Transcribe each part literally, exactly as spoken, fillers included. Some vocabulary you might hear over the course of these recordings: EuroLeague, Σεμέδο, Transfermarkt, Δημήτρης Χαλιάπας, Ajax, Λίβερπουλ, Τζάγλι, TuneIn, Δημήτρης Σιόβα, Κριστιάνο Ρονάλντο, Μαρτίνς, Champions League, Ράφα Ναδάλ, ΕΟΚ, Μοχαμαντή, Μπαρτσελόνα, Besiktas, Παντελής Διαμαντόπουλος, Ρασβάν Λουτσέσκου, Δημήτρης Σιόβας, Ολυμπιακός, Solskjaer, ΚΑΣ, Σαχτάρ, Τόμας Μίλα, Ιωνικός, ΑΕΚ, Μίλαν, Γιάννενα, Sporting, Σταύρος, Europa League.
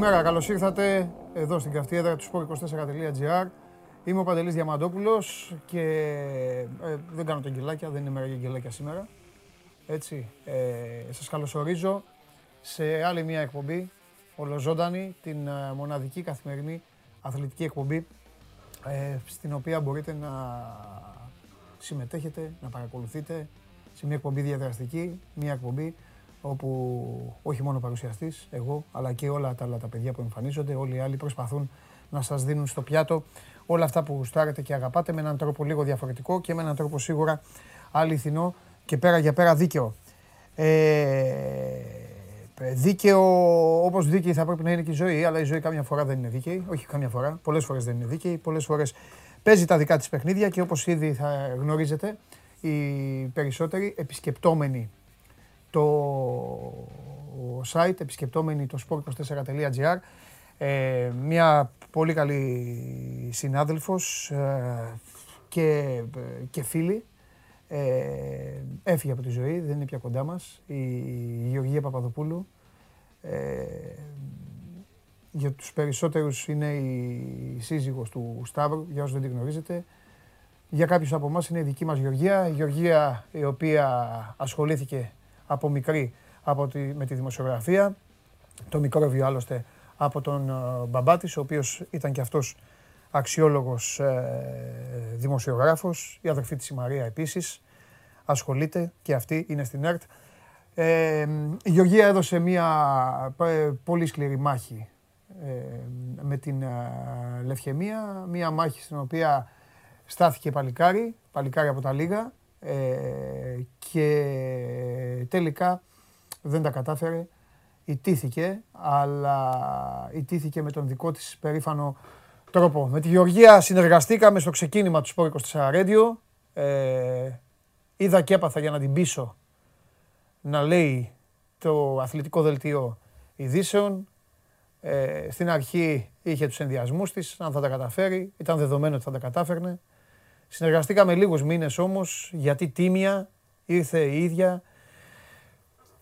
Καλημέρα, καλώς ήρθατε εδώ στην καυτή έδρα του σπορ είκοσι τέσσερα τελεία τζι άρ. Είμαι ο Παντελής Διαμαντόπουλος και ε, δεν κάνω τα αγγελάκια, δεν είναι μέρα για αγγελάκια σήμερα. Έτσι, ε, σας καλωσορίζω σε άλλη μια εκπομπή, ολοζώντανη, την ε, μοναδική καθημερινή αθλητική εκπομπή ε, στην οποία μπορείτε να συμμετέχετε, να παρακολουθείτε σε μια εκπομπή διαδραστική, μια εκπομπή όπου όχι μόνο παρουσιαστής, εγώ, αλλά και όλα τα άλλα τα παιδιά που εμφανίζονται, όλοι οι άλλοι προσπαθούν να σας δίνουν στο πιάτο όλα αυτά που γουστάρετε και αγαπάτε με έναν τρόπο λίγο διαφορετικό και με έναν τρόπο σίγουρα αληθινό και πέρα για πέρα δίκαιο. Ε, δίκαιο, όπως δίκαιη θα πρέπει να είναι και η ζωή, αλλά η ζωή καμιά φορά δεν είναι δίκαιη, όχι καμιά φορά, πολλές φορές δεν είναι δίκαιη, πολλές φορές παίζει τα δικά της παιχνίδια και όπως ήδη θα γνωρίζετε, οι περισσότεροι επισκεπτόμενοι το site, επισκεπτόμενοι το σπορ είκοσι τέσσερα τελεία τζι άρ. Ε, μια πολύ καλή συνάδελφος ε, και, και φίλη ε, έφυγε από τη ζωή, δεν είναι πια κοντά μας, η, η Γεωργία Παπαδοπούλου. Ε, για τους περισσότερους είναι η σύζυγος του Σταύρου, για όσους δεν την γνωρίζετε. Για κάποιους από εμάς είναι η δική μας Γεωργία, η Γεωργία η οποία ασχολήθηκε από μικρή από τη, με τη δημοσιογραφία, το μικρόβιο άλλωστε από τον uh, μπαμπά της, ο οποίος ήταν και αυτός αξιόλογος ε, δημοσιογράφος, η αδερφή της η Μαρία επίσης, ασχολείται και αυτή είναι στην ΕΡΤ. Ε, η Γεωργία έδωσε μια ε, πολύ σκληρή μάχη ε, με την ε, λευχαιμία, μια μάχη στην οποία στάθηκε παλικάρι, παλικάρι από τα λίγα, Ε, και τελικά δεν τα κατάφερε, ιτήθηκε, αλλά ιτήθηκε με τον δικό της περήφανο τρόπο. Με τη Γεωργία συνεργαστήκαμε στο ξεκίνημα του σπορ είκοσι τέσσερα Radio, ε, είδα και έπαθα για να την πείσω να λέει το αθλητικό δελτίο ειδήσεων. Ε, στην αρχή είχε τους ενδιασμούς της, αν θα τα καταφέρει, ήταν δεδομένο ότι θα τα κατάφερνε. Συνεργαστήκαμε λίγους μήνες όμως, γιατί τίμια ήρθε η ίδια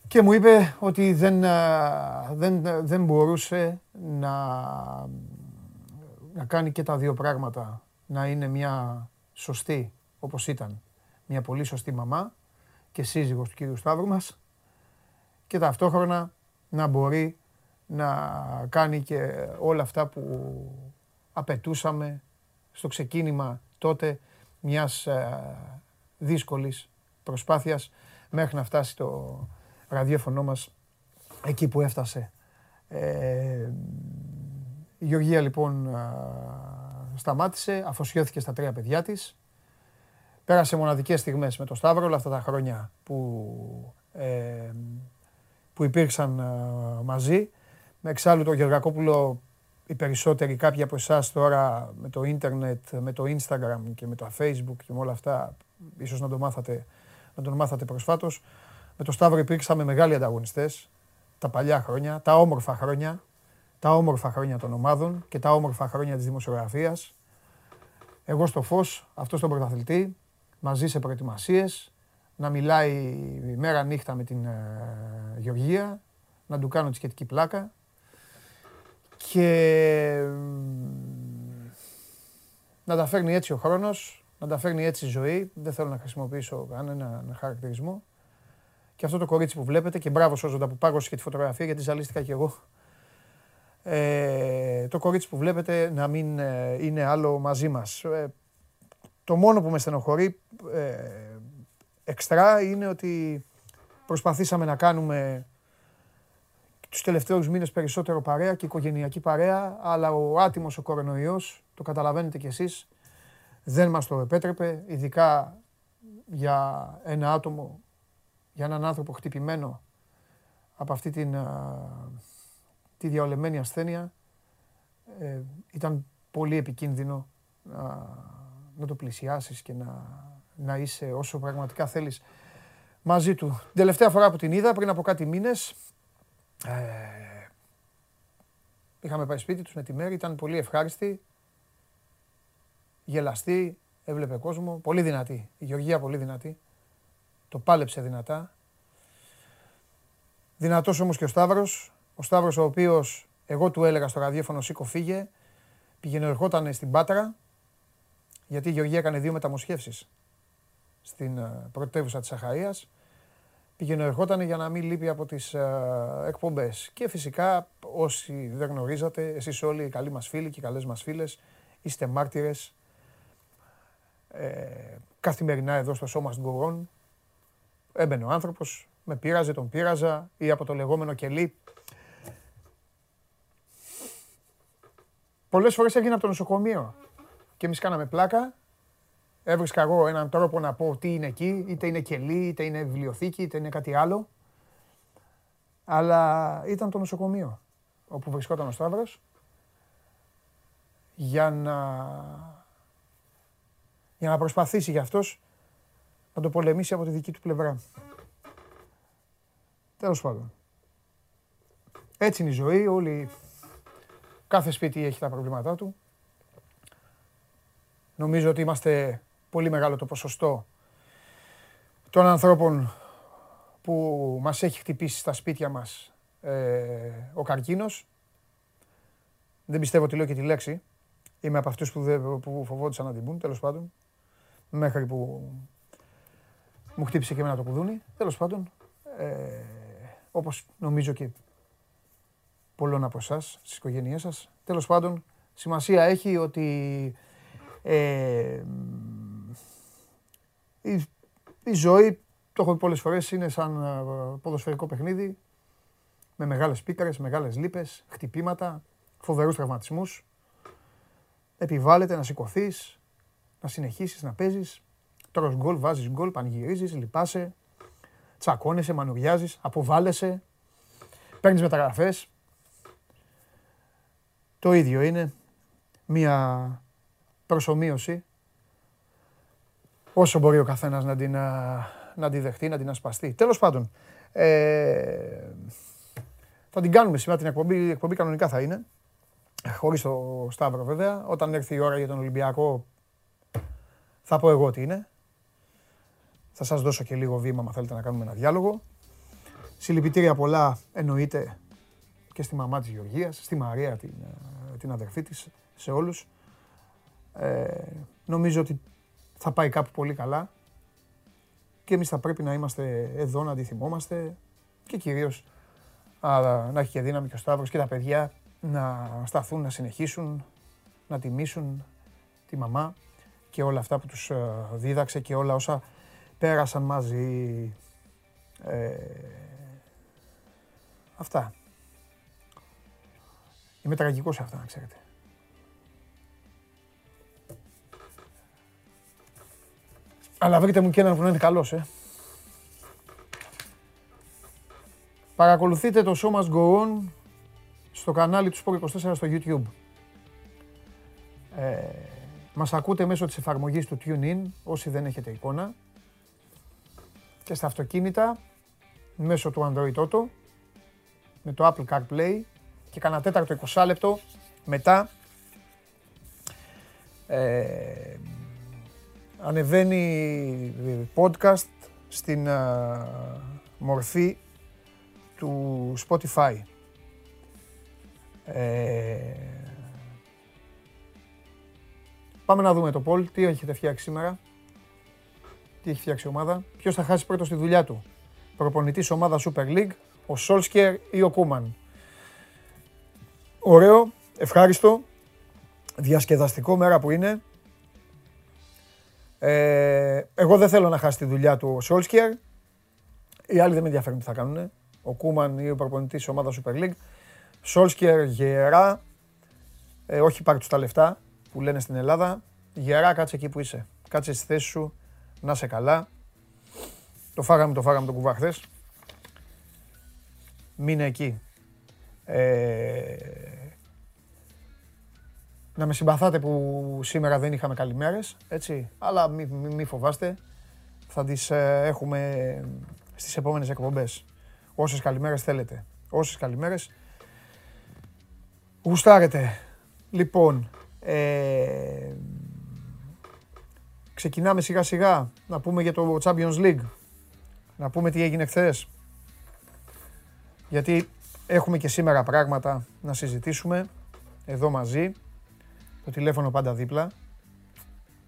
και μου είπε ότι δεν, δεν, δεν μπορούσε να, να κάνει και τα δύο πράγματα. Να είναι μια σωστή, όπως ήταν, μια πολύ σωστή μαμά και σύζυγος του κύριου Σταύρου μας και ταυτόχρονα να μπορεί να κάνει και όλα αυτά που απαιτούσαμε στο ξεκίνημα τότε μιας α, δύσκολης προσπάθειας μέχρι να φτάσει το ραδιόφωνο μας εκεί που έφτασε. Ε, η Γεωργία λοιπόν α, σταμάτησε, αφοσιώθηκε στα τρία παιδιά της. Πέρασε μοναδικές στιγμές με τον Σταύρο όλα αυτά τα χρόνια που, ε, που υπήρξαν α, μαζί. Με εξάλλου τον Γεωργακόπουλο, οι περισσότεροι, κάποιοι από εσάς τώρα με το ίντερνετ, με το Instagram και με το Facebook και με όλα αυτά, ίσως να, το μάθατε, να τον μάθατε προσφάτως. Με το Σταύρο υπήρξαμε μεγάλοι ανταγωνιστές τα παλιά χρόνια, τα όμορφα χρόνια, τα όμορφα χρόνια των ομάδων και τα όμορφα χρόνια της δημοσιογραφίας. Εγώ στο φως, αυτό στον πρωταθλητή, μαζί σε προετοιμασίες, να μιλάει μέρα νύχτα με την uh, Γεωργία, να του κάνω τη σχετική πλάκα. Και να τα φέρνει έτσι ο χρόνος, να τα φέρνει έτσι η ζωή. Δεν θέλω να χρησιμοποιήσω κανέναν χαρακτηρισμό. Και αυτό το κορίτσι που βλέπετε, και μπράβο Σόζοντα που πάγωσε και τη φωτογραφία, γιατί ζαλίστηκα κι εγώ. Ε, το κορίτσι που βλέπετε να μην ε, είναι άλλο μαζί μας. Ε, το μόνο που με στενοχωρεί ε, εξτρά είναι ότι προσπαθήσαμε να κάνουμε τους τελευταίους μήνες περισσότερο παρέα και οικογενειακή παρέα, αλλά ο άτιμος ο κορονοϊός, το καταλαβαίνετε κι εσείς, δεν μας το επέτρεπε, ειδικά για ένα άτομο, για έναν άνθρωπο χτυπημένο από αυτή την, α, τη διαολεμένη ασθένεια. Ε, ήταν πολύ επικίνδυνο να, να το πλησιάσεις και να, να είσαι όσο πραγματικά θέλεις μαζί του. Την τελευταία φορά που την είδα, πριν από κάτι μήνες, Ε, είχαμε πάει σπίτι τους με τη Μέρη, ήταν πολύ ευχάριστη, γελαστή, έβλεπε κόσμο, πολύ δυνατή. Η Γεωργία πολύ δυνατή, το πάλεψε δυνατά. Δυνατός όμως και ο Σταύρος, ο Σταύρος ο οποίος Εγώ του έλεγα στο ραδιόφωνο σήκω φύγε, πηγαινε ερχόταν στην Πάτρα, γιατί η Γεωργία έκανε δύο μεταμοσχεύσεις στην πρωτεύουσα της Αχαΐας. Πήγαινε ερχόταν για να μην λείπει από τις α, εκπομπές. Και φυσικά όσοι δεν γνωρίζατε, εσείς όλοι οι καλοί μας φίλοι και οι καλές μας φίλες, είστε μάρτυρες ε, καθημερινά εδώ στο σώμα στον κορών. Έμπαινε ο άνθρωπος, με πείραζε, τον πείραζα ή από το λεγόμενο κελί. Πολλές φορές έβγαινα από το νοσοκομείο και εμείς κάναμε πλάκα. Έβρισκα εγώ έναν τρόπο να πω τι είναι εκεί, είτε είναι κελί, είτε είναι βιβλιοθήκη, είτε είναι κάτι άλλο. Αλλά ήταν το νοσοκομείο όπου βρισκόταν ο Σταύρος για να, για να προσπαθήσει γι' αυτός να το πολεμήσει από τη δική του πλευρά. Τέλος πάντων. Έτσι είναι η ζωή, όλοι, κάθε σπίτι έχει τα προβλήματά του. Νομίζω ότι είμαστε πολύ μεγάλο το ποσοστό των ανθρώπων που μας έχει χτυπήσει στα σπίτια μας ε, ο καρκίνος. Δεν πιστεύω ότι λέω και τη λέξη. Είμαι από αυτούς που, δε, που φοβόντουσαν να την πούν, τέλος πάντων. Μέχρι που μου χτύπησε και εμένα το κουδούνι. Τέλος πάντων, ε, όπως νομίζω και πολλών από εσάς, στις οικογένειές σας. Τέλος πάντων, σημασία έχει ότι Ε, η, η ζωή, το έχω πει πολλές φορές, είναι σαν ποδοσφαιρικό παιχνίδι με μεγάλες πίκαρες, μεγάλες λύπες, χτυπήματα, φοβερούς τραυματισμούς. Επιβάλλεται να σηκωθείς, να συνεχίσεις να παίζεις. Τρως γκολ, βάζεις γκολ, πανηγυρίζεις, λυπάσαι, τσακώνεσαι, μανουριάζεις, αποβάλλεσαι, παίρνεις μεταγραφές. Το ίδιο είναι μια προσομοίωση, όσο μπορεί ο καθένας να την, να την δεχτεί, να την ασπαστεί. Τέλος πάντων, ε, θα την κάνουμε σήμερα την εκπομπή, η εκπομπή κανονικά θα είναι, χωρίς το Σταύρο βέβαια. Όταν έρθει η ώρα για τον Ολυμπιακό θα πω εγώ τι είναι. Θα σας δώσω και λίγο βήμα, αν θέλετε να κάνουμε ένα διάλογο. Συλληπιτήρια πολλά εννοείται και στη μαμά της Γεωργίας, στη Μαρία την, την αδερφή της, σε όλους. Ε, νομίζω ότι θα πάει κάπου πολύ καλά και εμείς θα πρέπει να είμαστε εδώ, να αντιθυμόμαστε και κυρίως α, να έχει και δύναμη και ο Σταύρος και τα παιδιά να σταθούν, να συνεχίσουν, να τιμήσουν τη μαμά και όλα αυτά που τους δίδαξε και όλα όσα πέρασαν μαζί. Ε, αυτά. Είμαι τραγικός σε αυτά, να ξέρετε. Αλλά βρείτε μου και έναν που να είναι καλός, ε. Παρακολουθείτε το show must go on στο κανάλι του Sport είκοσι τέσσερα στο YouTube. Ε, μας ακούτε μέσω της εφαρμογής του TuneIn, όσοι δεν έχετε εικόνα. Και στα αυτοκίνητα, μέσω του Android Auto, με το Apple CarPlay και κανένα τέταρτο είκοσι λεπτό μετά. Ε, Ανεβαίνει podcast στην α, μορφή του Spotify. Ε, πάμε να δούμε το poll. Τι έχετε φτιάξει σήμερα. Τι έχει φτιάξει η ομάδα. Ποιος θα χάσει πρώτος τη δουλειά του. Προπονητής ομάδα Super League. Ο Solskjaer ή ο Κούμαν. Ωραίο. Ευχάριστο. Διασκεδαστικό μέρα που είναι. Ε, εγώ δεν θέλω να χάσει τη δουλειά του ο Solskjaer. Οι άλλοι δεν με ενδιαφέρουν τι θα κάνουν. Ο Κούμαν ή ο προπονητής της ομάδας Super League. Solskjaer γερά. Ε, όχι πάρ' τους τα λεφτά που λένε στην Ελλάδα. Γερά, κάτσε εκεί που είσαι. Κάτσε στη θέση σου. Να είσαι καλά. Το φάγαμε, το φάγαμε το κουβά χθες. Μείνε εκεί. Ε, Να με συμπαθάτε που σήμερα δεν είχαμε καλημέρες, έτσι, αλλά μη, μη, μη φοβάστε, θα τις ε, έχουμε στις επόμενες εκπομπές. Όσες καλημέρες θέλετε, όσες καλημέρες γουστάρετε. Λοιπόν, ε, ξεκινάμε σιγά σιγά να πούμε για το Champions League, να πούμε τι έγινε χθες, γιατί Έχουμε και σήμερα πράγματα να συζητήσουμε εδώ μαζί. Το τηλέφωνο πάντα δίπλα.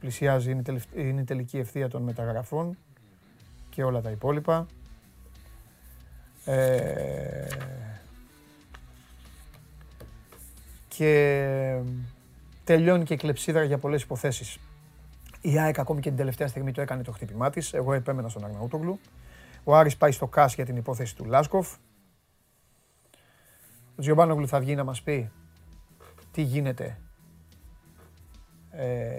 Πλησιάζει, είναι, τελευ... είναι η τελική ευθεία των μεταγραφών και όλα τα υπόλοιπα. Ε... Και τελειώνει και η κλεψίδρα για πολλές υποθέσεις. Η ΑΕΚ ακόμη και την τελευταία στιγμή το έκανε το χτύπημά της. Εγώ επέμενα στον Αρναούτογλου. Ο Άρης πάει στο ΚΑΣ για την υπόθεση του Λάσκοφ. Ο Τζιομπάνογλου θα βγει να μας πει τι γίνεται ε,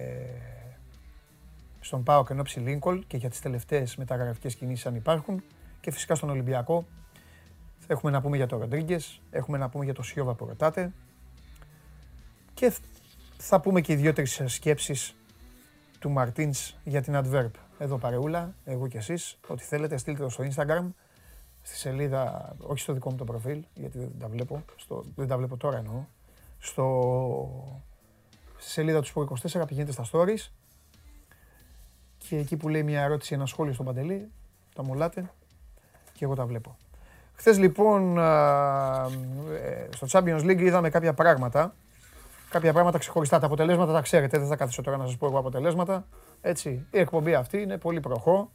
στον ΠΑΟΚ ενόψει Λίνκολν και για τις τελευταίες μεταγραφικές κινήσεις αν υπάρχουν. Και φυσικά στον Ολυμπιακό έχουμε να πούμε για τον Ροντρίγκες, έχουμε να πούμε για τον Σιόβα που ρωτάτε. Και θα πούμε και οι δύο-τρεις σκέψεις του Μαρτίνς για την adverb. Εδώ παρεούλα, εγώ και εσείς, ό,τι θέλετε, στείλτε το στο Instagram, στη σελίδα, όχι στο δικό μου το προφίλ, γιατί δεν τα βλέπω, στο, δεν τα βλέπω τώρα εννοώ, στο, στη σελίδα του Sport είκοσι τέσσερα, πηγαίνετε στα stories και εκεί που λέει μια ερώτηση, ένα σχόλιο στον Παντελή, τα μολάτε και εγώ τα βλέπω. Χθες λοιπόν, στο Champions League είδαμε κάποια πράγματα, κάποια πράγματα ξεχωριστά. Τα αποτελέσματα τα ξέρετε, δεν θα καθίσω τώρα να σας πω εγώ αποτελέσματα. Έτσι, η εκπομπή αυτή είναι πολύ προχώ.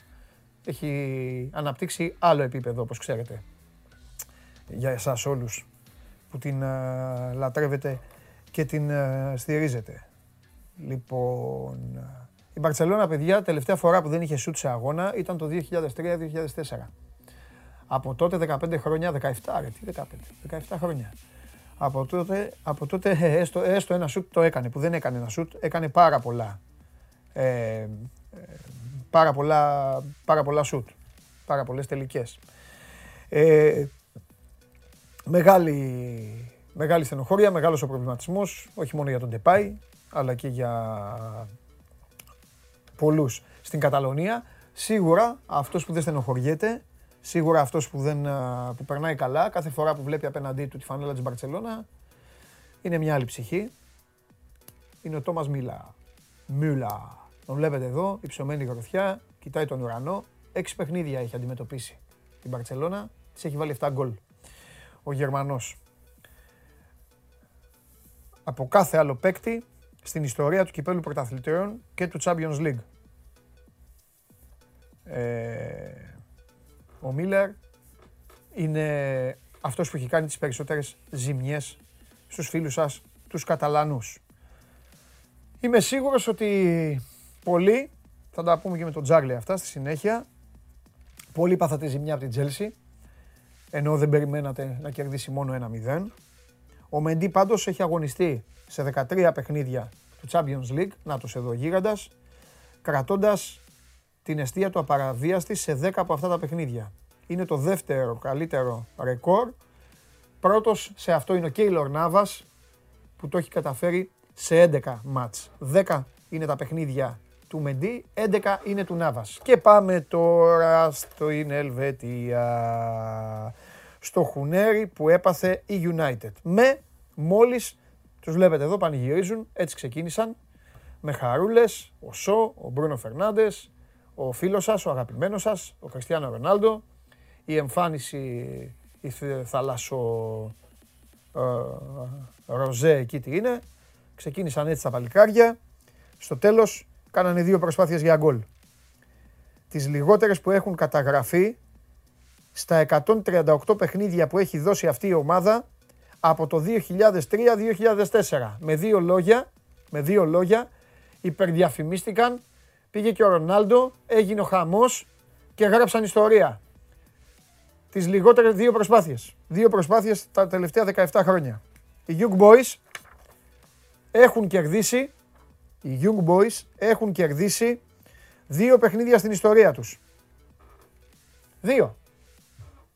Έχει αναπτύξει άλλο επίπεδο, όπως ξέρετε. Για εσάς όλους που την α, λατρεύετε και την α, στηρίζετε. Λοιπόν, η Μπαρτσελόνα, παιδιά, τελευταία φορά που δεν είχε σούτ σε αγώνα ήταν το δύο χιλιάδες τρία δύο χιλιάδες τέσσερα. Από τότε δεκαπέντε χρόνια, δεκαεπτά, ρε, τι δεκαπέντε, δεκαεπτά χρόνια. Από τότε, από τότε έστω, έστω ένα σούτ το έκανε, που δεν έκανε ένα σούτ, έκανε πάρα πολλά. Ε, πάρα πολλά, πάρα πολλά σούτ, πάρα πολλές τελικές. Ε, μεγάλη, μεγάλη στενοχώρια, μεγάλος ο προβληματισμός, όχι μόνο για τον Ντεπάι, αλλά και για πολλούς στην Καταλωνία. Σίγουρα αυτός που δεν στενοχωριέται, σίγουρα αυτός που, δεν, που περνάει καλά, κάθε φορά που βλέπει απέναντί του τη φανέλα της Μπαρτσελώνα, είναι μια άλλη ψυχή. Είναι ο Τόμας Μίλα. Μίλα. Τον βλέπετε εδώ, υψωμένη γροθιά, κοιτάει τον ουρανό. Έξι παιχνίδια έχει αντιμετωπίσει την Μπαρτσελώνα, της έχει βάλει επτά γκολ. Ο Γερμανός. Από κάθε άλλο παίκτη στην ιστορία του κυπέλλου πρωταθλητριών και του Champions League. Ε, ο Μίλλερ είναι αυτός που έχει κάνει τις περισσότερες ζημιές στους φίλους σας, τους Καταλανούς. Είμαι σίγουρος ότι πολλοί, θα τα πούμε και με τον Τζάγλι αυτά στη συνέχεια, πολλοί πάθατε ζημιά από την Τζέλσι, ενώ δεν περιμένατε να κερδίσει μόνο ένα μηδέν. Ο Μεντί πάντως έχει αγωνιστεί σε δεκατρία παιχνίδια του Champions League, νάτος εδώ γίγαντας, κρατώντας την εστία του απαραβίαστη σε δέκα από αυτά τα παιχνίδια. Είναι το δεύτερο καλύτερο ρεκόρ, πρώτος σε αυτό είναι ο Κέιλορ Νάβας που το έχει καταφέρει σε έντεκα μάτς. δέκα είναι τα παιχνίδια του Μεντί, έντεκα είναι του Νάβας. Και πάμε τώρα στο Ελβετία, στο χουνέρι που έπαθε η United. Με μόλις, τους βλέπετε εδώ, πανηγυρίζουν, έτσι ξεκίνησαν, με χαρούλες, ο Σο, ο Μπρούνο Φερνάντες, ο φίλος σας, ο αγαπημένος σας, ο Κριστιάνο Ρονάλντο, η εμφάνιση, η θαλασσο ε, ροζέ εκεί τι είναι. Ξεκίνησαν έτσι τα παλικάρια, στο τέλος κάνανε δύο προσπάθειες για γκολ. Τις λιγότερες που έχουν καταγραφεί στα εκατόν τριάντα οκτώ παιχνίδια που έχει δώσει αυτή η ομάδα από το δύο χιλιάδες τρία δύο χιλιάδες τέσσερα. Με δύο λόγια, με δύο λόγια υπερδιαφημίστηκαν, πήγε και ο Ρονάλντο, έγινε ο χαμός και γράψαν ιστορία. Τις λιγότερες δύο προσπάθειες, δύο προσπάθειες τα τελευταία δεκαεπτά χρόνια. Οι Young Boys έχουν κερδίσει, οι Young Boys έχουν κερδίσει δύο παιχνίδια στην ιστορία τους. Δύο.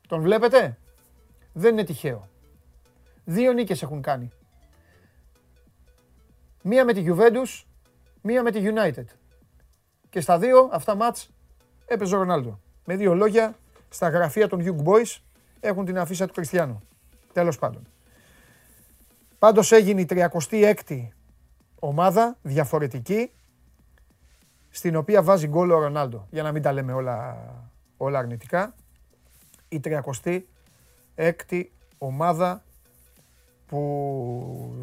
Τον βλέπετε. Δεν είναι τυχαίο. Δύο νίκες έχουν κάνει. Μία με τη Juventus, μία με τη United. Και στα δύο αυτά μάτς έπαιζε ο Ρονάλντο. Με δύο λόγια, στα γραφεία των Young Boys έχουν την αφίσα του Κριστιάνου. Τέλος πάντων. Πάντως έγινε η τριακοστή έκτη ομάδα, διαφορετική, στην οποία βάζει γκολ ο Ρονάλντο. Για να μην τα λέμε όλα, όλα αρνητικά. Η τριακοστή έκτη ομάδα που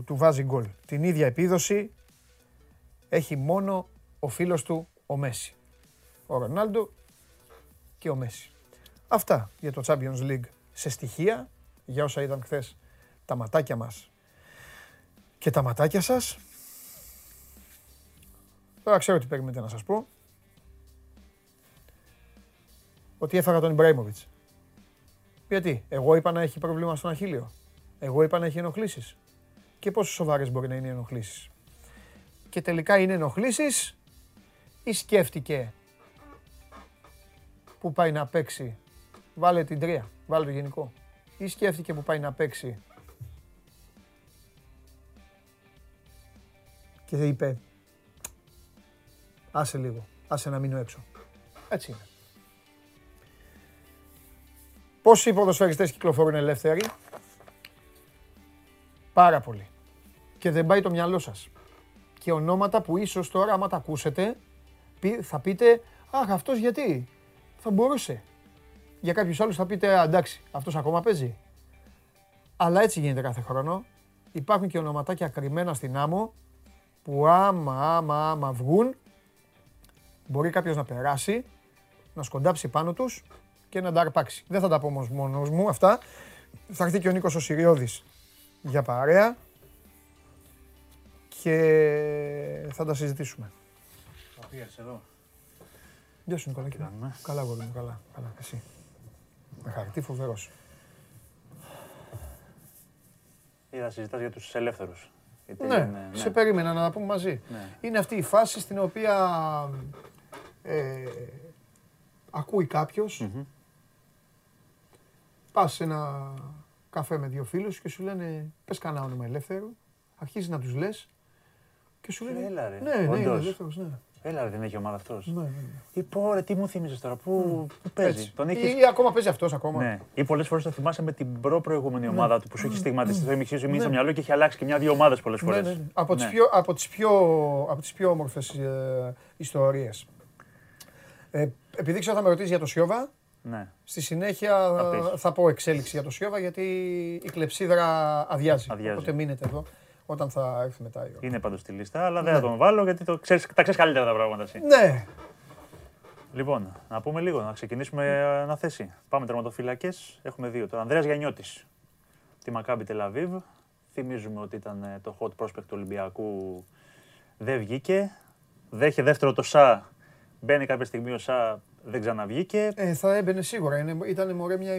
του βάζει γκολ. Την ίδια επίδοση έχει μόνο ο φίλος του ο Μέσι. Ο Ρονάλντο και ο Μέσι. Αυτά για το Champions League σε στοιχεία, για όσα είδαν χθες τα ματάκια μας και τα ματάκια σας. Τώρα ξέρω τι περιμένετε να σας πω. Ότι έφαγα τον Ιμπραήμοβιτς. Γιατί εγώ είπα να έχει πρόβλημα στον Αχίλιο. Εγώ είπα να έχει ενοχλήσεις. Και πόσο σοβαρές μπορεί να είναι οι ενοχλήσεις. Και τελικά είναι ενοχλήσεις ή σκέφτηκε που πάει να παίξει. Βάλε την τρία, βάλε το γενικό. Ή σκέφτηκε που πάει να παίξει. Και είπε, άσε λίγο, άσε να μείνω έξω. Έτσι είναι. Πόσοι ποδοσφαιριστές κυκλοφορούν ελεύθεροι? Πάρα πολύ. Και δεν πάει το μυαλό σας. Και ονόματα που ίσως τώρα, άμα τα ακούσετε, θα πείτε, αχ, αυτός γιατί, θα μπορούσε. Για κάποιους άλλους θα πείτε, εντάξει, αυτός ακόμα παίζει. Αλλά έτσι γίνεται κάθε χρόνο. Υπάρχουν και ονοματάκια κρυμμένα στην άμμο, που άμα, άμα, άμα βγουν, μπορεί κάποιος να περάσει, να σκοντάψει πάνω τους και να τα αρπάξει. Δεν θα τα πω όμως μόνος μου αυτά. Θα έρθει και ο Νίκος ο Συριώδης για παρέα και θα τα συζητήσουμε. Θα πήγες εδώ. Γεια σου Νικολάκη. Καλά γόρι μου, καλά. Καλά, εσύ. Με χαρτί φοβερός. Είδα συζητάς για τους ελεύθερους. Ναι, είναι, σε ναι. περίμενα να τα πούμε μαζί. Ναι. Είναι αυτή η φάση στην οποία ε, ακούει κάποιος, mm-hmm. πας σε ένα καφέ με δύο φίλους και σου λένε πες κανένα όνομα ελεύθερου, αρχίζει να τους λες και σου λένε έλα ρε, ναι, ναι, ναι, είναι ελεύθερος, ναι. Έλα ρε, δεν έχει ομάδα αυτός. Ναι, ναι, ναι. Ή πω ρε, τι μου θύμιζες τώρα, πού mm. παίζει. Τον έχεις... Ή ακόμα παίζει αυτός ακόμα. Ναι. Ή πολλές φορές το θυμάσαι με την προ προηγούμενη ομάδα ναι. του που σου έχει στιγματιστεί το ημιξί σου, μείνει στο μυαλό και έχει αλλάξει και μια-δύο ομάδες πολλές φορές. Ναι, ναι, ναι. Από, ναι. Τις πιο, από τις πιο, από τις πιο όμορφες ε, ιστορίες. Ε, επειδή ξέρω θα με ρωτήσεις για το Σιόβα, ναι. στη συνέχεια θα, θα πω εξέλιξη για το Σιόβα γιατί η κλεψίδρα αδειάζει. αδειάζει. Οπότε μείνετε εδώ. Όταν θα έρθει μετά η ώρα. Είναι πάντως στη λίστα, αλλά δεν ναι. θα τον βάλω γιατί το ξέρεις, τα ξέρεις καλύτερα τα πράγματα εσύ. Ναι. Λοιπόν, να πούμε λίγο, να ξεκινήσουμε αναθέση. Πάμε τερματοφύλακες. Έχουμε δύο. Το Ανδρέας Γιαννιώτης, τη Μακάμπι Τελαβίβ. Θυμίζουμε ότι ήταν το hot prospect του Ολυμπιακού. Δεν βγήκε. Δέχε δεύτερο το ΣΑ. Μπαίνει κάποια στιγμή ο ΣΑ, δεν ξαναβγήκε. Ε, θα έμπαινε σίγουρα. Ήταν μωρέ μια.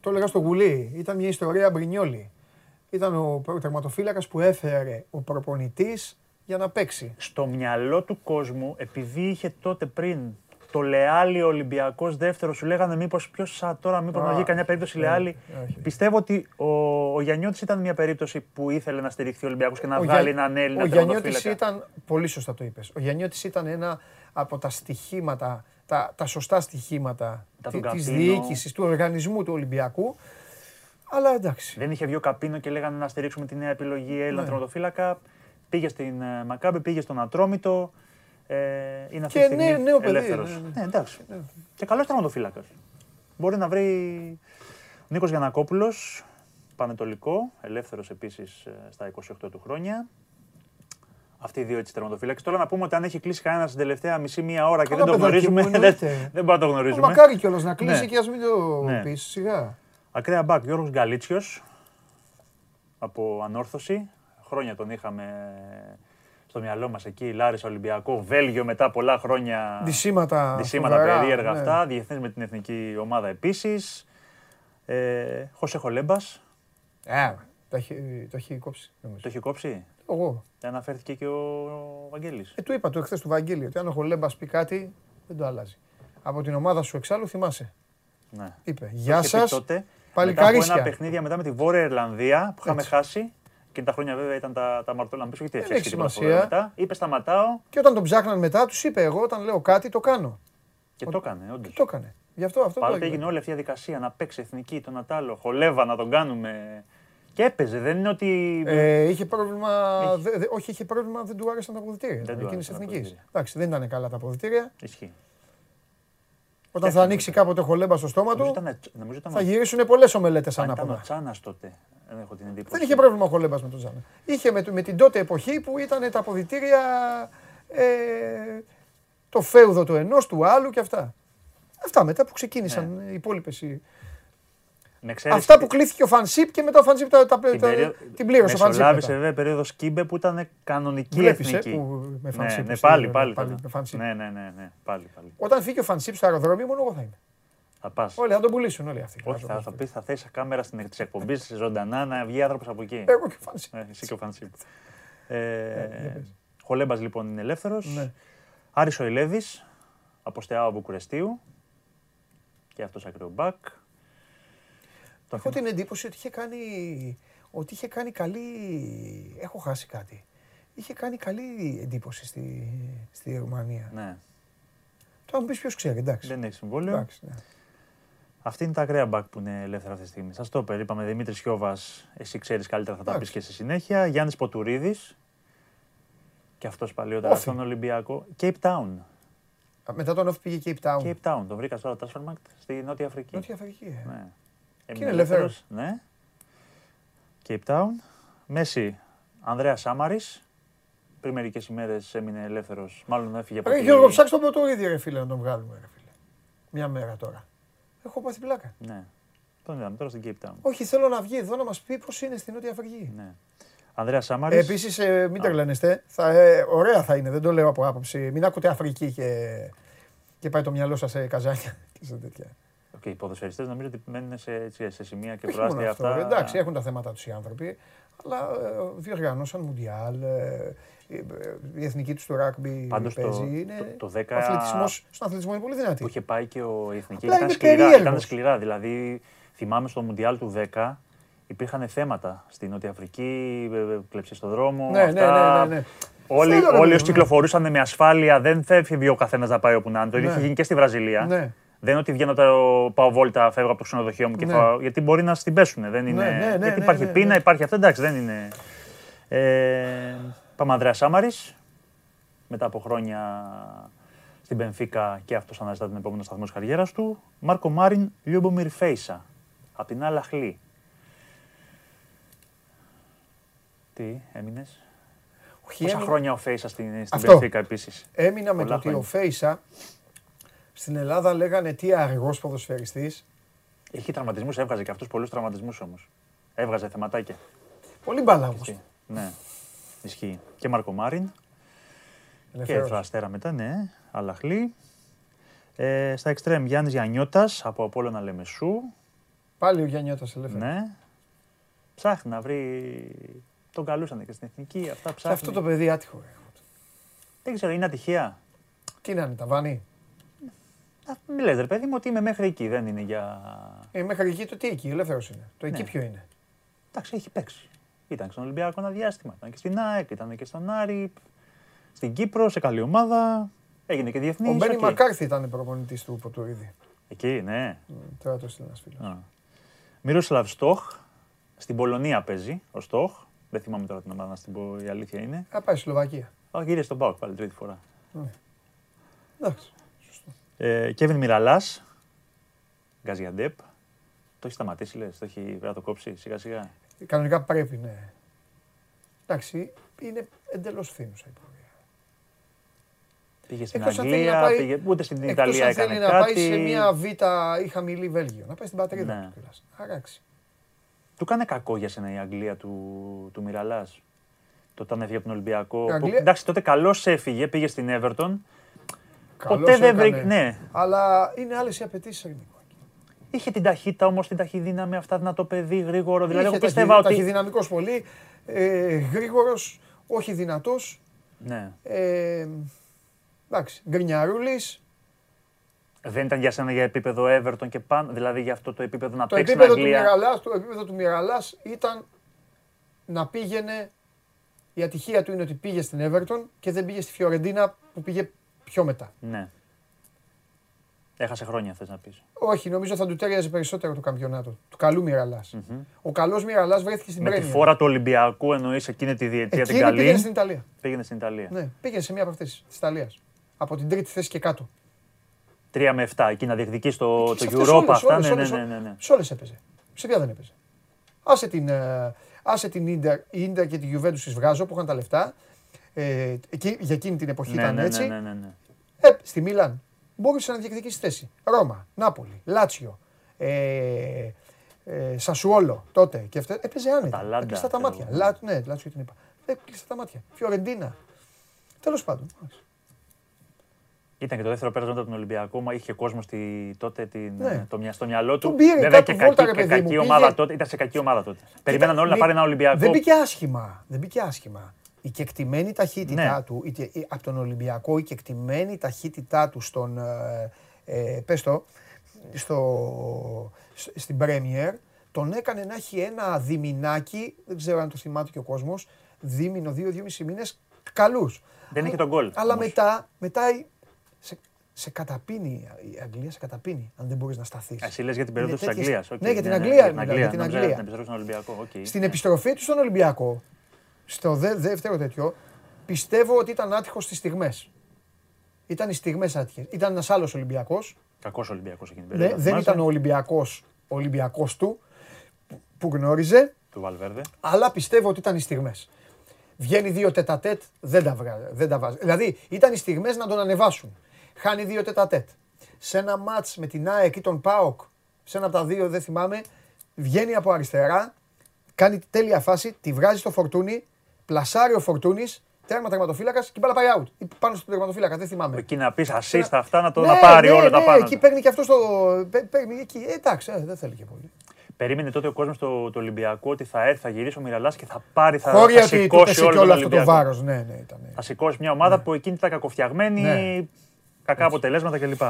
Το έλεγα στο Γουλή. Ήταν μια ιστορία Μπρινιόλη. Ήταν ο τερματοφύλακας που έφερε ο προπονητής για να παίξει. Στο μυαλό του κόσμου, επειδή είχε τότε πριν το Λεάλι Ολυμπιακός δεύτερο, σου λέγανε μήπως ποιος τώρα, μήπως να βγει καμιά περίπτωση Λεάλι. Πιστεύω ότι ο, ο Γιαννιώτης ήταν μια περίπτωση που ήθελε να στηριχθεί ο Ολυμπιακός και να ο βγάλει έναν Έλληνα τερματοφύλακα. Ο Γιαννιώτης ήταν, πολύ σωστά το είπες, ο Γιαννιώτης ήταν ένα από τα στοιχήματα, τα, τα σωστά στοιχήματα της διοίκησης, του οργανισμού του Ολυμπιακού. Αλλά εντάξει. Δεν είχε βγει ο Καπίνο και λέγανε να στηρίξουμε τη νέα επιλογή Έλληνα τερματοφύλακα. Πήγε στην Μακάμπη, πήγε στον Ατρόμητο. Ε, είναι αυτή τη στιγμή ελεύθερος. Και νέο παιδί. Ελεύθερος. Ναι, εντάξει. Ναι. Και καλός τερματοφύλακας. Μπορεί να βρει ο Νίκος Γιανακόπουλος, πανετολικό, ελεύθερος επίσης στα είκοσι οκτώ του χρόνια. Αυτοί οι δύο έτσι τερματοφύλακες. Τώρα να πούμε ότι αν έχει κλείσει κανένα την τελευταία μισή μία ώρα και δεν το γνωρίζουμε. Δεν μπορεί να το γνωρίζουμε. Μακάρι κιόλας να κλείσει και ας μην το πει σιγά. Ακραία μπακ, Γιώργος Γκαλίτσιος, από Ανόρθωση. Χρόνια τον είχαμε στο μυαλό μας εκεί, Λάρισα, Ολυμπιακό, Βέλγιο, μετά πολλά χρόνια δυσήματα, δυσήματα περίεργα ναι. αυτά, διεθνές με την εθνική ομάδα επίσης. Ε, Χωσέ Χολέμπας. Ε, το έχει, το έχει κόψει. Νομίζω. Το έχει κόψει. Εγώ. Αναφέρθηκε και ο Βαγγέλης. Ε, του είπα το εχθές του Βαγγέλη, ότι αν ο Χολέμπας πει κάτι, δεν το αλλάζει. Από την ομάδα σου εξάλλου θυμάσαι. Ναι. Είπε, γεια σας. Τότε, παλικάρίσια. Μετά από ένα παιχνίδι μετά με τη Βόρεια Ιρλανδία που είχαμε χάσει. Και τα χρόνια βέβαια ήταν τα, τα μαρτωλά. Πίσω, γιατί έφτιαξε την μετά. Είπε, σταματάω. Και όταν τον ψάχναν μετά, τους είπε, εγώ όταν λέω κάτι το κάνω. Και ο... το έκανε, όντως. Το έκανε. Γι' αυτό αυτό. Παρότι έγινε όλη αυτή η διαδικασία να παίξει εθνική, τον Ατάλο, Χολέβα να τον κάνουμε. Και έπαιζε. Δεν είναι ότι. Ε, είχε πρόβλημα. Είχε... Δε, δε, όχι, είχε πρόβλημα, δεν του άρεσαν τα αποδυτήρια. Δεν του άρεσαν τα αποδυτήρια. Εντάξει, δεν ήταν καλά τα αποδυτήρια. Ισχύει. Ο Όταν θα ανοίξει κάποτε χολέμπα στο στόμα του, θα γυρίσουν πολλές ομελέτες ανάποδα. Ήταν ο Τσάνας τότε. Δεν έχω την εντύπωση. Δεν είχε πρόβλημα ο Χολέμπας με τον Τσάνα. Είχε με την τότε εποχή που ήταν τα αποδυτήρια, το φέουδο του ενός, του άλλου και αυτά. Αυτά μετά που ξεκίνησαν οι υπόλοιπες. Αυτά που κλείθηκε ο Φανσίπ και μετά ο Φανσίπ την πλήρωσε. Μεσολάβησε βέβαια περίοδο Κίμπε που ήταν κανονική εθνική. Ναι, πάλι, πάλι. Ναι, ναι, ναι, πάλι. Όταν φύγει ο Φανσίπ στο αεροδρόμιο, μόνο εγώ θα είμαι. Θα πας. Όλοι θα τον πουλήσουν όλοι αυτοί. Όχι, θα, θα πεις, θα θέσεις κάμερα στην εκπομπή ζωντανά να βγει άνθρωπος από εκεί. Εγώ και ο Φανσίπ. Ε, εσύ και ο Φανσίπ. ε, Χολέμπας λοιπόν είναι ελεύθερος. Ναι. Άρης ο Ηλέδης, αποστεάω Βουκουρεστίου. Και αυτός ακριομπακ. Έχω την εντύπωση ότι είχε κάνει, ότι είχε κάνει καλή... Έχω χάσει κάτι. Είχε κάνει καλή εντύπωση στη, στη Ρουμανία. Ναι. Τώρα μου πεις ποιος ξέρει, εντάξει. Δεν έχει συμβόλαιο. Εντάξει, ναι. Αυτή είναι τα ακραία μπακ που είναι ελεύθερα αυτή τη στιγμή. Σας το είπαμε, Δημήτρης Σιόβας, εσύ ξέρεις καλύτερα, θα τα πεις και στη συνέχεια. Γιάννης Ποτουρίδης, και αυτός παλιότερα στον Ολυμπιακό. Cape Town. Μετά τον Όφη πήγε Cape Town. Cape Town, τον βρήκα στο Transfermarkt στη Νότια Αφρική. Νότια Αφρική, ε. Ναι. Και είναι ελεύθερος. Ναι. Cape Town. Μέση, Ανδρέας Σάμαρης. Πριν μερικές ημέρες έμεινε ελεύθερος. Μάλλον έφυγε από εκεί. Γιώργο, ψάξε τον Ποτουρίδη, ρε φίλε, να τον βγάλουμε, ρε φίλε. Μια μέρα τώρα. Έχω πάθει πλάκα. Ναι. Τον είδαμε τώρα στην Cape Town. Όχι, θέλω να βγει εδώ να μας πει πώς είναι στην Νότια Αφρική. Ναι. Ανδρέας Σάμαρης. Επίσης, ε, μην τρελαίνεστε. Ε, ωραία θα είναι, δεν το λέω από άποψη. Μην ακούτε Αφρική και, και πάει το μυαλό σας σε καζάνια και σε τέτοια. Okay, οι ποδοσφαιριστές νομίζω ότι μένουν σε, σε σημεία και προάστια αυτά. Αυτό. Εντάξει, έχουν τα θέματα τους οι άνθρωποι. Αλλά διοργανώσαν Μουντιάλ. Η εθνική του στο rugby παίζει. Το, το, το δέκα... αθλητισμός, στον αθλητισμό είναι πολύ δυνατή. Που είχε πάει και ο, η εθνική ήταν σκληρά, ήταν σκληρά. Δηλαδή, θυμάμαι στο Μουντιάλ του δέκα υπήρχαν θέματα στην Νότια Αφρική, κλέψεις στον δρόμο. Ναι, αυτά. Ναι, ναι, ναι. Όλοι, Φέλω, όλοι ναι. Κυκλοφορούσαν με ασφάλεια, δεν έφυγε ο καθένας να πάει όπου να είναι. Το ναι. Είχε γίνει και στη Βραζιλία. Ναι. Δεν είναι ότι βγαίνω τώρα, πάω βόλτα, φεύγω από το ξενοδοχείο μου και ναι. Φάω. Γιατί μπορεί να στην πέσουνε. Δεν είναι... ναι, ναι, ναι, γιατί ναι, ναι, υπάρχει ναι, ναι, πείνα, ναι. Υπάρχει αυτό. Εντάξει, δεν είναι. Ε... Πάμε Ανδρέας Σάμαρης, μετά από χρόνια στην Μπενφίκα και αυτός αναζητά τον επόμενο σταθμό της καριέρας του. Μάρκο Μάριν, Λιούμπομιρ Φέισα, από την Αλ Αχλή. Τι, έμεινες. Όχι, πόσα έμεινε... χρόνια ο Φέισα στην, στην Μπενφίκα επίσης. Έμεινα με το ότι ο Φέισα στην Ελλάδα λέγανε τι αργός ποδοσφαιριστής. Είχε τραυματισμούς, έβγαζε και αυτούς πολλούς τραυματισμούς όμως. Έβγαζε θεματάκια. Πολύ μπάλα όμως. Ναι. Ισχύει. Και Μάρκο Μάριν. Ελευθερός. Και Αστέρα μετά, ναι. Αλ Αχλή. Ε, στα εξτρέμ, Γιάννης Γιαννιώτας, από Απόλλωνα Λεμεσού. Πάλι ο Γιαννιώτας ελεύθερος. Ναι. Ψάχνει να βρει... Τον καλούσαν και στην εθνική, αυτά ψάχνει. Αυτό το παιδί άτυχο. Δεν ξέρω, είναι ατυχία. Τι να είναι, ταβάνι. Μη λες, ρε παιδί μου, ότι είμαι μέχρι εκεί, δεν είναι για... Ε, μέχρι εκεί το τι εκεί, ελεύθερος είναι. Το εκεί ναι. Ποιο είναι. Εντάξει, έχει παίξει. Ήταν στον Ολυμπιακό ένα διάστημα, ήταν και στην ΑΕΚ, ήταν και στον Άρη, στην Κύπρο, σε καλή ομάδα, έγινε και διεθνής. Ο Μπένι okay. Μακάρθι ήταν προπονητής του Ποτουρίδη. Εκεί, ναι. Mm, τώρα το έστειλε ένας φίλος. Mm. Μιρόσλαβ Στόχ, στην Πολωνία παίζει ο Στόχ. Δεν θυμάμαι τώρα την ομάδα, να την πω, η αλήθεια είναι. Θα πάει στη Σλοβακία. Όχι, ήρθε στον ΠΑΟΚ πάλι τρίτη φορά. Mm. Εντάξει, σωστό. Ε, Κέβιν Μιραλάς, Γκαζιαντέπ. Το έχει σταματήσει, λες, το έχει πρέπει να το κόψει σιγά-σιγά. Κανονικά πρέπει, ναι. Εντάξει, είναι εντελώς φθήνουσα η πορεία. Πήγε στην εκτός Αγγλία, πάει, πήγε, ούτε στην Ιταλία έκανε κάτι. Να πάει σε μια βήτα ή χαμηλή Βέλγιο, να πάει στην πατρίδα ναι. Του κιόλας. Αράξει. Του κάνε κακό για σένα η Αγγλία του, του Μιραλάς. Τότε έφυγε από τον Ολυμπιακό. Που, εντάξει, τότε καλώς έφυγε, πήγε στην Έβερτον. Ποτέ δεν βρήκε. Ναι. Αλλά είναι άλλες οι απαιτήσεις ελληνικών. Είχε την ταχύτητα όμως, την ταχυδύναμη, αυτά να το παιδί γρήγορο. Δηλαδή, εγώ πιστεύω ότι. Ταχυδυναμικός πολύ, ε, γρήγορος, όχι δυνατός. Ναι. Ε, εντάξει, γκρινιαρούλης. Δεν ήταν για σένα για επίπεδο Everton και πάνω, δηλαδή για αυτό το επίπεδο να το παίξει στην Αγγλία. Μιραλάς, το επίπεδο του Μιραλάς ήταν να πήγαινε. Η ατυχία του είναι ότι πήγε στην Everton και δεν πήγε στη Φιωρεντίνα που πήγε πιο μετά. Ναι. Έχασε χρόνια, θες να πεις. Όχι, νομίζω θα του ταιριάζει περισσότερο το καμπιονάτο. Του καλού Μιραλάς. Mm-hmm. Ο καλός Μιραλάς βρέθηκε στην Πρέμιερ. Με τη φορά του Ολυμπιακού εννοείς εκείνη τη διετία εκείνη την καλή. Πήγαινε στην Ιταλία. Πήγαινε στην Ιταλία. Ναι, πήγαινε σε μία από αυτές της Ιταλίας. Από την τρίτη θέση και κάτω. τρία με επτά, εκεί να διεκδικήσει το, το Europa. Αυτά, ναι, ναι, ναι, ναι, ναι. Σε όλες έπαιζε. Σε ποια δεν έπαιζε. Άσε την, άσε την Ίντερ, η Ίντερ και τη Juventus της βγάζω που είχαν τα λεφτά. Ε, εκεί, για εκείνη την εποχή ναι, ήταν ναι, έτσι. Ναι, ναι, ναι, ναι. Ε, στη Μίλαν μπορούσε να διεκδικήσει θέση. Ρώμα, Νάπολη, Λάτσιο, ε, ε, Σασουόλο τότε. Και αυτά, έπαιζε άνετα. Κλειστά τα μάτια. Λά, ναι, Λάτσιο την είπα. Κλειστά τα μάτια. Φιωρεντίνα. Τέλος πάντων. Ήταν και το δεύτερο πέρασμα από τον Ολυμπιακό, μα είχε κόσμο στη, τότε την, ναι. το, στο μυαλό του. Τον πήρε, βέβαια και βόλτα, κακή, ρε, και κακή ομάδα πήγε... τότε. Ήταν σε κακή ομάδα τότε. Ήταν... Περιμέναν όλοι μη... να πάρει ένα Ολυμπιακό. Δεν μπήκε άσχημα. Δεν μπήκε άσχημα. Η κεκτημένη ταχύτητά ναι. του, η, η, από τον Ολυμπιακό, η κεκτημένη ταχύτητά του στον, ε, πες το, στο, στην Πρέμιερ, τον έκανε να έχει ένα διμηνάκι, δεν ξέρω αν το θυμάται και ο κόσμος, δίμηνο, δύο-δυόμισι μήνες, καλούς. Δεν είχε τον γκολ. Αλλά όμως. μετά, μετά σε, σε καταπίνει η Αγγλία, σε καταπίνει, αν δεν μπορείς να σταθείς. Εσύ λες για την περίοδο της Αγγλίας. Okay. Ναι, για την Αγγλία. Ναι, για την Αγγλία. Στην επιστροφή του στον Ολυμπιακό, στο δε, δεύτερο τέτοιο, πιστεύω ότι ήταν άτυχος στις στιγμές. Ήταν οι στιγμές άτυχες. Ήταν ένας άλλος Ολυμπιακός. Κακός Ολυμπιακός εκείνη την περίοδο. Ναι, δεν ήταν ο Ολυμπιακός, ο Ολυμπιακός του που γνώριζε. Του Βαλβέρντε. Αλλά πιστεύω ότι ήταν οι στιγμές. Βγαίνει δύο τετατέτ, δεν τα, δεν τα βάζει. Δηλαδή ήταν οι στιγμές να τον ανεβάσουν. Χάνει δύο τετατέτ. Σε ένα μάτς με την ΑΕΚ ή τον ΠΑΟΚ, σε ένα από τα δύο δεν θυμάμαι, βγαίνει από αριστερά, κάνει τέλεια φάση, τη βγάζει στο Φορτούνι, πλασάρει ο Φορτούνις, τέρμα τερματοφύλακας και η μπάλα πάει out. Πάνω στον τερματοφύλακα, δεν θυμάμαι. Εκεί να πεις assist τα αυτά, να το ναι, να πάρει ναι, όλα ναι, τα πάνω. Εκεί παίρνει και αυτό στο. Παίρνει εκεί. Ε, εντάξει, ε, δεν θέλει και πολύ. Περίμενε τότε ο κόσμος του Ολυμπιακού ότι θα έρθει, θα γυρίσει ο Μιραλάς και θα πάρει, θα, θα σηκώσει όλο, όλο αυτό το βάρος. Ναι, ναι, ήταν, ναι. Θα σηκώσει μια ομάδα ναι. που εκείνη ήταν κακοφτιαγμένη, ναι. κακά έτσι. αποτελέσματα κλπ.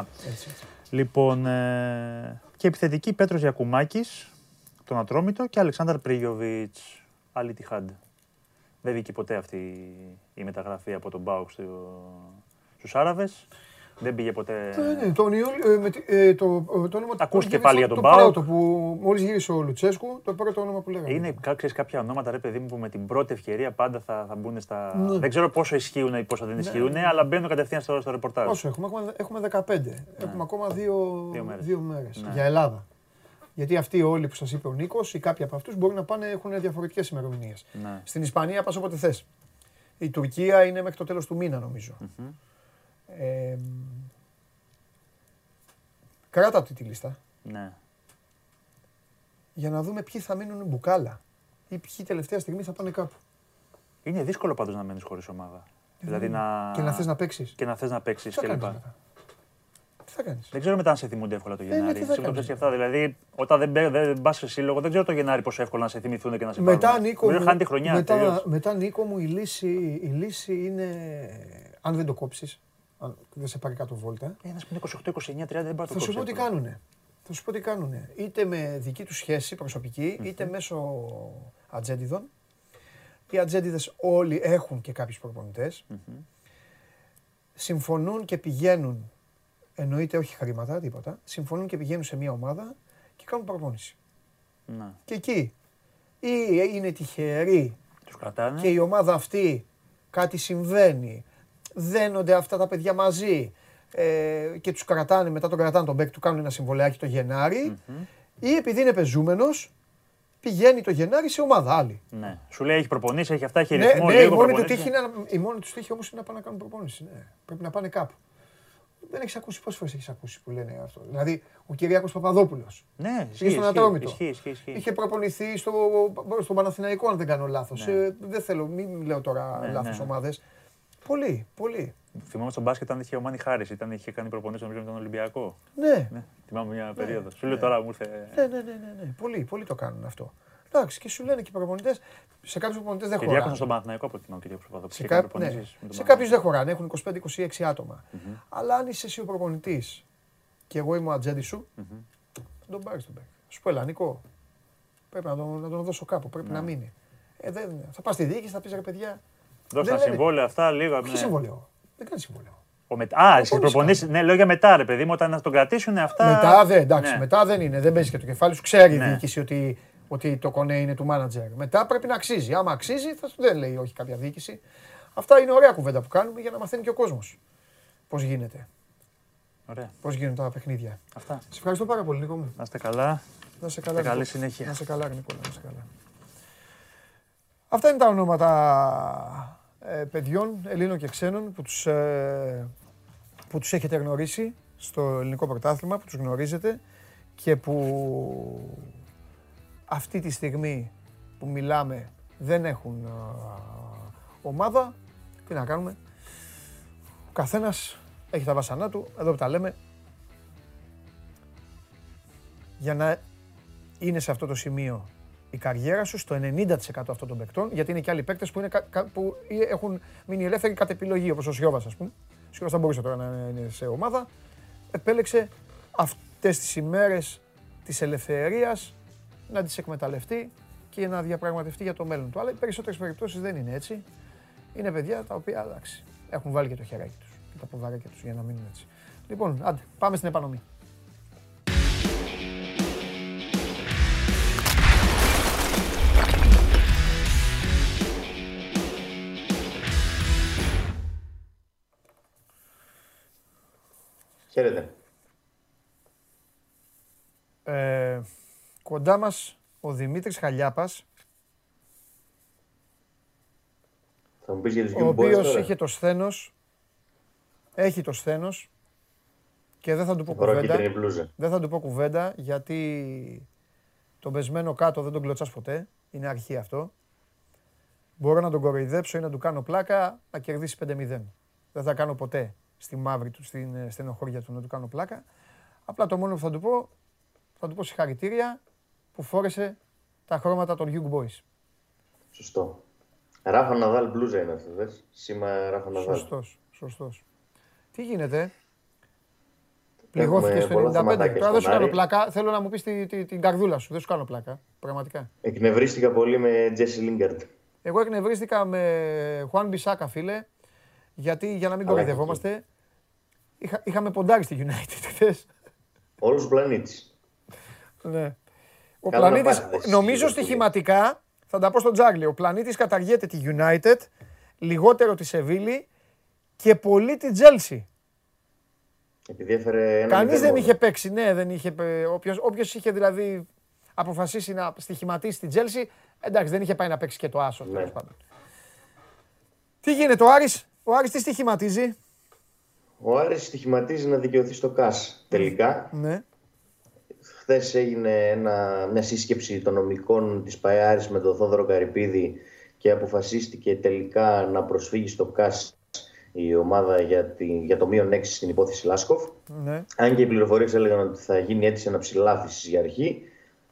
Λοιπόν, ε, και επιθετική Πέτρος Γιακουμάκης, τον Ατρόμητο και Αλεξάνδρ Πρίγιοβιτς, Αλ Ιτιχάντ. Δεν βγήκε ποτέ αυτή η μεταγραφή από τον ΠΑΟΚ στους Άραβες. Δεν πήγε ποτέ. Ναι, τον Ιούλιο. Το όνομα του. Ακούστηκε πάλι για τον Πάο. Το πρώτο που μόλις γύρισε ο Λουτσέσκου, το πρώτο όνομα που λέγαμε. Είναι κάποια ονόματα, ρε παιδί μου, που με την πρώτη ευκαιρία πάντα θα μπουν στα. Δεν ξέρω πόσο ισχύουν ή πόσο δεν ισχύουν, αλλά μπαίνουν κατευθείαν στο ρεπορτάζ. Όσο έχουμε, έχουμε δεκαπέντε. Έχουμε ακόμα δύο μέρες για Ελλάδα. Γιατί αυτοί όλοι που σας είπε ο Νίκος ή κάποιοι από αυτούς μπορεί να πάνε, έχουν διαφορετικές ημερομηνίες. Στην Ισπανία πας όποτε θες. Η Τουρκία είναι μέχρι το τέλος του μήνα, νομίζω. Ε, κράτα αυτή τη λίστα. Ναι. Για να δούμε ποιοι θα μείνουν μπουκάλα ή ποιοι τελευταία στιγμή θα πάνε κάπου. Είναι δύσκολο πάντως να μένεις χωρίς ομάδα. Ε, δηλαδή να... Και να θες να παίξεις. Και να θες να παίξεις και λοιπά. Τι θα κάνεις. Δεν ξέρω μετά αν σε θυμούνται εύκολα το Γενάρη. Ε, ναι, δηλαδή όταν δεν, δεν πας σε σύλλογο, δεν ξέρω το Γενάρη πόσο εύκολα να σε θυμηθούν και να σε πάρουν. Μετά, Νίκο μου, χάνει τη χρονιά, μετά, μετά, Νίκο μου, η λύση, η λύση είναι αν δεν το κόψεις. Αν δεν σε πάρει κάτω βόλτα. Ένας που είναι είκοσι οκτώ, είκοσι εννιά, τριάντα δεν πάρει το κόψη. Θα σου πω τι κάνουνε. Θα σου πω τι κάνουνε. Είτε με δική του σχέση προσωπική, είτε μέσω ατζέντιδων. Οι ατζέντιδες όλοι έχουν και κάποιους προπονητές. Συμφωνούν και πηγαίνουν, εννοείται όχι χρήματα, τίποτα. Συμφωνούν και πηγαίνουν σε μια ομάδα και κάνουν προπόνηση. Και εκεί ή είναι τυχεροί και η ομάδα αυτή κάτι συμβαίνει. Δένονται αυτά τα παιδιά μαζί ε, και τους κρατάνε, μετά τον κρατάνε τον μπέκ, του κάνουν ένα συμβολαιάκι το Γενάρη mm-hmm. ή επειδή είναι πεζούμενος, πηγαίνει το Γενάρη σε ομάδα άλλη. Ναι. Σου λέει έχει προπονήσει, έχει αυτά, έχει ναι, ρυθμό, ναι, λίγο προπονήσει. Ναι, η μόνη τους τύχη όμως είναι να πάνε να κάνουν προπονήσει, ναι. Πρέπει να πάνε κάπου. Δεν έχεις ακούσει, πόσες φορές έχεις ακούσει που λένε αυτό. Δηλαδή, ο Κυριάκος Παπαδόπουλος. Ναι, ισχύει, στον Ατρόμητο. Ισχύει, ισχύει, ισχύει. Είχε προπονηθεί στο, στον Παναθηναϊκό, αν δεν κάνω λάθος. Ναι. Ε, δεν θέλω, μην λέω τώρα ναι, λάθος ναι. ομάδες. Πολύ, πολύ. Θυμάμαι στον μπάσκετ όταν είχε ο Μάνι Χάρης, ήταν είχε κάνει προπονήσεις νομίζω με τον Ολυμπιακό. Ναι. ναι. Θυμάμαι μια περίοδο. Ναι. Σου λέω τώρα μου ήρθε. Ναι, ναι, ναι, ναι, ναι. Πολύ, πολύ το κάνουν αυτό. Εντάξει, και σου λένε και οι προπονητές. Σε κάποιους προπονητές δεν χωράνε. Κυριάκος στον Παναθηναϊκό από την Οκυρία που σε, κα... ναι. σε κάποιους δεν χωράνε, έχουν είκοσι πέντε είκοσι έξι άτομα. Mm-hmm. Αλλά αν είσαι εσύ ο προπονητής και εγώ είμαι ο ατζέντη σου, mm-hmm. τον πάρει τον παίκτη. Σου πω, Ελανικό, πρέπει να τον, να τον δώσω κάπου, πρέπει ναι. να μείνει. Ε, δεν... Θα πας στη διοίκηση, θα πεις ρε παιδιά. Δώσε ένα συμβόλαιο, αυτά λίγα. Τι συμβόλαιο. Δεν κάνει συμβόλαιο. Α, εσύ προπονείς. Ναι, λέω για μετά, ρε παιδί μου, όταν τον κρατήσουν αυτά. Μετά δεν, εντάξει, μετά δεν είναι. Δεν παίζει και το κεφάλι σου. Ξέρει η διοίκηση ότι το κονέ είναι του μάνατζερ. Μετά πρέπει να αξίζει. Άμα αξίζει, θα σου δεν λέει όχι κάποια διοίκηση. Αυτά είναι ωραία κουβέντα που κάνουμε για να μαθαίνει και ο κόσμος πώς γίνεται. Πώς γίνουν τα παιχνίδια. Αυτά. Σε ευχαριστώ πάρα πολύ, Νίκο μου. Να είστε καλά. Να είστε καλά. Καλή συνέχεια. Να είστε καλά, Νίκο. Να είστε καλά. Αυτά είναι τα ονόματα ε, παιδιών, Ελλήνων και ξένων, που τους, ε, που τους έχετε γνωρίσει στο ελληνικό πρωτάθλημα, που τους γνωρίζετε και που αυτή τη στιγμή που μιλάμε δεν έχουν ε, ομάδα. Τι να κάνουμε. Ο καθένας έχει τα βάσανά του, εδώ που τα λέμε. Για να είναι σε αυτό το σημείο η καριέρα σου, στο ενενήντα τοις εκατό αυτών των παικτών, γιατί είναι και άλλοι παίκτες που, που έχουν μείνει ελεύθεροι κατ' επιλογή, όπως ο Σιόβας, ας πούμε. Ο Σιόβας θα μπορούσε τώρα να είναι σε ομάδα. Επέλεξε αυτές τις ημέρες της ελευθερίας να τις εκμεταλλευτεί και να διαπραγματευτεί για το μέλλον του. Αλλά οι περισσότερες περιπτώσεις δεν είναι έτσι. Είναι παιδιά τα οποία εντάξει, έχουν βάλει και το χεράκι τους και τα ποδαράκια τους για να μείνουν έτσι. Λοιπόν, άντε, πάμε στην επανομή. Χαίρετε. Ε, κοντά μας ο Δημήτρης Χαλιάπας, θα μου πεις για τους Young Boys, ο οποίος είχε το σθένος, έχει το σθένος και δεν θα του πω κουβέντα, δεν θα του πω κουβέντα γιατί τον πεσμένο κάτω δεν τον κλωτσάς ποτέ, είναι αρχή αυτό. Μπορώ να τον κοροϊδέψω ή να του κάνω πλάκα, να κερδίσει πέντε μηδέν. Δεν θα κάνω ποτέ στη μαύρη του, στην στενοχώρια του να του κάνω πλάκα. Απλά το μόνο που θα του πω, θα του πω συγχαρητήρια που φόρεσε τα χρώματα των Young Boys. Σωστό. Ράφα Ναδάλ μπλούζα είναι αυτό, δες. Σήμα Ράφα Ναδάλ. Σωστός, σωστός. Τι γίνεται, πληγώθηκες στο ενενήντα πέντε, τώρα δεν σου κάνω πλάκα, θέλω να μου πεις τη, τη, την καρδούλα σου, δεν σου κάνω πλάκα, πραγματικά. Εκνευρίστηκα πολύ με Τζέσι Λίνγκαρντ. Εγώ εκνευρίστηκα με Χουάν Μπισάκα, φίλε. Γιατί, για να μην κοροϊδευόμαστε, είχα, είχαμε ποντάρει στη United χθες. Όλους τους πλανήτες. Ναι. Ο πλανήτης, νομίζω στοιχηματικά, θα τα πω στον Τζάγλι, ο πλανήτης καταργέται τη United, λιγότερο τη Σεβίλη και πολύ τη Chelsea. Επειδή έφερε ένα... Κανείς δεν είχε παίξει, ναι, δεν είχε, όποιος, όποιος είχε δηλαδή αποφασίσει να στοιχηματίσει τη Chelsea, εντάξει, δεν είχε πάει να παίξει και το άσο. Ναι. Τι γίνεται, ο Άρης... Ο Άρης τι στοιχηματίζει? Ο Άρης στοιχηματίζει να δικαιωθεί στο ΚΑΣ τελικά. Ναι. Χθες έγινε ένα, μια σύσκεψη των νομικών της ΠΑΕ Άρης με τον Θόδωρο Καρυπίδη και αποφασίστηκε τελικά να προσφύγει στο ΚΑΣ η ομάδα για, τη, για το μείον έξι στην υπόθεση Λάσκοφ. Ναι. Αν και οι πληροφορίες έλεγαν ότι θα γίνει αίτηση αναψηλάφισης για αρχή.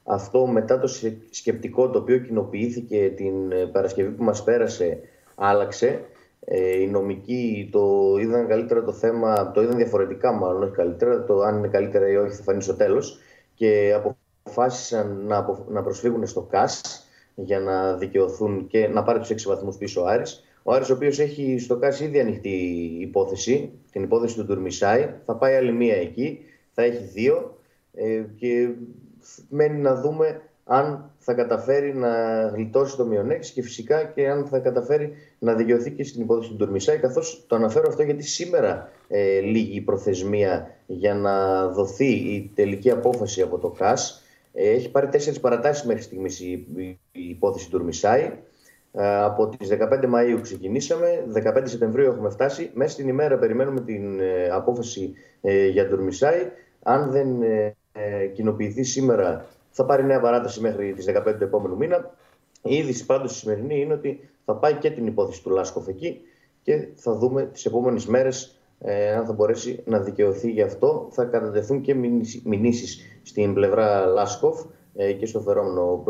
Αυτό μετά το σκεπτικό το οποίο κοινοποιήθηκε την Παρασκευή που μας πέρασε άλλαξε. Ε, οι νομικοί το είδαν καλύτερα το θέμα, το είδαν διαφορετικά μάλλον, όχι καλύτερα, το αν είναι καλύτερα ή όχι θα φανεί στο τέλος και αποφάσισαν να, να προσφύγουν στο ΚΑΣ για να δικαιωθούν και να πάρει τους έξι βαθμούς πίσω ο Άρης. Ο Άρης ο οποίος έχει στο ΚΑΣ ήδη ανοιχτή υπόθεση, την υπόθεση του Ντουρμισάη, θα πάει άλλη μία εκεί, θα έχει δύο ε, και μένει να δούμε αν θα καταφέρει να γλιτώσει το μειονέξι και φυσικά και αν θα καταφέρει να δικαιωθεί και στην υπόθεση του Ντουρμισάη. Καθώς το αναφέρω αυτό γιατί σήμερα ε, λήγει η προθεσμία για να δοθεί η τελική απόφαση από το ΚΑΣ. Ε, έχει πάρει τέσσερις παρατάσεις μέχρι στιγμής η, η, η υπόθεση του Ντουρμισάη. Ε, από τις δεκαπέντε Μαΐου ξεκινήσαμε, δεκαπέντε Σεπτεμβρίου έχουμε φτάσει. Μέσα στην ημέρα περιμένουμε την ε, απόφαση ε, για τον Ντουρμισάη. Αν δεν ε, ε, κοινοποιηθεί σήμερα... Θα πάρει νέα παράταση μέχρι τις δεκαπέντε του επόμενου μήνα. Η είδηση πάντως η σημερινή είναι ότι θα πάει και την υπόθεση του Λάσκοφ εκεί και θα δούμε τις επόμενες μέρες ε, αν θα μπορέσει να δικαιωθεί γι' αυτό. Θα κατατεθούν και μηνύσεις στην πλευρά Λάσκοφ ε, και στο φερόμενο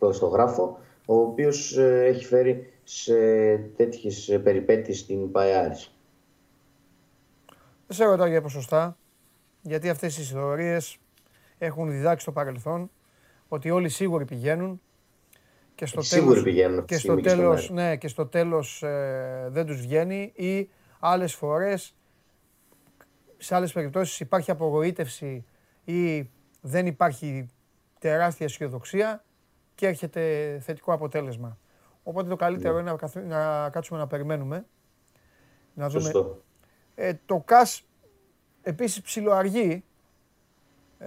πλαστογράφο, ο οποίος ε, έχει φέρει σε τέτοιες περιπέτειες στην ΠΑΕΑΡΙΣ. Δεν σε ρωτάω για ποσοστά, γιατί αυτές οι ιστορίες... Έχουν διδάξει στο παρελθόν ότι όλοι σίγουροι πηγαίνουν και στο τέλος, πηγαίνουν, και στο τέλος, ναι, και στο τέλος ε, δεν τους βγαίνει ή άλλες φορές, σε άλλες περιπτώσεις υπάρχει απογοήτευση ή δεν υπάρχει τεράστια αισιοδοξία και έρχεται θετικό αποτέλεσμα. Οπότε το καλύτερο yeah. είναι να, να κάτσουμε να περιμένουμε, να δούμε. Ε, το ΚΑΣ Επίσης ψιλοαργή.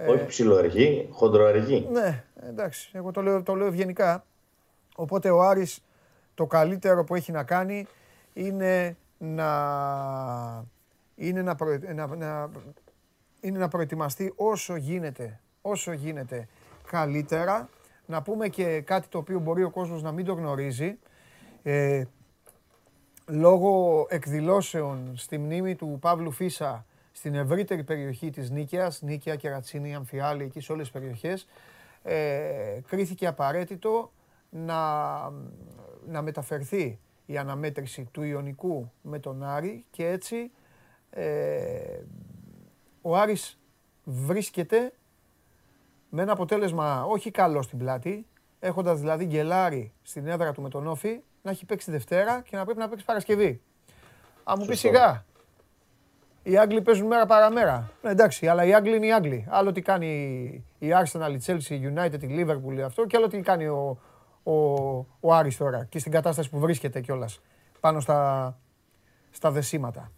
Όχι ψιλοαργή, χοντροαργή. Ναι, εντάξει, εγώ το λέω, το λέω ευγενικά. Οπότε ο Άρης το καλύτερο που έχει να κάνει είναι να, είναι να, προε, να, να, είναι να προετοιμαστεί όσο γίνεται, όσο γίνεται καλύτερα. Να πούμε και κάτι το οποίο μπορεί ο κόσμος να μην το γνωρίζει. Ε, λόγω εκδηλώσεων στη μνήμη του Παύλου Φίσα στην ευρύτερη περιοχή της Νίκαιας, Νίκαια, Κερατσίνη, Αμφιάλη, εκεί σε όλες τις περιοχές, ε, κρίθηκε απαραίτητο να, να μεταφερθεί η αναμέτρηση του Ιωνικού με τον Άρη και έτσι ε, ο Άρης βρίσκεται με ένα αποτέλεσμα όχι καλό στην πλάτη, έχοντας δηλαδή γκελάρι στην έδρα του με τον Όφη, να έχει παίξει Δευτέρα και να πρέπει να παίξει Παρασκευή. Αν μου πει σιγά, οι Άγγλοι παίζουν μέρα παραμέρα. Ναι, εντάξει, αλλά οι Άγγλοι είναι οι Άγγλοι. Άλλο τι κάνει η Arsenal, η Chelsea, η United, η Liverpool, αυτό και άλλο τι κάνει ο, ο, ο Άρης τώρα και στην κατάσταση που βρίσκεται κιόλας πάνω στα, στα δεσίματα.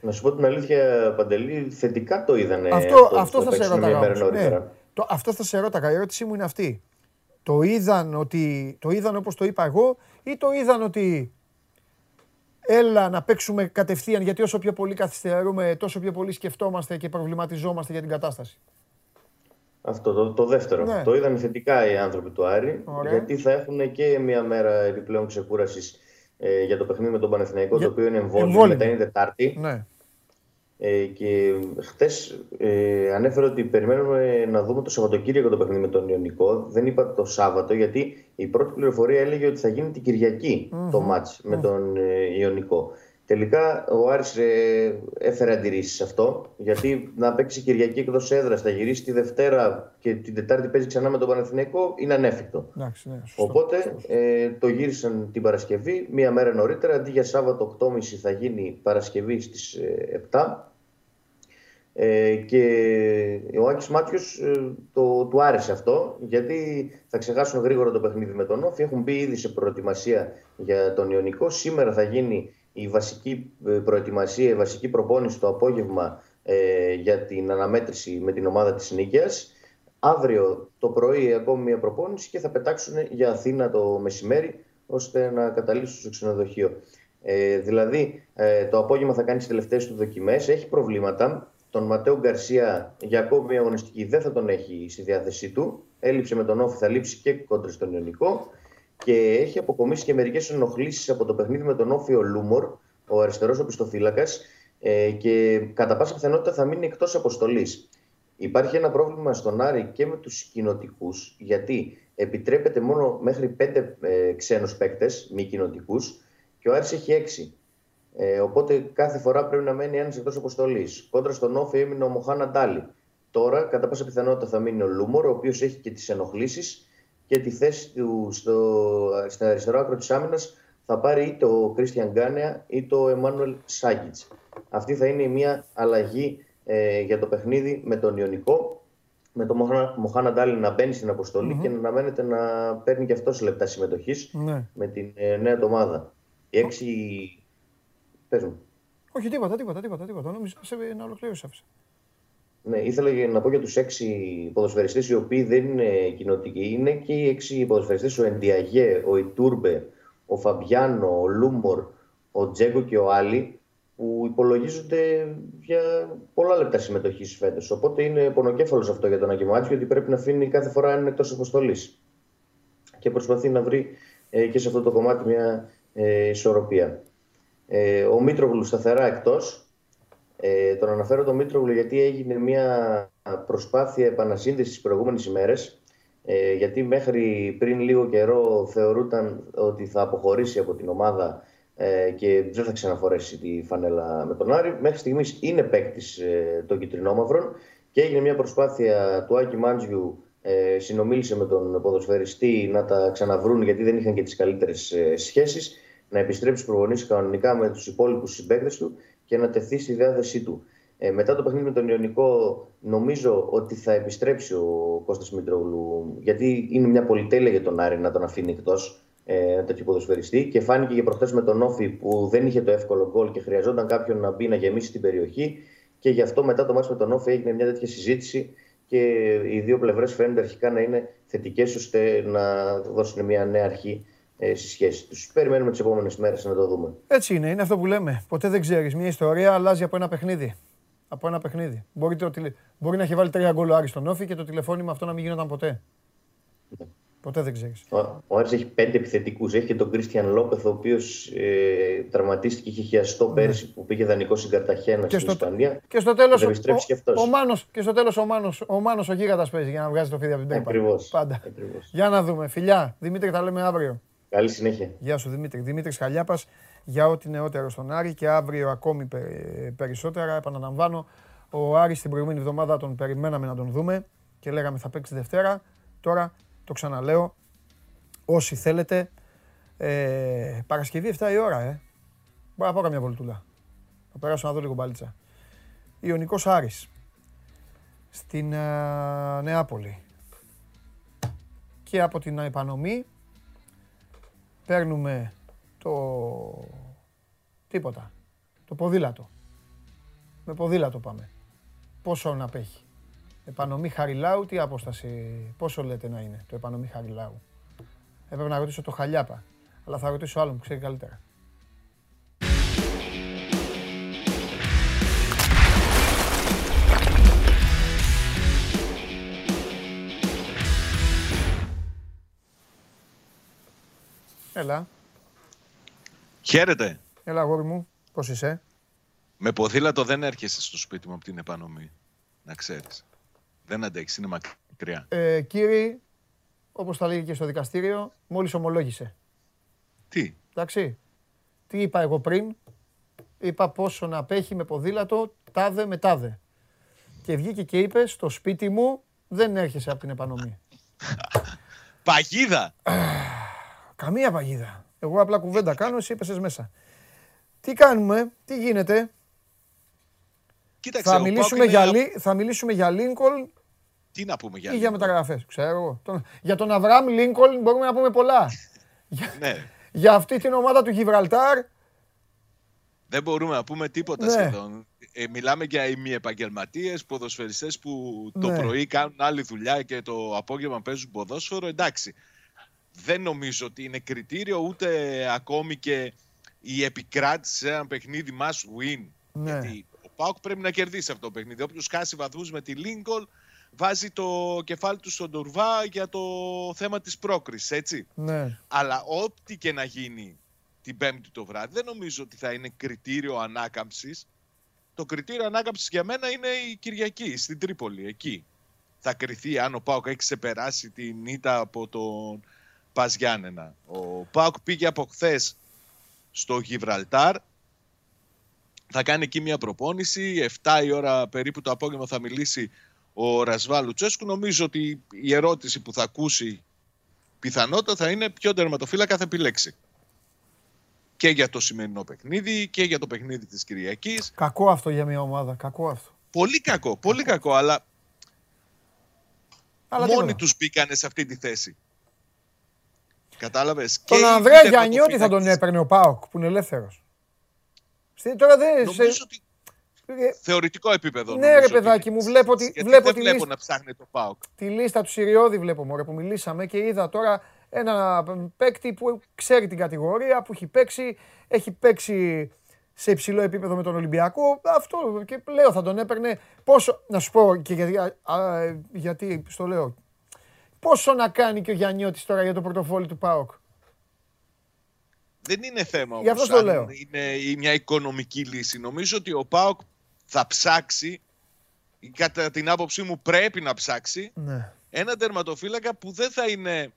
Να σου πω την αλήθεια, Παντελή, θετικά το είδανε. Αυτό, αυτό θα, θα σε ρωτάγα. Ναι, αυτό θα σε ρωτάγα. Η ερώτησή μου είναι αυτή. Το είδαν, ότι, το είδαν όπως το είπα εγώ ή το είδαν ότι έλα να παίξουμε κατευθείαν, γιατί όσο πιο πολύ καθυστερούμε, τόσο πιο πολύ σκεφτόμαστε και προβληματιζόμαστε για την κατάσταση. Αυτό το, το δεύτερο. Ναι. Το είδαν θετικά οι άνθρωποι του Άρη. Ωραία. Γιατί θα έχουν και μια μέρα επιπλέον ξεκούρασης ε, για το παιχνίδι με τον Παναθηναϊκό, για... το οποίο είναι εμβόλιο, μετά είναι Τετάρτη. Ναι. Ε, και χτες ε, ανέφερε ότι περιμένουμε να δούμε το Σαββατοκύριακο το παιχνίδι με τον Ιωνικό. Δεν είπα το Σάββατο, γιατί η πρώτη πληροφορία έλεγε ότι θα γίνει την Κυριακή mm-hmm. το μάτς mm-hmm. με τον ε, Ιωνικό. Τελικά ο Άρης ε, έφερε αντιρρήσεις σε αυτό, γιατί να παίξει Κυριακή εκτός έδρας, θα γυρίσει τη Δευτέρα και την Τετάρτη παίζει ξανά με τον Παναθηναϊκό, είναι ανέφικτο. Ναι, σωστό, οπότε σωστό. Ε, το γύρισαν την Παρασκευή, μία μέρα νωρίτερα, αντί για Σάββατο οκτώ και τριάντα θα γίνει Παρασκευή στις ε, επτά. Ε, και ο Άκης Μάτιος ε, το, του άρεσε αυτό, γιατί θα ξεχάσουν γρήγορα το παιχνίδι με τον Όφη. Έχουν μπει ήδη σε προετοιμασία για τον Ιωνικό. Σήμερα θα γίνει η βασική προετοιμασία, η βασική προπόνηση το απόγευμα ε, για την αναμέτρηση με την ομάδα της Νίκαιας. Αύριο το πρωί ακόμη μια προπόνηση και θα πετάξουν για Αθήνα το μεσημέρι ώστε να καταλήξουν στο ξενοδοχείο. Ε, δηλαδή ε, το απόγευμα θα κάνει τις τελευταίες του δοκιμές, έχει προβλήματα. Τον Ματέο Γκαρσία για ακόμη μια αγωνιστική δεν θα τον έχει στη διάθεσή του. Έλειψε με τον Όφη, θα λείψει και κόντρα στον Ιωνικό. Και έχει αποκομίσει και μερικές ενοχλήσεις από το παιχνίδι με τον Όφη ο Λούμορ, ο αριστερός οπισθοφύλακας, ε, και κατά πάσα πιθανότητα θα μείνει εκτός αποστολής. Υπάρχει ένα πρόβλημα στον Άρη και με τους κοινοτικούς, γιατί επιτρέπεται μόνο μέχρι πέντε ε, ξένους παίκτες, μη κοινοτικούς, και ο Άρης έχει έξι. Ε, οπότε κάθε φορά πρέπει να μένει ένας εκτός αποστολής. Κόντρα στον Όφη έμεινε ο Μοχάνα Ντάλι. Τώρα, κατά πάσα πιθανότητα, θα μείνει ο Λούμορ, ο οποίος έχει και τις ενοχλήσεις. Και τη θέση του στην αριστερό άκρο της άμυνας θα πάρει είτε ο Κρίστιαν Γκάνεα είτε ο Εμμάνουελ Σάγκιτς. Αυτή θα είναι μια αλλαγή ε, για το παιχνίδι με τον Ιωνικό. Με τον Μοχάνα Ντάλι να μπαίνει στην αποστολή mm-hmm. και να αναμένεται να παίρνει και αυτός λεπτά συμμετοχής mm-hmm. με την ε, νέα εβδομάδα. Οι έξι mm-hmm. παίζουν. Όχι, τίποτα, τίποτα, τίποτα. τίποτα. Νομίζω να ολοκληρώσει αυτό. Ναι, ήθελα να πω για τους έξι ποδοσφαιριστές οι οποίοι δεν είναι κοινοτικοί. Είναι και οι έξι ποδοσφαιριστές, ο Εντιαγέ, ο Ιτούρμπε, ο Φαμπιάνο, ο Λούμορ, ο Τζέγκο και ο Άλλη, που υπολογίζονται για πολλά λεπτά συμμετοχής φέτος. Οπότε είναι πονοκέφαλος αυτό για τον Άκη Μάτσιο, γιατί πρέπει να αφήνει κάθε φορά έναν εκτός αποστολής. Και προσπαθεί να βρει ε, και σε αυτό το κομμάτι μια ε, ισορροπία. Ε, ο Μήτρογλου σταθερά εκτός. Ε, τον αναφέρω τον Μήτρογλου γιατί έγινε μια προσπάθεια επανασύνδεσης τις προηγούμενες ημέρες, ε, γιατί μέχρι πριν λίγο καιρό θεωρούταν ότι θα αποχωρήσει από την ομάδα ε, και δεν θα ξαναφορέσει τη φανέλα με τον Άρη. Μέχρι στιγμής είναι παίκτης ε, των κιτρινόμαυρων και έγινε μια προσπάθεια του Άκη Μάντζιου, ε, συνομίλησε με τον ποδοσφαιριστή να τα ξαναβρούν, γιατί δεν είχαν και τις καλύτερες ε, σχέσεις, να επιστρέψει προπονήσεις κανονικά με τους υπόλοιπους συμπαίκτες του και να τεθεί στη διάθεσή του. Ε, μετά το παιχνίδι με τον Ιωνικό, νομίζω ότι θα επιστρέψει ο Κώστας Μητρόγλου, γιατί είναι μια πολυτέλεια για τον Άρη να τον αφήνει εκτός ένα ε, τέτοιο ποδοσφαιριστή. Και φάνηκε και προχθές με τον Όφη, που δεν είχε το εύκολο γκολ και χρειαζόταν κάποιον να μπει να γεμίσει την περιοχή. και γι' αυτό μετά το μάτς με τον Όφη έγινε μια τέτοια συζήτηση και οι δύο πλευρές φαίνονται αρχικά να είναι θετικές ώστε να δώσουν μια νέα αρχή ε, στη σχέση τους. Περιμένουμε τις επόμενες μέρες να το δούμε. Έτσι είναι, είναι αυτό που λέμε. Ποτέ δεν ξέρεις. Μια ιστορία αλλάζει από ένα παιχνίδι. Από ένα παιχνίδι. Μπορεί, το, μπορεί να έχει βάλει τρία γκολ ο Άρης στον Όφη και το τηλεφώνημα αυτό να μην γινόταν ποτέ. Ναι. Ποτέ δεν ξέρεις. Ο, ο Άρης έχει πέντε επιθετικούς. Έχει και τον Κρίστιαν Λόπεθ, ο οποίος ε, τραυματίστηκε, είχε χιαστό πέρσι ναι. που πήγε δανεικό στην Καρταχένα στην Ισπανία. Και στο τέλος ο, ο, ο Μάνος, και στο τέλος ο Μάνος, ο, Μάνος, ο γίγαντας παίζει για να βγάζει το φίδι από την τέπα. Ακριβώς. Πάντα. Ακριβώς. Για να δούμε. Φιλιά, Δημήτρη, τα λέμε αύριο. Καλή συνέχεια. Γεια σου, Δημήτρη. Δημήτρης Χαλιάπας για ό,τι νεότερο στον Άρη και αύριο ακόμη περισσότερα. Επαναλαμβάνω, ο Άρης την προηγούμενη εβδομάδα τον περιμέναμε να τον δούμε και λέγαμε θα παίξει Δευτέρα. Τώρα. Το ξαναλέω, όσοι θέλετε, ε, Παρασκευή εφτά η ώρα, ε. Μπορώ να πάω καμιά βολτούλα. Θα περάσω να δω λίγο μπαλίτσα. Ιωνικός Άρης, στην ε, Νεάπολη. Και από την επανομή, παίρνουμε το τίποτα, το ποδήλατο. Με ποδήλατο πάμε. Πόσο να απέχει. Επανομή Χαριλάου, τι απόσταση, πόσο λέτε να είναι το επανομή Χαριλάου. Έπρεπε να ρωτήσω το Χαλιάπα, αλλά θα ρωτήσω άλλον που ξέρει καλύτερα. Έλα. Χαίρετε. Έλα αγόρι μου, πώς είσαι. Με ποδήλατο δεν έρχεσαι στο σπίτι μου από την επανομή, να ξέρεις. Δεν αντέχεις, είναι μακριά. Ε, κύριε, όπως θα λέγει και στο δικαστήριο, μόλις ομολόγησε. Τι. Εντάξει. Τι είπα εγώ πριν. Είπα πόσο να απέχει με ποδήλατο, τάδε με τάδε. Και βγήκε και είπε, στο σπίτι μου δεν έρχεσαι από την επανομή. Παγίδα. Καμία παγίδα. Εγώ απλά κουβέντα κάνω, εσύ έπεσες μέσα. Τι κάνουμε, τι γίνεται. Κοίταξε, θα, μιλήσουμε είναι... για... θα μιλήσουμε για Lincoln. Τι να πούμε για Lincoln. Ή για μεταγραφές, ξέρω εγώ. Τον... Για τον Αβραάμ Lincoln μπορούμε να πούμε πολλά. για... Ναι. για αυτή την ομάδα του Γιβραλτάρ. Δεν μπορούμε να πούμε τίποτα ναι. σχεδόν. Ε, μιλάμε για ημιεπαγγελματίες, ποδοσφαιριστές που ναι. το πρωί κάνουν άλλη δουλειά και το απόγευμα παίζουν ποδόσφαιρο. Εντάξει, δεν νομίζω ότι είναι κριτήριο ούτε ακόμη και η επικράτηση σε ένα παιχνίδι must win. Ναι. Γιατί ο ΠΑΟΚ πρέπει να κερδίσει αυτό το παιχνίδι. Όποιος χάσει βαθμούς με τη Lincoln βάζει το κεφάλι του στον τουρβά για το θέμα της πρόκρισης, έτσι. Ναι. Αλλά ό,τι και να γίνει την Πέμπτη το βράδυ, δεν νομίζω ότι θα είναι κριτήριο ανάκαμψης. Το κριτήριο ανάκαμψης για μένα είναι η Κυριακή, στην Τρίπολη, εκεί. Θα κριθεί αν ο ΠΑΟΚ έχει ξεπεράσει την ήττα από τον Πας Γιάννενα. Ο ΠΑΟΚ πήγε από χθες στο Γιβραλτάρ. Θα κάνει εκεί μια προπόνηση, εφτά η ώρα περίπου το απόγευμα θα μιλήσει ο Ρασβάλ Λουτσέσκου. Νομίζω ότι η ερώτηση που θα ακούσει πιθανότατα θα είναι ποιο τερματοφύλακα θα επιλέξει. Και για το σημερινό παιχνίδι και για το παιχνίδι της Κυριακής. Κακό αυτό για μια ομάδα, κακό αυτό. Πολύ κακό, πολύ κακό, αλλά, αλλά μόνοι τους μπήκανε σε αυτή τη θέση. Κατάλαβες. Τον Ανδρέα Γιαννιώτη θα τον έπαιρνε ο ΠΑΟΚ που είναι ελεύθερος. Τώρα δεν... Νομίζω σε... ότι θεωρητικό επίπεδο. Ναι ρε παιδάκι μου, βλέπω ότι... Γιατί βλέπω δεν τη βλέπω λίστα... να ψάχνει το ΠΑΟΚ. Τη λίστα του Συριώδη βλέπω μωρέ που μιλήσαμε και είδα τώρα ένα παίκτη που ξέρει την κατηγορία, που έχει παίξει, έχει παίξει σε υψηλό επίπεδο με τον Ολυμπιακό. Αυτό και λέω θα τον έπαιρνε. Πόσο, να σου πω και γιατί, α, γιατί στο λέω, πόσο να κάνει και ο Γιαννιώτης τώρα για το πορτοφόλι του ΠΑΟΚ. Δεν είναι θέμα όμως αν λέω. Είναι μια οικονομική λύση. Νομίζω ότι ο ΠΑΟΚ θα ψάξει, κατά την άποψή μου πρέπει να ψάξει, ναι. ένα τερματοφύλακα που δεν θα είναι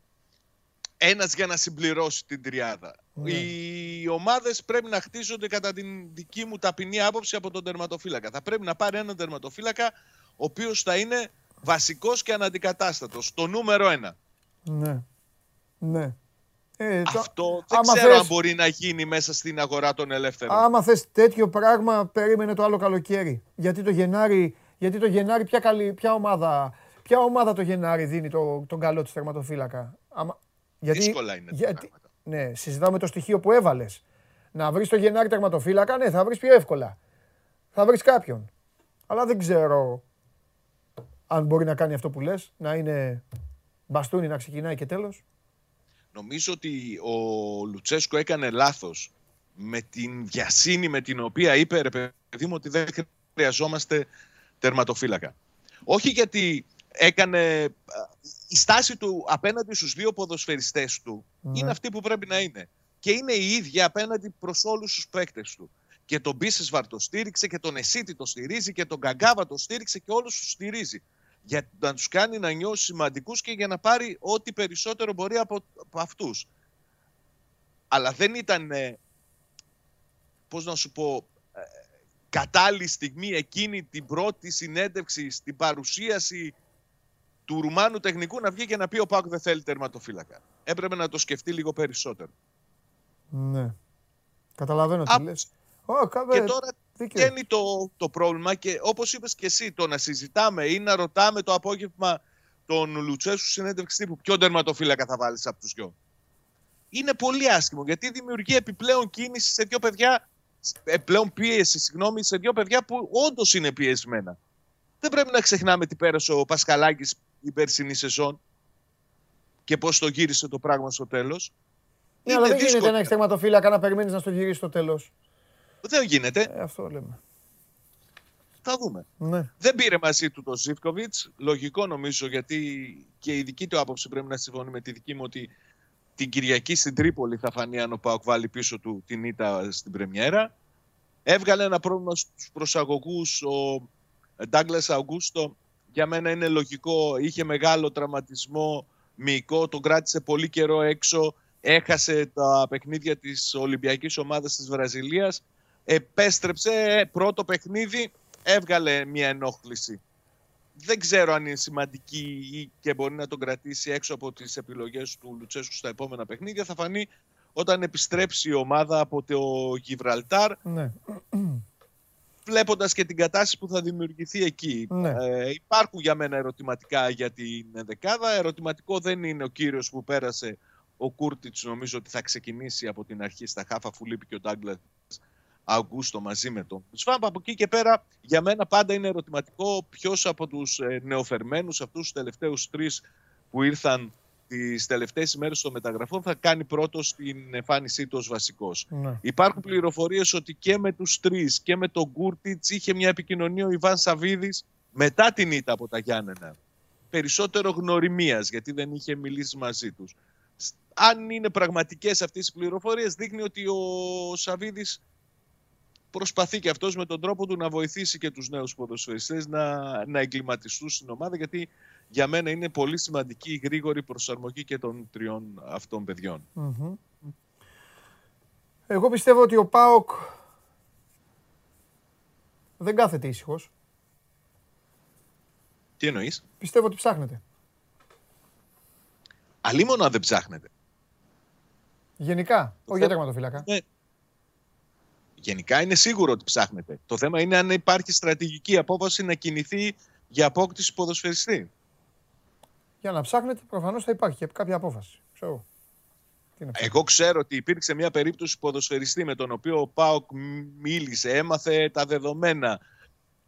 ένας για να συμπληρώσει την τριάδα. Ναι. Οι ομάδες πρέπει να χτίζονται κατά την δική μου ταπεινή άποψη από τον τερματοφύλακα. Θα πρέπει να πάρει έναν τερματοφύλακα ο οποίος θα είναι βασικός και αναντικατάστατος. Το νούμερο ένα. Ναι, ναι. Ε, αυτό το... δεν ξέρω θες... αν μπορεί να γίνει μέσα στην αγορά των ελεύθερων. Άμα θες τέτοιο πράγμα, περίμενε το άλλο καλοκαίρι. Γιατί το Γενάρη, γιατί το Γενάρη ποια, καλή, ποια, ομάδα, ποια ομάδα το Γενάρη δίνει το, τον καλό της τερματοφύλακα. Άμα... Γιατί, δύσκολα είναι γιατί... τα πράγματα. Ναι, συζητάμε το στοιχείο που έβαλες. Να βρεις το Γενάρη τερματοφύλακα, ναι, θα βρεις πιο εύκολα. Θα βρεις κάποιον. Αλλά δεν ξέρω αν μπορεί να κάνει αυτό που λες, να είναι μπαστούνι, να ξεκινάει και τέλος. Νομίζω ότι ο Λουτσέσκο έκανε λάθος με την βιασύνη με την οποία είπε, ρε παιδί μου, ότι δεν χρειαζόμαστε τερματοφύλακα. Όχι γιατί έκανε... Η στάση του απέναντι στους δύο ποδοσφαιριστές του mm. είναι αυτή που πρέπει να είναι. Και είναι η ίδια απέναντι προς όλους τους παίκτες του. Και τον Μπίσεσβαρ το στήριξε και τον Εσίτη το στηρίζει και τον Καγκάβα το στήριξε και όλους τους στηρίζει. Για να τους κάνει να νιώσει σημαντικούς και για να πάρει ό,τι περισσότερο μπορεί από, από αυτούς. Αλλά δεν ήταν, ε, πώς να σου πω, ε, κατάλληλη στιγμή εκείνη την πρώτη συνέντευξη στην παρουσίαση του Ρουμάνου τεχνικού να βγει και να πει ο ΠΑΟΚ δεν θέλει τερματοφύλακα. Έπρεπε να το σκεφτεί λίγο περισσότερο. Ναι. Καταλαβαίνω τι λες. Oh, καβε... Και τώρα βγαίνει το, το πρόβλημα και όπως είπες και εσύ, το να συζητάμε ή να ρωτάμε το απόγευμα τον Λουτσέσκου συνέντευξη τύπου ποιον τερματοφύλακα θα βάλεις από τους δυο. Είναι πολύ άσχημο γιατί δημιουργεί επιπλέον κίνηση σε δύο παιδιά, επιπλέον πίεση, συγγνώμη, σε δύο παιδιά που όντως είναι πιεσμένα. Δεν πρέπει να ξεχνάμε τι πέρασε ο Πασχαλάκης η περσινή σεζόν και πώς το γύρισε το πράγμα στο τέλος. Ναι, αλλά δεν δύσκολο. Γίνεται να έχεις τερματοφύλακα να περιμένεις να στο γυρίσεις στο τέλος. Δεν γίνεται. Ε, αυτό λέμε. Θα δούμε. Ναι. Δεν πήρε μαζί του το Ζίβκοβιτς. Λογικό νομίζω, γιατί και η δική του άποψη πρέπει να συμφωνεί με τη δική μου ότι την Κυριακή στην Τρίπολη θα φανεί αν ο ΠΑΟΚ βάλει πίσω του την ήττα στην πρεμιέρα. Έβγαλε ένα πρόβλημα στους προσαγωγούς ο Ντάγκλας Αουγκούστο. Για μένα είναι λογικό. Είχε μεγάλο τραυματισμό μυϊκό. Τον κράτησε πολύ καιρό έξω. Έχασε τα παιχνίδια της Ολυμπιακής ομάδας της Βραζιλίας. Επέστρεψε, πρώτο παιχνίδι, έβγαλε μια ενόχληση. Δεν ξέρω αν είναι σημαντική ή και μπορεί να τον κρατήσει έξω από τις επιλογές του Λουτσέσκου στα επόμενα παιχνίδια. Θα φανεί όταν επιστρέψει η ομάδα από το Γιβραλτάρ, ναι. Βλέποντας και την κατάσταση που θα δημιουργηθεί εκεί. Ναι. Ε, υπάρχουν για μένα ερωτηματικά για την δεκάδα. Ερωτηματικό δεν είναι ο κύριος που πέρασε, ο Κούρτιτς, νομίζω ότι θα ξεκινήσει από την αρχή στα χάφ, αφού λείπει και ο Ντάγκλας Αυγούστο μαζί με τον Σφάμπ. Από εκεί και πέρα, για μένα πάντα είναι ερωτηματικό ποιος από τους νεοφερμένους, αυτούς τους τελευταίους τρεις που ήρθαν τις τελευταίες ημέρες των μεταγραφών, θα κάνει πρώτος την εμφάνισή του ως βασικός. Ναι. Υπάρχουν πληροφορίες ότι και με τους τρεις και με τον Κούρτιτς είχε μια επικοινωνία ο Ιβάν Σαβίδης μετά την ήττα από τα Γιάννενα. Περισσότερο γνωριμίας, γιατί δεν είχε μιλήσει μαζί τους. Αν είναι πραγματικές αυτές οι πληροφορίες, δείχνει ότι ο Σαβίδης προσπαθεί και αυτός με τον τρόπο του να βοηθήσει και τους νέους ποδοσφαιριστές να, να εγκλιματιστούν στην ομάδα, γιατί για μένα είναι πολύ σημαντική η γρήγορη προσαρμογή και των τριών αυτών παιδιών. Mm-hmm. Εγώ πιστεύω ότι ο ΠΑΟΚ δεν κάθεται ήσυχος. Τι εννοείς? Πιστεύω ότι ψάχνεται. Αλίμονα δεν ψάχνεται. Γενικά, όχι για τερματοφύλακα. Ναι. Γενικά είναι σίγουρο ότι ψάχνεται. Το θέμα είναι αν υπάρχει στρατηγική απόφαση να κινηθεί για απόκτηση ποδοσφαιριστή. Για να ψάχνεται, προφανώς θα υπάρχει και κάποια απόφαση. Ξέρω. Εγώ ξέρω ότι υπήρξε μια περίπτωση ποδοσφαιριστή με τον οποίο ο ΠΑΟΚ μίλησε, έμαθε τα δεδομένα.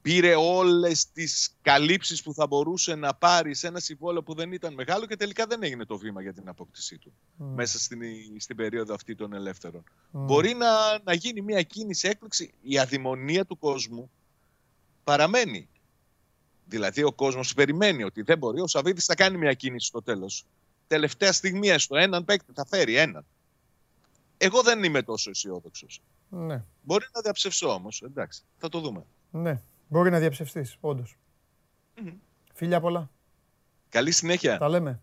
Πήρε όλες τις καλύψεις που θα μπορούσε να πάρει σε ένα συμβόλαιο που δεν ήταν μεγάλο και τελικά δεν έγινε το βήμα για την απόκτησή του mm. μέσα στην, στην περίοδο αυτή των ελεύθερων. Mm. Μπορεί να, να γίνει μια κίνηση έκπληξη. Η αδημονία του κόσμου παραμένει. Δηλαδή ο κόσμος περιμένει ότι δεν μπορεί. Ο Σαββίδης θα κάνει μια κίνηση στο τέλος. Τελευταία στιγμή έστω έναν παίκτη θα φέρει έναν. Εγώ δεν είμαι τόσο αισιόδοξος. Mm. Μπορεί να διαψευστώ όμως. Εντάξει, θα το δούμε. Ναι. Μπορεί να διαψευστείς, όντως. Mm-hmm. Φιλιά πολλά. Καλή συνέχεια. Τα λέμε.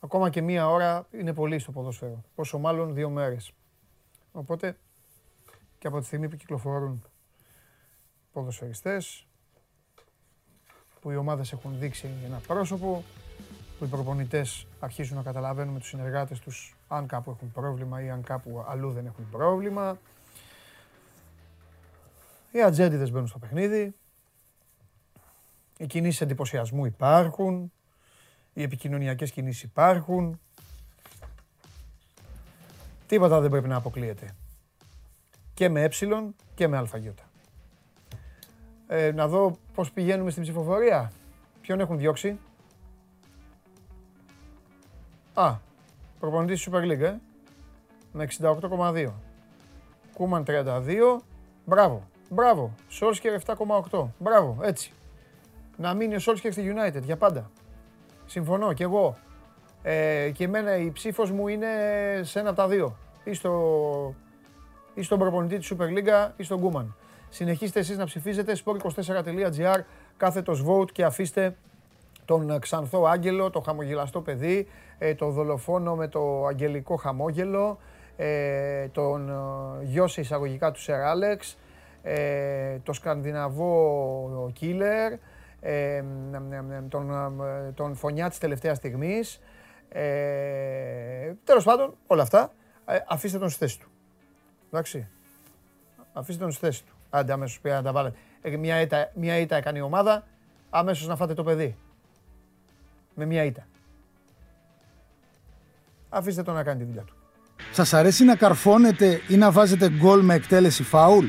Ακόμα και μία ώρα είναι πολύ στο ποδόσφαιρο. Πόσο μάλλον δύο μέρες. Οπότε και από τη στιγμή που κυκλοφορούν ποδοσφαιριστές, που οι ομάδες έχουν δείξει ένα πρόσωπο, που οι προπονητές αρχίζουν να καταλαβαίνουν με τους συνεργάτες τους αν κάπου έχουν πρόβλημα ή αν κάπου αλλού δεν έχουν πρόβλημα. Οι ατζέντιδες μπαίνουν στο παιχνίδι. Οι κινήσεις εντυπωσιασμού υπάρχουν. Οι επικοινωνιακές κινήσεις υπάρχουν. Τίποτα δεν πρέπει να αποκλείεται. και με ε και με αλφαγιώτα. Ε, να δω πώς πηγαίνουμε στην ψηφοφορία. Ποιον έχουν διώξει. Α, προπονητής της Super League, ε. Με εξήντα οκτώ κόμμα δύο. Κούμαν τριάντα δύο. Μπράβο, μπράβο. Σόλσκερ επτά κόμμα οκτώ. Μπράβο, έτσι. Να μείνει ο Σόλσκερ στη United για πάντα. Συμφωνώ κι εγώ. Ε, και εμένα η ψήφος μου είναι σε ένα από τα δύο. Ή, στο, ή στον προπονητή της Super League ή στον Κούμαν. Συνεχίστε εσείς να ψηφίζετε σπορ είκοσι τέσσερα τελεία τζι άρ, κάθετος vote και αφήστε τον ξανθό άγγελο, το χαμογελαστό παιδί, το δολοφόνο με το αγγελικό χαμόγελο, τον γιο σε εισαγωγικά του Σερ Άλεξ, το σκανδιναβό killer, τον, τον φωνιά της τελευταίας στιγμής, τέλος πάντων όλα αυτά, αφήστε τον στη θέση του, εντάξει, αφήστε τον στη θέση του. Άντε αμέσως πια να τα βάλετε. Ε, μια, ήττα, μια ήττα έκανε η ομάδα, αμέσως να φάτε το παιδί. Με μια ήττα. Αφήστε το να κάνει τη δουλειά του. Σας αρέσει να καρφώνετε ή να βάζετε γκολ με εκτέλεση φάουλ?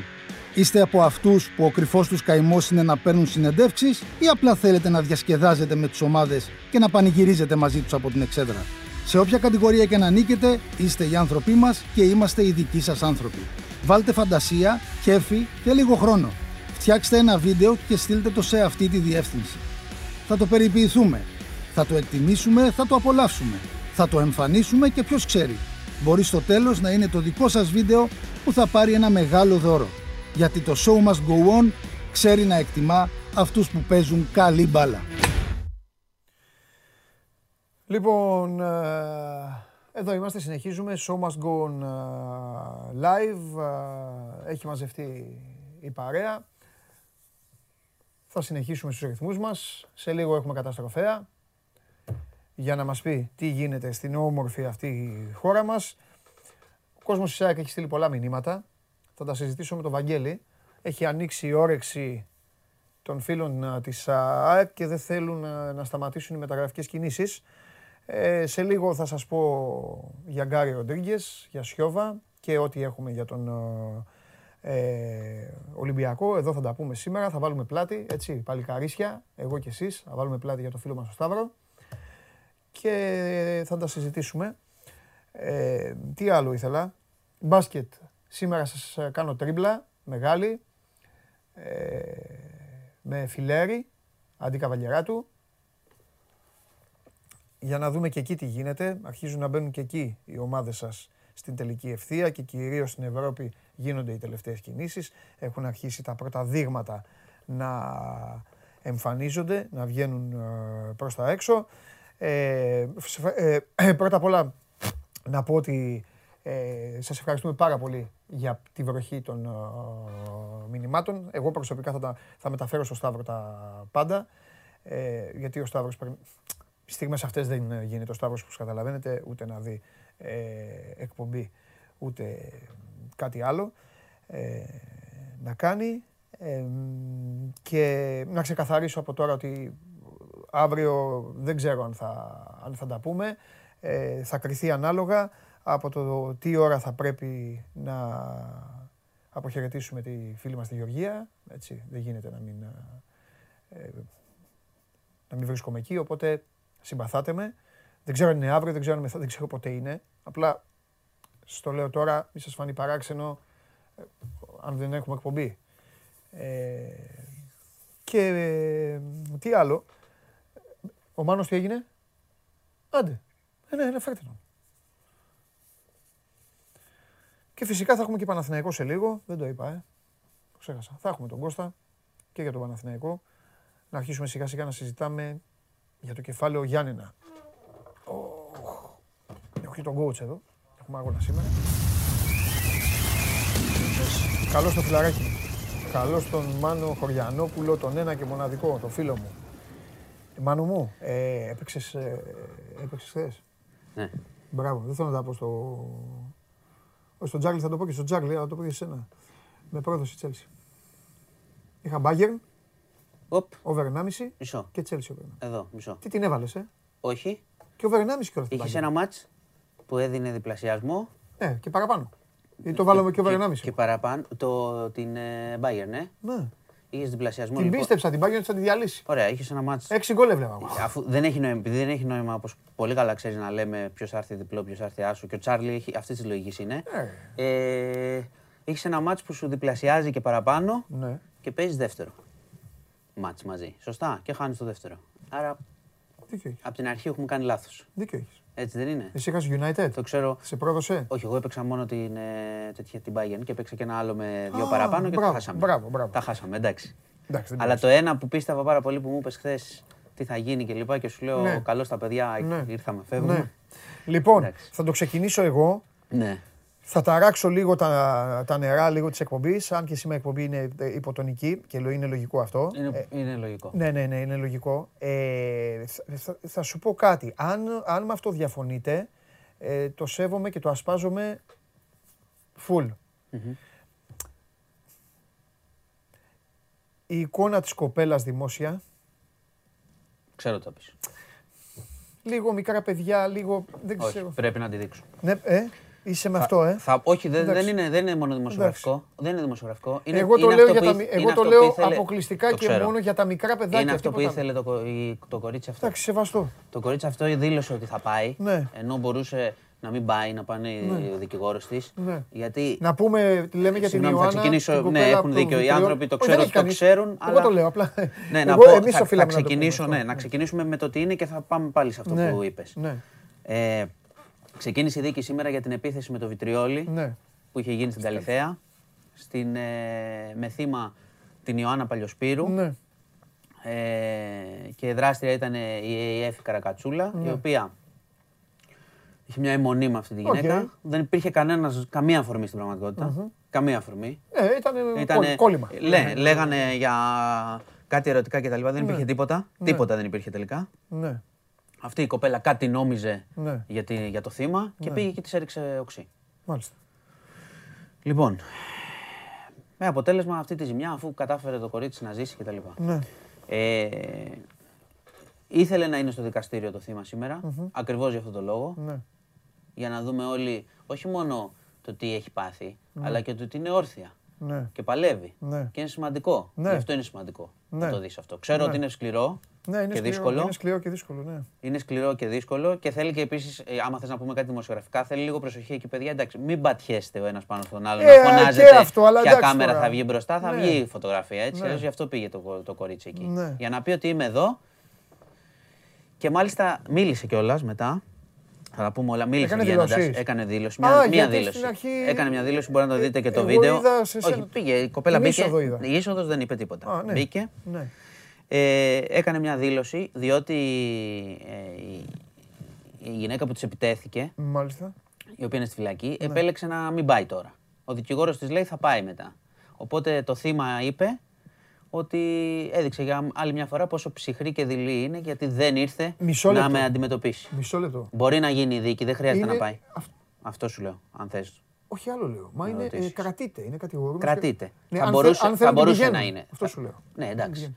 Είστε από αυτούς που ο κρυφός τους καημός είναι να παίρνουν συνεντεύξεις ή απλά θέλετε να διασκεδάζετε με τις ομάδες και να πανηγυρίζετε μαζί τους από την εξέδρα? Σε όποια κατηγορία και να νίκετε, είστε οι άνθρωποι μας και είμαστε οι δικοί σας άνθρωποι. Βάλτε φαντασία, κέφι και λίγο χρόνο. Φτιάξτε ένα βίντεο και στείλτε το σε αυτή τη διεύθυνση. Θα το περιποιηθούμε, θα το εκτιμήσουμε, θα το απολαύσουμε, θα το εμφανίσουμε και ποιος ξέρει. Μπορεί στο τέλος να είναι το δικό σας βίντεο που θα πάρει ένα μεγάλο δώρο. Γιατί το show must go on ξέρει να εκτιμά αυτούς που παίζουν καλή μπάλα. Λοιπόν, εδώ είμαστε, συνεχίζουμε, show must go on live, έχει μαζευτεί η παρέα, θα συνεχίσουμε στους ρυθμούς μας, σε λίγο έχουμε καταστροφέα για να μας πει τι γίνεται στην όμορφη αυτή χώρα μας. Ο κόσμος της ΑΕΚ έχει στείλει πολλά μηνύματα, θα τα συζητήσω με τον Βαγγέλη, έχει ανοίξει η όρεξη των φίλων της ΑΕΚ και δεν θέλουν να σταματήσουν οι μεταγραφικές κινήσεις. Ε, σε λίγο θα σας πω για Γκάρι Ροντρίγκες, για Σιόβα και ό,τι έχουμε για τον ε, Ολυμπιακό. Εδώ θα τα πούμε σήμερα, θα βάλουμε πλάτη, έτσι, παλικαρίσια, εγώ και εσείς, θα βάλουμε πλάτη για το φίλο μας τον Σταύρο και θα τα συζητήσουμε. Ε, τι άλλο ήθελα, μπάσκετ, σήμερα σας κάνω τρίμπλα, μεγάλη, ε, με φιλέρι, αντί Καβαλιεράτου. Για να δούμε και εκεί τι γίνεται, αρχίζουν να μπαίνουν και εκεί οι ομάδες σας στην τελική ευθεία και κυρίως στην Ευρώπη γίνονται οι τελευταίες κινήσεις. Έχουν αρχίσει τα πρώτα δείγματα να εμφανίζονται, να βγαίνουν προς τα έξω. Ε, ε, πρώτα απ' όλα να πω ότι ε, σας ευχαριστούμε πάρα πολύ για τη βροχή των ε, μηνυμάτων. Εγώ προσωπικά θα, τα, θα μεταφέρω στο Σταύρο τα πάντα, ε, γιατί ο Σταύρος πρέπει... Στιγμές αυτές δεν γίνεται ο Σταύρος, όπως καταλαβαίνετε, ούτε να δει ε, εκπομπή, ούτε κάτι άλλο ε, να κάνει. Ε, και να ξεκαθαρίσω από τώρα ότι αύριο δεν ξέρω αν θα, αν θα τα πούμε. Ε, θα κριθεί ανάλογα από το τι ώρα θα πρέπει να αποχαιρετήσουμε τη φίλη μας τη Γεωργία. Έτσι, δεν γίνεται να μην, ε, να μην βρίσκομαι εκεί, οπότε... Συμπαθάτε με. Δεν ξέρω αν είναι αύριο, δεν ξέρω αν μεθαύριο, δεν ξέρω πότε είναι. Απλά στο λέω τώρα, μη σας φανεί παράξενο ε, αν δεν έχουμε εκπομπή. Ε, και ε, τι άλλο. Ο Μάνος τι έγινε. Άντε. Ε, ναι, ναι, φέρτε τον. Και φυσικά θα έχουμε και Παναθηναϊκό σε λίγο. Δεν το είπα, ε. Το ξέχασα. Θα έχουμε τον Κώστα και για τον Παναθηναϊκό. Να αρχίσουμε σιγά σιγά να συζητάμε για το κεφάλαιο Γιάννενα. Έχω και τον coach εδώ. Έχουμε αγώνα σήμερα. Καλώς το φιλαράκι. Καλώς τον Μάνο Χωριανόπουλο, τον ένα και μοναδικό, τον φίλο μου. Μάνο μου, ε, έπαιξες, ε, έπαιξες χθες. Ναι. Μπράβο, δεν θέλω να τα πω στο... Όχι στο Τζάγλι, θα το πω και στο Τζάγλι, αλλά το πω και σε σένα. Με πρόδοση Chelsea. Είχα Bayern. Οπ. Over ενάμιση μισό. Και Chelsea over ενάμιση. Εδώ, μισό. Τι την έβαλες, ε? Όχι. Και over ενάμιση κιόλας. Είχες ένα μάτς που έδινε διπλασιασμό. Ναι, και παραπάνω. Ή το βάλαμε και over ενάμιση. Και παραπάνω, το, την ε, Bayern, ναι. Ναι. Είχες διπλασιασμό. Την λοιπόν. Πίστεψα την Bayern, θα τη διαλύσει. Ωραία, είχε ένα μάτς. έξι γκολ έβλεπα. Αφού δεν έχει νόημα, επειδή δεν έχει νόημα, όπως πολύ καλά ξέρει να λέμε ποιος θα έρθει διπλό, ποιος θα έρθει άσο. Και ο Τσάρλι έχει αυτή τη λογική είναι. Ναι. Ε, έχει ένα μάτς που σου διπλασιάζει και παραπάνω, ναι. Και παίζει δεύτερο μάτς μαζί. Σωστά, και χάνει το δεύτερο. Άρα από την αρχή έχουμε κάνει λάθος. Δίκιο έχεις. Έτσι δεν είναι. Εσύ είχες United. Το ξέρω. Σε πρόδωσε. Όχι, εγώ έπαιξα μόνο την, ε, τέτοια, την Bayern και έπαιξα και ένα άλλο με δύο ah, παραπάνω και μπράβο, το χάσαμε. Μπράβο, μπράβο. Τα χάσαμε, εντάξει. εντάξει Αλλά μπράβο. Το ένα που πίστευα πάρα πολύ που μου είπες χθες τι θα γίνει και λοιπά και σου λέω ναι. Καλώς τα παιδιά, ναι. Ήρθαμε, φεύγουμε. Ναι. Λοιπόν, εντάξει. Θα το ξεκινήσω εγώ. Ναι. Θα ταράξω λίγο τα, τα νερά λίγο της εκπομπής, αν και σήμερα η εκπομπή είναι υποτονική και είναι λογικό αυτό. Είναι, ε, είναι λογικό. Ναι, ναι, ναι, είναι λογικό. Ε, θα, θα σου πω κάτι. Αν, αν με αυτό διαφωνείτε, ε, το σέβομαι και το ασπάζομαι full. Mm-hmm. Η εικόνα της κοπέλας δημόσια... Ξέρω τα πεις. Λίγο μικρά παιδιά, λίγο... Δεν ξέρω. Όχι, πρέπει να τη δείξω. Ναι, ε? Είσαι με αυτό, ε. Θα, όχι, δε, δεν, είναι, δεν είναι μόνο δημοσιογραφικό. Εντάξει. Δεν είναι δημοσιογραφικό. Είναι, εγώ το είναι λέω, για τα, εγώ το λέω ήθελε, αποκλειστικά το και μόνο για τα μικρά παιδάκια. Είναι αυτό που ήθελε το, κο, η, το κορίτσι αυτό. Εντάξει, σεβαστό. Το κορίτσι αυτό δήλωσε ότι θα πάει, ναι. Ενώ μπορούσε να μην πάει, να πάνε ναι. Ο δικηγόρος της. Ναι. Γιατί... Να πούμε, λέμε για την Ιωάννα. Θα ξεκινήσω, την ναι, έχουν δίκιο. Οι άνθρωποι το ξέρουν, το ξέρουν. Εγώ το λέω απλά. Να ξεκινήσουμε με το ότι είναι και θα πάμε πάλι σε αυτό που είπες. Ξεκίνησε η δίκη σήμερα για την επίθεση με το βιτριόλι ναι. Που είχε γίνει στην Καλυθέα, στην, ε, με θύμα την Ιωάννα Παλιοσπύρου ναι. ε, και δράστρια ήταν η Εφη Καρακατσούλα, ναι. Η οποία είχε μια αιμονή με αυτή τη γυναίκα. Okay. Δεν υπήρχε κανένας, καμία αφορμή στην πραγματικότητα, mm-hmm. Καμία αφορμή. Ε, ήταν ήτανε, κόλλημα. Λέ, ναι. Λέγανε για κάτι ερωτικά κτλ. Δεν υπήρχε ναι. Τίποτα, ναι. Τίποτα δεν υπήρχε τελικά. Ναι. Αυτή η κοπέλα κάτι νόμιζε ναι. για, τη, για το θύμα και ναι. Πήγε και της έριξε οξύ. Μάλιστα. Λοιπόν, με αποτέλεσμα αυτή τη ζημιά, αφού κατάφερε το κορίτσι να ζήσει κτλ. Ναι. Ε, ήθελε να είναι στο δικαστήριο το θύμα σήμερα, mm-hmm. Ακριβώς για αυτόν τον λόγο. Ναι. Για να δούμε όλοι, όχι μόνο το τι έχει πάθει, ναι. Αλλά και το τι είναι όρθια. Ναι. Και παλεύει. Ναι. Και είναι σημαντικό. Ναι. Γι' αυτό είναι σημαντικό ναι. Να το δεις αυτό. Ξέρω ναι. Ότι είναι σκληρό. Ναι, είναι, και δύσκολο. Είναι σκληρό και δύσκολο. Ναι. Είναι σκληρό και δύσκολο και θέλει και επίσης, ε, άμα θες να πούμε κάτι δημοσιογραφικά, θέλει λίγο προσοχή εκεί, παιδιά. Εντάξει, μην πατιέστε ο ένας πάνω στον άλλον. Ε, να φωνάζετε. Ποια κάμερα τώρα. Θα βγει μπροστά, θα ναι. Βγει η φωτογραφία. Έτσι. Ναι. Γι' αυτό πήγε το, το κορίτσι εκεί. Ναι. Για να πει ότι είμαι εδώ. Και μάλιστα μίλησε κιόλας μετά. Θα τα πούμε όλα. Μίλησε βγαίνοντας. Έκανε δήλωση. Μια, Α, μια δήλωση. Αρχή... Έκανε μια δήλωση. Μπορείτε να το δείτε και το βίντεο. Όχι, πήγε. Η κοπέλα μπήκε. Η είσοδος δεν είπε τίποτα. Μπήκε. Ε, έκανε μια δήλωση, διότι ε, η, η γυναίκα που της επιτέθηκε, μάλιστα. Η οποία είναι στη φυλακή, ναι. Επέλεξε να μην πάει τώρα. Ο δικηγόρος της λέει θα πάει μετά. Οπότε το θύμα είπε ότι έδειξε για άλλη μια φορά πόσο ψυχρή και δειλή είναι, γιατί δεν ήρθε να με αντιμετωπίσει. Μισό λεπτό. Μπορεί να γίνει η δίκη, δεν χρειάζεται είναι... να πάει. Αυ... Αυτό σου λέω, αν θες. Όχι άλλο λέω. Μα είναι, ε, κρατείται, είναι κατηγορούμενος. Κρατείται. Ναι, θα αν μπορούσε, αν θα μπορούσε να είναι. Αυτό σου λέω. Ναι, εντάξει.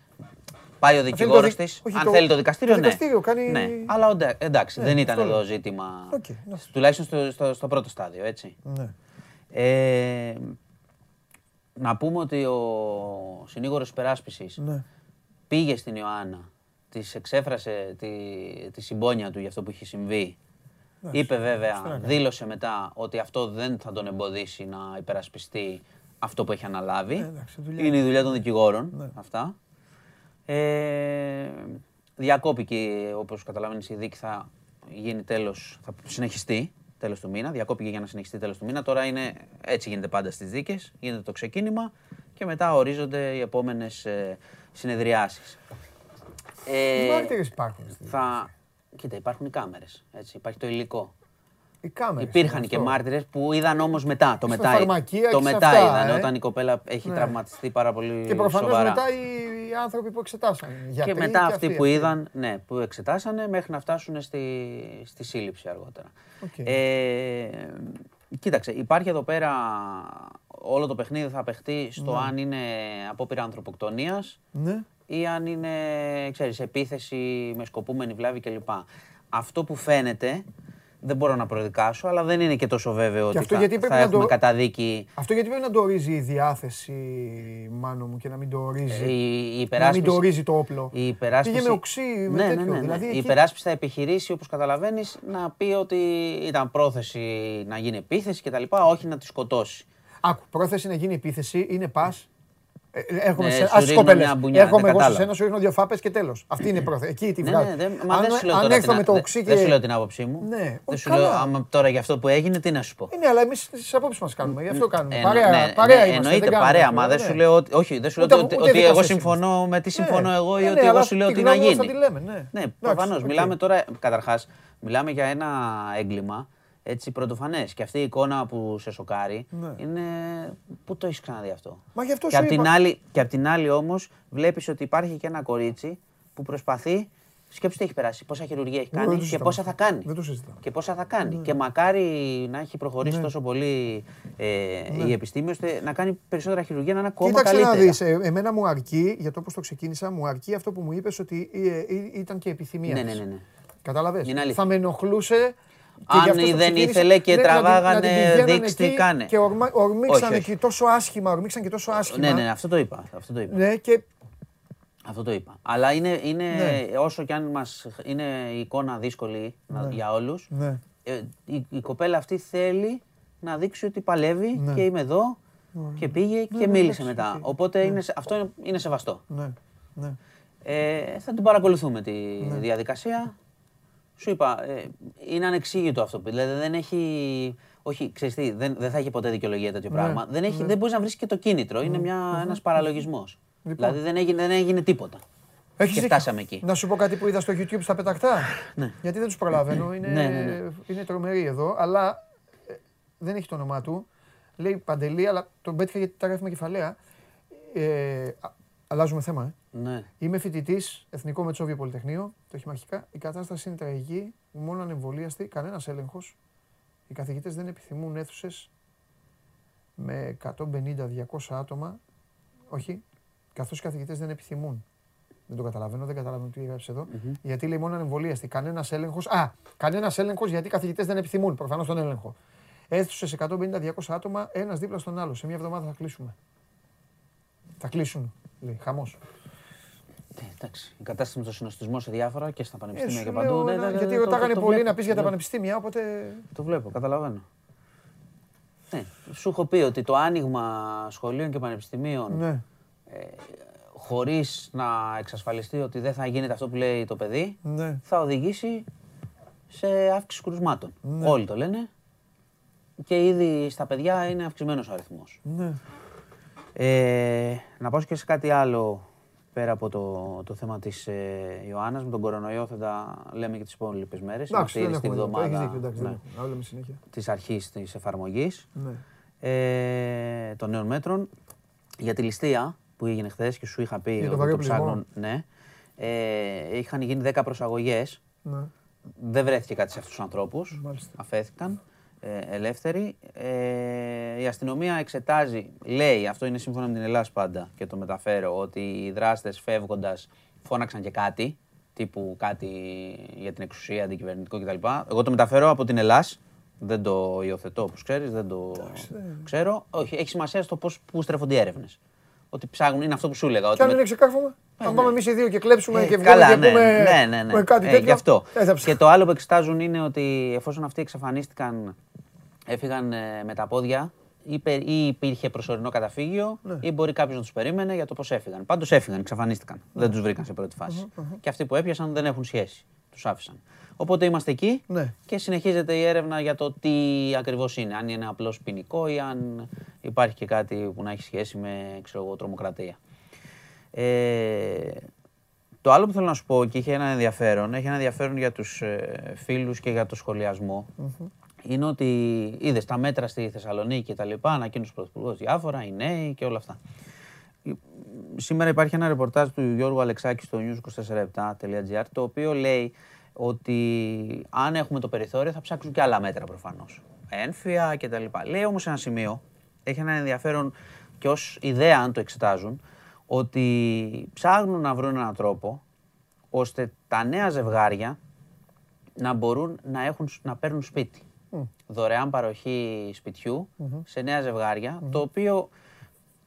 Πάει ο δικηγόρος της, αν θέλει το δικαστήριο, ναι. Αλλά εντάξει, δεν ήταν εδώ ζήτημα, τουλάχιστον στο πρώτο στάδιο, έτσι. Να πούμε ότι ο συνήγορος υπεράσπισης πήγε στην Ιωάννα, της εξέφρασε τη συμπόνια του για αυτό που είχε συμβεί. Είπε βέβαια, δήλωσε μετά ότι αυτό δεν θα τον εμποδίσει να υπερασπιστεί αυτό που έχει αναλάβει. Είναι η δουλειά των δικηγόρων αυτά. Ε, διακόπηκε, όπως καταλαβαίνεις, η δίκη θα γίνει τέλος, θα συνεχιστεί τέλος του μήνα. Διακόπηκε για να συνεχιστεί τέλος του μήνα. Τώρα είναι έτσι, γίνεται πάντα στις δίκες. Γίνεται το ξεκίνημα και μετά ορίζονται οι επόμενες ε, συνεδριάσεις. Ε, μάρτυρες υπάρχουν. Θα, κοίτα, υπάρχουν οι κάμερες. Έτσι, υπάρχει το υλικό. Οι κάμερες, υπήρχαν και μάρτυρες που είδαν όμως μετά. Το μετά, το μετά αυτά, είδαν ε? Όταν η κοπέλα έχει ναι. Τραυματιστεί πάρα πολύ σοβαρά. Και προφανώς σοβαρά. Μετά οι άνθρωποι που εξετάσανε. Και μετά και αυτοί, αυτοί που είδαν, ναι, που εξετάσανε μέχρι να φτάσουν στη, στη σύλληψη αργότερα. Okay. Ε, κοίταξε, υπάρχει εδώ πέρα όλο το παιχνίδι θα παιχτεί στο ναι. Αν είναι απόπειρα ανθρωποκτονίας ναι. Ή αν είναι ξέρεις, επίθεση με σκοπούμενη βλάβη κλπ. Αυτό που φαίνεται Δεν μπορώ να προδικάσω, αλλά δεν είναι και τόσο βέβαιο ότι θα, θα έχουμε το... καταδίκη. Αυτό γιατί πρέπει να το ορίζει η διάθεση, Μάνο μου, και να μην το ορίζει, ε, η, η να μην το, ορίζει το όπλο. Η υπεράσπιση... Πήγε με οξύ, με ναι, τέτοιο. Ναι, ναι, ναι. Δηλαδή, εκεί... Η υπεράσπιση θα επιχειρήσει, όπως καταλαβαίνεις, να πει ότι ήταν πρόθεση να γίνει επίθεση κτλ. Όχι να τη σκοτώσει. Άκου, πρόθεση να γίνει επίθεση είναι πας. Έρχομαι ναι, σε άσχη κοπέλες. Έρχομαι εγώ σε σένα, σου ρίχνω δύο φάπες και τέλος. Αυτή είναι η πρόθεση. Εκεί τη βγάζω. Ναι, ναι, μα αν, δεν αν έρθω με το οξύ και... Δεν σου λέω την άποψή μου. Ναι, δεν σου λέω, άμα τώρα για αυτό που έγινε, τι να σου πω. Ναι, αλλά εμείς τις απόψεις μας κάνουμε. Γι' αυτό κάνουμε. Ε, παρέα, ναι, παρέα ναι, είμαστε. Εννοείται παρέα, μα δεν σου λέω ότι... Όχι, δεν σου λέω ότι εγώ συμφωνώ με τι συμφωνώ εγώ ή ότι εγώ σου λέω τι να γίνει. Ναι, προφανώς. Μιλάμε τώρα, καταρχάς, μιλάμε για ένα έγκλημα. Έτσι πρωτοφανές. Και αυτή η εικόνα που σε σοκάρει ναι. είναι. Πού το έχεις ξαναδεί αυτό. Μα γι' αυτό και σου απ' είπα... άλλη... Και απ' την άλλη όμως βλέπεις ότι υπάρχει και ένα κορίτσι που προσπαθεί. Σκέψου τι έχει περάσει, πόσα χειρουργία έχει κάνει και πόσα θα κάνει. Δεν το συζητάμε. Και πόσα θα κάνει. Ναι. Και μακάρι να έχει προχωρήσει ναι. τόσο πολύ ε, ναι. η επιστήμη, ώστε να κάνει περισσότερα χειρουργία, να είναι ακόμα Κοίταξε καλύτερα. Κοίταξε να δεις, εμένα μου αρκεί, για το όπως το ξεκίνησα, μου αρκεί αυτό που μου είπες ότι ήταν και επιθυμία. Ναι, ναι, ναι. ναι. Κατάλαβες. Θα με ενοχλούσε. Αν δεν ήθελε και τραβάγανε, δείξτε τι κάνε. Και ορμήξανε και τόσο άσχημα, ορμήξαν και τόσο άσχημα. Ναι, ναι, αυτό το είπα. Αυτό το είπα. Ναι, και... Αυτό το είπα. Αλλά είναι, είναι ναι. όσο κι αν μας είναι η εικόνα δύσκολη ναι. για όλους, ναι. η, η κοπέλα αυτή θέλει να δείξει ότι παλεύει ναι. και είμαι εδώ ναι. και πήγε ναι, και ναι, μίλησε ναι, μετά. Ναι. Οπότε ναι. είναι, αυτό είναι, είναι σεβαστό. Ναι. Ναι. Ε, θα την παρακολουθούμε τη ναι. διαδικασία. Σου είπα, ε, είναι ανεξήγητο αυτό. Δηλαδή δεν έχει. Όχι, ξέρεις τι, δεν, δεν θα έχει ποτέ δικαιολογία τέτοιο ναι, πράγμα. Δεν, έχει, ναι. δεν μπορείς να βρεις και το κίνητρο. Ναι, είναι μια, ναι, ένας παραλογισμός. Λοιπόν. Δηλαδή δεν έγινε, δεν έγινε τίποτα. Έχεις και φτάσαμε εκεί. Να σου πω κάτι που είδα στο YouTube στα πετακτά. Ναι. Γιατί δεν τους προλαβαίνω. Είναι, ναι, ναι, ναι. είναι τρομερή εδώ, αλλά ε, δεν έχει το όνομά του. Λέει Παντελή, αλλά τον πέτυχα γιατί τα γράφουμε κεφαλαία. Ε, Αλλάζουμε θέμα, ε. Ναι. Είμαι φοιτητής, Εθνικό Μετσόβιο Πολυτεχνείο, το χειμαρχικά. Η κατάσταση είναι τραγική, μόνο ανεμβολίαστη, κανένας έλεγχος. Οι καθηγητές δεν επιθυμούν αίθουσες με εκατόν πενήντα με διακόσια άτομα. Όχι, καθώς οι καθηγητές δεν επιθυμούν. Δεν το καταλαβαίνω, δεν καταλαβαίνω τι έγραψε εδώ. Mm-hmm. Γιατί λέει μόνο ανεμβολίαστη, κανένας έλεγχος. Α, κανένας έλεγχος γιατί οι καθηγητές δεν επιθυμούν, προφανώς τον έλεγχο. Αίθουσες εκατόν πενήντα με διακόσια άτομα, ένας δίπλα στον άλλο. Σε μια εβδομάδα θα κλείσουμε. Θα κλείσουν. Λέει, χαμός. Ε, εντάξει, η κατάσταση με το συνοστισμό σε διάφορα και στα πανεπιστήμια ε, και παντού. Ναι, ναι, ναι, ναι, γιατί ρωτάγανε πολύ να πεις για τα πανεπιστήμια, οπότε... Το βλέπω, καταλαβαίνω. Ναι, σου έχω πει ότι το άνοιγμα σχολείων και πανεπιστημίων ναι. ε, χωρίς να εξασφαλιστεί ότι δεν θα γίνεται αυτό που λέει το παιδί, ναι. θα οδηγήσει σε αύξηση κρουσμάτων. Ναι. Όλοι το λένε και ήδη στα παιδιά είναι αυξημένος ο αριθμός. Ναι. Ε, να πάω και σε κάτι άλλο πέρα από το, το θέμα της ε, Ιωάννας. Με τον κορονοϊό θα τα λέμε και τις υπόλοιπες μέρες. Εντάξει, αυτή τη βδομάδα της αρχής της εφαρμογής ναι. ε, των νέων μέτρων. Για τη ληστεία που έγινε χθες και σου είχα πει για ότι το ψάχνουν, ναι, ε, είχαν γίνει δέκα προσαγωγές. Ναι. Δεν βρέθηκε κάτι σε αυτούς τους ανθρώπους. Μάλιστα. Αφέθηκαν. Ελεύθερη. Ε, η αστυνομία εξετάζει, λέει, αυτό είναι σύμφωνα με την Ελλάς πάντα και το μεταφέρω, ότι οι δράστες φεύγοντας φώναξαν και κάτι, τύπου κάτι για την εξουσία, αντικυβερνητικό κτλ. Εγώ το μεταφέρω από την Ελλάς, δεν το υιοθετώ όπως ξέρεις, δεν το ξέρω. Όχι, έχει σημασία στο πώς που στρέφονται οι έρευνες. Ότι ψάχνουν, είναι αυτό που σου έλεγα. Ότι αν δεν με... ξεκάρφουμε, ε, αν πάμε εμείς οι δύο και κλέψουμε ε, και βγάλουμε και πούμε ναι, ναι, ναι, ναι. κάτι ε, τέτοιο, αυτό. Ε, και το άλλο που εξετάζουν είναι ότι εφόσον αυτοί εξαφανίστηκαν, έφυγαν ε, με τα πόδια, ή, ή υπήρχε προσωρινό καταφύγιο, ναι. ή μπορεί κάποιος να τους περίμενε για το πώς έφυγαν. Πάντως έφυγαν, εξαφανίστηκαν. Ναι. Δεν τους βρήκαν σε πρώτη φάση. Uh-huh, uh-huh. Και αυτοί που έπιασαν δεν έχουν σχέση. Τους άφησαν. Οπότε είμαστε εκεί ναι. και συνεχίζεται η έρευνα για το τι ακριβώς είναι. Αν είναι απλώς ποινικό ή αν υπάρχει και κάτι που να έχει σχέση με ξέρω εγώ, τρομοκρατία. Ε, το άλλο που θέλω να σου πω και είχε ένα ενδιαφέρον, έχει ένα ενδιαφέρον για τους ε, φίλους και για το σχολιασμό, mm-hmm. είναι ότι είδες τα μέτρα στη Θεσσαλονίκη και τα λοιπά, ανακοίνωσε ο Πρωθυπουργός διάφορα, οι νέοι και όλα αυτά. Σήμερα υπάρχει ένα ρεπορτάζ του Γιώργου Αλεξάκη στο news twenty four seven dot gr το οποίο λέει ότι αν έχουμε το περιθώριο θα ψάξουν και άλλα μέτρα προφανώς. Ένφια και τα λοιπά. Λέει όμως ένα σημείο, έχει ένα ενδιαφέρον και ως ιδέα αν το εξετάζουν, ότι ψάχνουν να βρουν έναν τρόπο ώστε τα νέα ζευγάρια να μπορούν να, έχουν, να παίρνουν σπίτι. Mm. Δωρεάν παροχή σπιτιού mm-hmm. σε νέα ζευγάρια, mm-hmm. το οποίο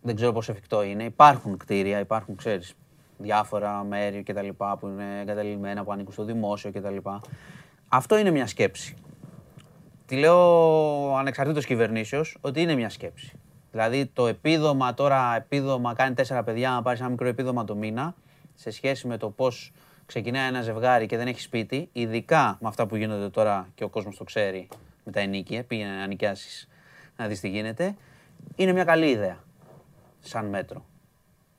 δεν ξέρω πόσο εφικτό είναι. Υπάρχουν κτίρια, υπάρχουν, ξέρεις, διάφορα μέρη και τα λοιπά που είναι εγκαταλειμμένα, που ανήκουν στο δημόσιο και τα λοιπά. Αυτό είναι μια σκέψη. Τη λέω ανεξαρτήτως κυβερνήσεως ότι είναι μια σκέψη. Δηλαδή το επίδομα τώρα, επίδομα κάνει τέσσερα παιδιά να πάρει ένα μικρό επίδομα το μήνα, σε σχέση με το πώς ξεκινάει ένα ζευγάρι και δεν έχει σπίτι, ειδικά με αυτά που γίνονται τώρα και ο κόσμος το ξέρει με τα ενοίκια, πήγαινε να νοικιάσεις να δεις τι γίνεται, είναι μια καλή ιδέα σαν μέτρο.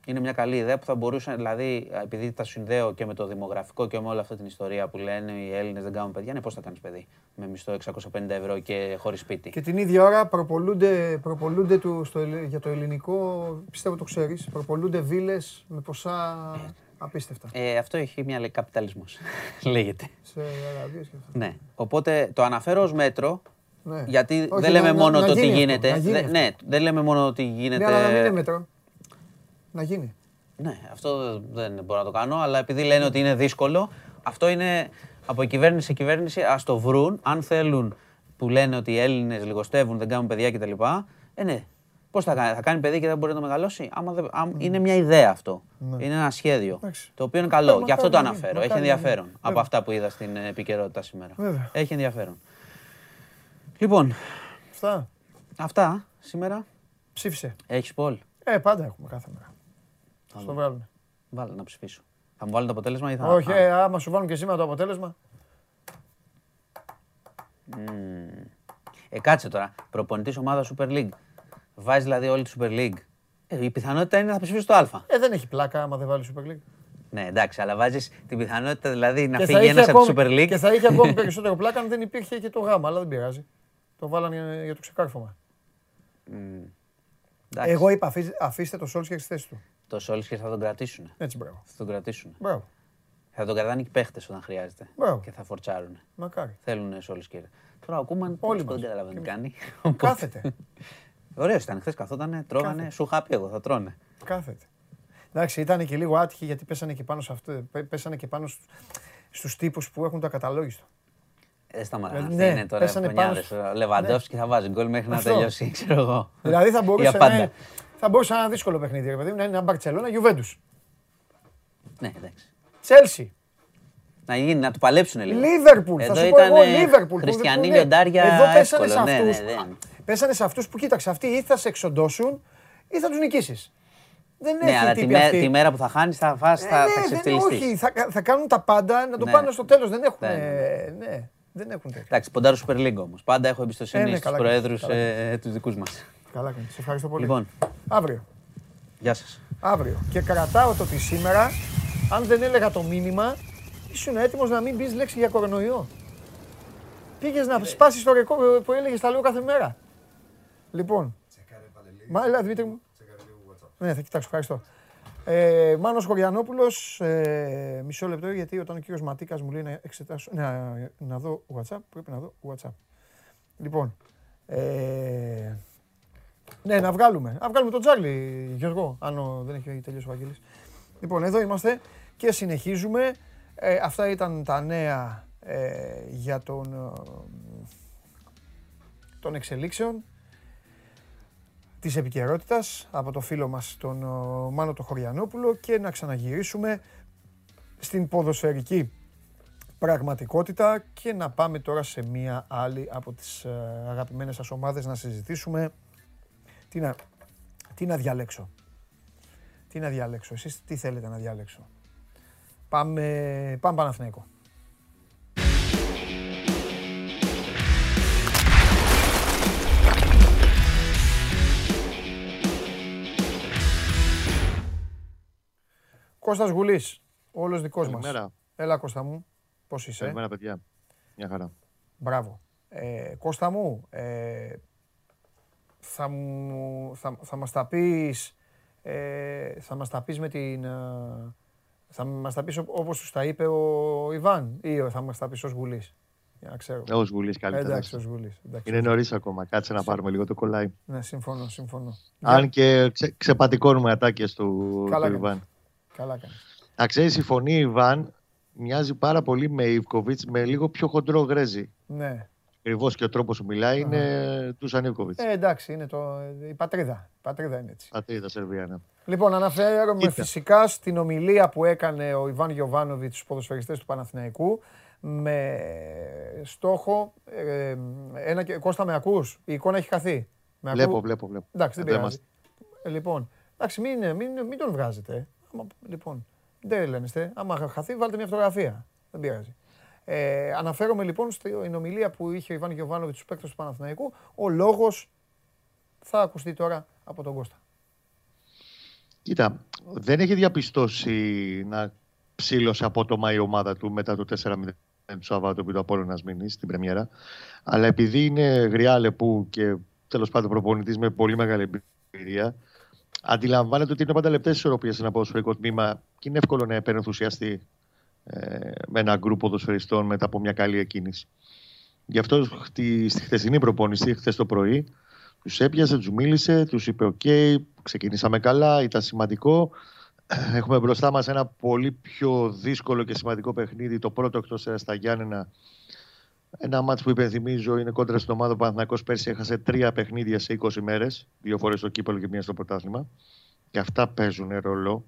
Είναι μια καλή ιδέα που θα μπορούσε, δηλαδή, επειδή τα συνδέω και με το δημογραφικό και με όλη αυτή την ιστορία που λένε οι Έλληνες δεν κάνουν παιδιά, ναι, πώς θα κάνεις παιδί με μισθό εξακόσια πενήντα ευρώ και χωρίς σπίτι. Και την ίδια ώρα προπολούνται, προπολούνται του, στο, για το ελληνικό, πιστεύω το ξέρεις, προπολούνται βίλες με ποσά ε, απίστευτα. Ε, αυτό έχει μια καπιταλισμός, λέγεται. Σε Αραβίες και αυτό. Ναι, οπότε το αναφέρω ως μέτρο. Ναι. Γιατί όχι, δεν λέμε να, μόνο να, το τι γίνεται. Αυτό, γίνεται. Ναι, δεν λέμε μόνο τι γίνεται. Ναι, αλλά να μην είναι μέτρο. Να γίνει. Ναι, αυτό δεν μπορώ να το κάνω, αλλά επειδή λένε ότι είναι δύσκολο, αυτό είναι από κυβέρνηση σε κυβέρνηση, ας το βρουν, αν θέλουν, που λένε ότι οι Έλληνες λιγοστεύουν, δεν κάνουν παιδιά κτλ. Ε, ναι. Πώς θα κάνει, θα κάνει παιδί και δεν μπορεί να το μεγαλώσει. Άμα δεν, άμα, mm. Είναι μια ιδέα αυτό. Mm. Είναι ένα σχέδιο. Mm. Το οποίο είναι καλό. Mm. Γι' αυτό mm. το αναφέρω. Mm. Έχει ενδιαφέρον mm. από αυτά που είδα στην επικαιρότητα σήμερα. Mm. Έχει ενδιαφέρον. Λοιπόν. Αυτά. Αυτά σήμερα. Ψήφισε. Έχεις πόλ. Ε, πάντα έχουμε κάθε μέρα. Στο βγάλουν. Βάλε να ψηφίσω. Θα μου βάλουν το αποτέλεσμα ή θα... Όχι, ε, άμα σου βάλουν και σήμερα το αποτέλεσμα. Mm. Ε, κάτσε τώρα. Προπονητής ομάδα Super League. Βάζει δηλαδή όλη τη Super League. Ε, η πιθανότητα είναι να ψηφίσει το Α. Ε, δεν έχει πλάκα άμα δεν βάλει Super League. Ναι, εντάξει, αλλά βάζεις την πιθανότητα δηλαδή να φύγει ένας από τη Super League. Και θα είχε ακόμη περισσότερο πλάκα αν δεν υπήρχε και το Γ, αλλά δεν πειράζει. Το βάλανε για το ξεκάρφωμα. Mm. Εγώ είπα αφήστε το Solskjaer στη θέση του. Το Solskjaer θα τον κρατήσουν. Έτσι, μπράβο. Θα τον κρατήσουν. Μπράβο. Θα τον κρατάνε και οι παίχτες όταν χρειάζεται. Μπράβο. Και θα φορτσάρουν. Μακάρι. Θέλουν Solskjaer. Τώρα ακούμε όλοι που δεν καταλαβαίνουν τι κάνει. Κάθεται. Ωραίος ήταν. Χθες καθότανε, τρώγανε. Σου χάπι εγώ, θα τρώνε. Κάθεται. Εντάξει, ήταν και λίγο άτυχοι γιατί πέσανε και πάνω σε αυτό. Πέσανε και πάνω στους τύπους που έχουν το ακαταλόγιστο. Δεν σταματάει. Ναι, είναι τώρα πενιάδες. Ο Λεβαντόφσκι θα βάζει γκολ μέχρι να τελειώσει, ξέρω εγώ. Δηλαδή θα μπορούσε να. Θα μπορούσε να είναι ένα δύσκολο παιχνίδι, ρε παιδί μου, να είναι ένα Μπαρτσελόνα, Γιουβέντους. Ναι, εντάξει. Τσέλσι. Να γίνει, να του παλέψουν λίγο. Λίβερπουλ, θα σου πω εγώ, Λίβερπουλ. Χριστιανοί λιοντάρια, εδώ πέσανε σε αυτούς. Πέσανε σε αυτούς που κοίταξε αυτοί ή θα σε εξοντώσουν ή θα τους νικήσεις. Δεν έχει τίποτα. Ναι, αλλά τη μέρα που θα χάνεις θα ξεφτυλιστείς. Όχι, θα κάνουν τα πάντα να το πάνε στο τέλος. Δεν έχουν. Δεν έχουν τέτοια. Εντάξει, ποντάρω Super League όμως. Πάντα έχω εμπιστοσύνη στους προέδρους τους δικούς μας. Καλά κάνεις. Σε ευχαριστώ πολύ. Λοιπόν, αύριο. Γεια σας. Αύριο. Και κρατάω το ότι σήμερα, αν δεν έλεγα το μήνυμα, ήσουν έτοιμος να μην πεις λέξη για κορονοϊό. Πήγες να σπάσεις το ρεκόρ που έλεγες, τα λέω κάθε μέρα. Λοιπόν. Τσεκάρε Παντελή. Μα, έλα, Δημήτρη μου. Τσεκάρε λίγο WhatsApp. Ναι, θα κοιτάξω. Ευχαριστώ. Ε, Μάνος Χωριανόπουλος, ε, μισό λεπτό, γιατί όταν ο κύριος Ματίκας μου λέει να εξετάσω, να, να δω WhatsApp, πρέπει να δω WhatsApp. Λοιπόν, ε, ναι, να βγάλουμε, να βγάλουμε τον Τζάγλι, Γιώργο, αν δεν έχει τελειώσει ο Βαγγέλης. Λοιπόν, εδώ είμαστε και συνεχίζουμε. Ε, αυτά ήταν τα νέα ε, για τον, ε, των εξελίξεων. Της επικαιρότητας από το φίλο μας τον Μάνο τον Χωριανόπουλο και να ξαναγυρίσουμε στην ποδοσφαιρική πραγματικότητα και να πάμε τώρα σε μία άλλη από τις αγαπημένες σας ομάδες να συζητήσουμε. Τι να, τι να διαλέξω. Τι να διαλέξω. Εσείς τι θέλετε να διαλέξω. Πάμε, πάμε Παναθηναϊκό. Κώστας Γουλής, όλος δικός μας. Καλημέρα. Έλα Κώστα μου, πώς είσαι. Καλημέρα παιδιά, μια χαρά. Μπράβο. Ε, Κώστα μου, ε, θα, μου θα, θα, μας τα πεις, ε, θα μας τα πεις με την... Θα μας τα πεις όπως τους τα είπε ο Ιβάν ή θα μας τα πεις ως Γουλής. Για να ξέρω. Ως Γουλής καλύτερα. Εντάξει, ως Γουλής. Εντάξει. Είναι νωρίς ακόμα, κάτσε να πάρουμε λίγο το κολλάει. Ναι, συμφωνώ, συμφωνώ. Αν και ξε, ξεπατικώνουμε ατάκες του, του Ιβάν. Καλά κάνεις. Να ξέρεις, η φωνή Ιβάν μοιάζει πάρα πολύ με Ιβκοβιτς, με λίγο πιο χοντρό γρέζι. Ναι. Ακριβώς, και ο τρόπος που μιλάει είναι του Σαν Ιβκοβιτς. Ε, εντάξει, είναι το... η πατρίδα. Η πατρίδα είναι έτσι. Πατρίδα Σερβιάνα. Λοιπόν, αναφέρομαι Ήταν. φυσικά στην ομιλία που έκανε ο Ιβάν Γιοβάνοβιτς στους ποδοσφαιριστές του Παναθηναϊκού με στόχο. Ε, ένα... Κώστα, με ακούς? Η εικόνα έχει χαθεί. Με ακού... Βλέπω, βλέπω. βλέπω. Εντάξει, δεν πειράζει. Λοιπόν, εντάξει, μην, μην, μην τον βγάζετε. Λοιπόν, δεν τρελαίνεστε. Άμα χαθεί, βάλτε μια φωτογραφία. Δεν πειράζει. Ε, αναφέρομαι λοιπόν στην ομιλία που είχε ο Ιβάν Γιοβάνοβιτς στους παίκτες του Παναθηναϊκού. Ο λόγος θα ακουστεί τώρα από τον Κώστα. Κοίτα, δεν έχει διαπιστώσει να ψήλωσε απότομα η ομάδα του μετά το τέσσερα μηδέν του Σαββάτου που το Απόλλωνας μείνει στην πρεμιέρα. Αλλά επειδή είναι γριάλε που και τέλος πάντων προπονητής με πολύ μεγάλη εμπειρία, αντιλαμβάνεται ότι είναι πάντα λεπτές ισορροπίες σε ένα ποδοσφαιρικό τμήμα και είναι εύκολο να επενθουσιαστεί ε, με ένα γκρουπ ποδοσφαιριστών μετά από μια καλή εκκίνηση. Γι' αυτό χτι, στη χθεσινή προπόνηση, χθες το πρωί, τους έπιασε, τους μίλησε, τους είπε: «Οκ, okay, ξεκινήσαμε καλά, ήταν σημαντικό. Έχουμε μπροστά μας ένα πολύ πιο δύσκολο και σημαντικό παιχνίδι, το πρώτο εκτός στα Γιάννενα». Ένα μάτς που υπενθυμίζω είναι κόντρα στην ομάδα του Παναθηναϊκού. Πέρσι έχασε τρία παιχνίδια σε είκοσι μέρες, δύο φορές στο κύπελλο και μία στο πρωτάθλημα. Και αυτά παίζουν ρόλο,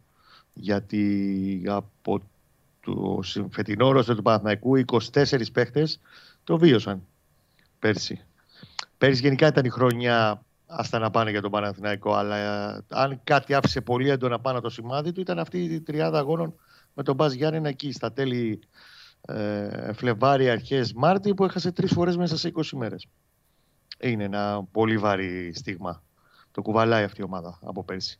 γιατί από το φετινό ρόστερ του Παναθηναϊκού είκοσι τέσσερις παίχτες το βίωσαν πέρσι. Πέρσι γενικά ήταν η χρονιά άστα να πάνε για τον Παναθηναϊκό, αλλά αν κάτι άφησε πολύ έντονα πάνω το σημάδι του, ήταν αυτή η τριάδα αγώνων με τον Μπας Γιάννενα εκεί στα τέλη Φλεβάρι, αρχές Μάρτη, που έχασε τρεις φορές μέσα σε είκοσι μέρες. Είναι ένα πολύ βαρύ στίγμα. Το κουβαλάει αυτή η ομάδα από πέρσι.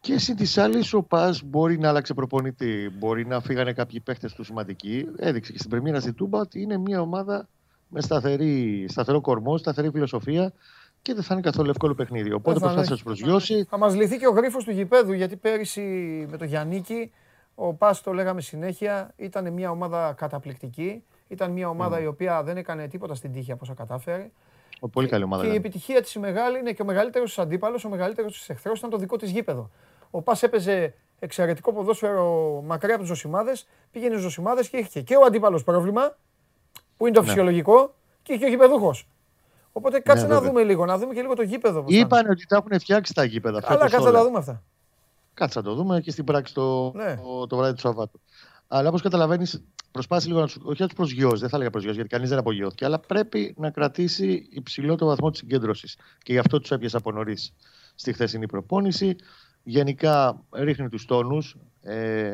Και συν της άλλης, ο ΠΑΣ μπορεί να άλλαξε προπονητή, μπορεί να φύγανε κάποιοι παίχτες του σημαντικοί. Έδειξε και στην πρεμιέρα στη Τούμπα ότι είναι μια ομάδα με σταθερή, σταθερό κορμό, σταθερή φιλοσοφία και δεν θα είναι καθόλου εύκολο παιχνίδι. Οπότε προσπάθησε να του προσγειώσει. Θα μας λυθεί και ο γρίφος του γηπέδου, γιατί πέρυσι με τον Γιαννίκη. Ο ΠΑΣ, το λέγαμε συνέχεια, ήταν μια ομάδα καταπληκτική. Ήταν μια ομάδα mm. η οποία δεν έκανε τίποτα στην τύχη από όσα κατάφερε. Ο, πολύ καλή ομάδα. Και η επιτυχία της μεγάλη είναι και ο μεγαλύτερος αντίπαλος, ο μεγαλύτερος της εχθρός ήταν το δικό της γήπεδο. Ο ΠΑΣ έπαιζε εξαιρετικό ποδόσφαιρο μακριά από τους ζωσιμάδες, πήγαινε στους ζωσιμάδες και είχε και ο αντίπαλος πρόβλημα, που είναι το φυσιολογικό, ναι. Και είχε και ο γηπεδούχος. Οπότε κάτσε ναι, να δούμε λίγο, να δούμε και λίγο το γήπεδο. Είπαν ότι τα έχουν φτιάξει τα γήπεδα. Αλλά κάτσε να δούμε αυτά. Κάτσε να το δούμε και στην πράξη το, ναι. το, το βράδυ του Σαββάτου. Αλλά όπως καταλαβαίνεις, προσπάθησε λίγο να τους, όχι να τους προσγειώσει, δεν θα έλεγα προσγειώσει, γιατί κανείς δεν απογειώθηκε, αλλά πρέπει να κρατήσει υψηλό το βαθμό της συγκέντρωσης. Και γι' αυτό τους έπιασε από νωρίς στη χθεσινή προπόνηση. Γενικά ρίχνει τους τόνους. Ε,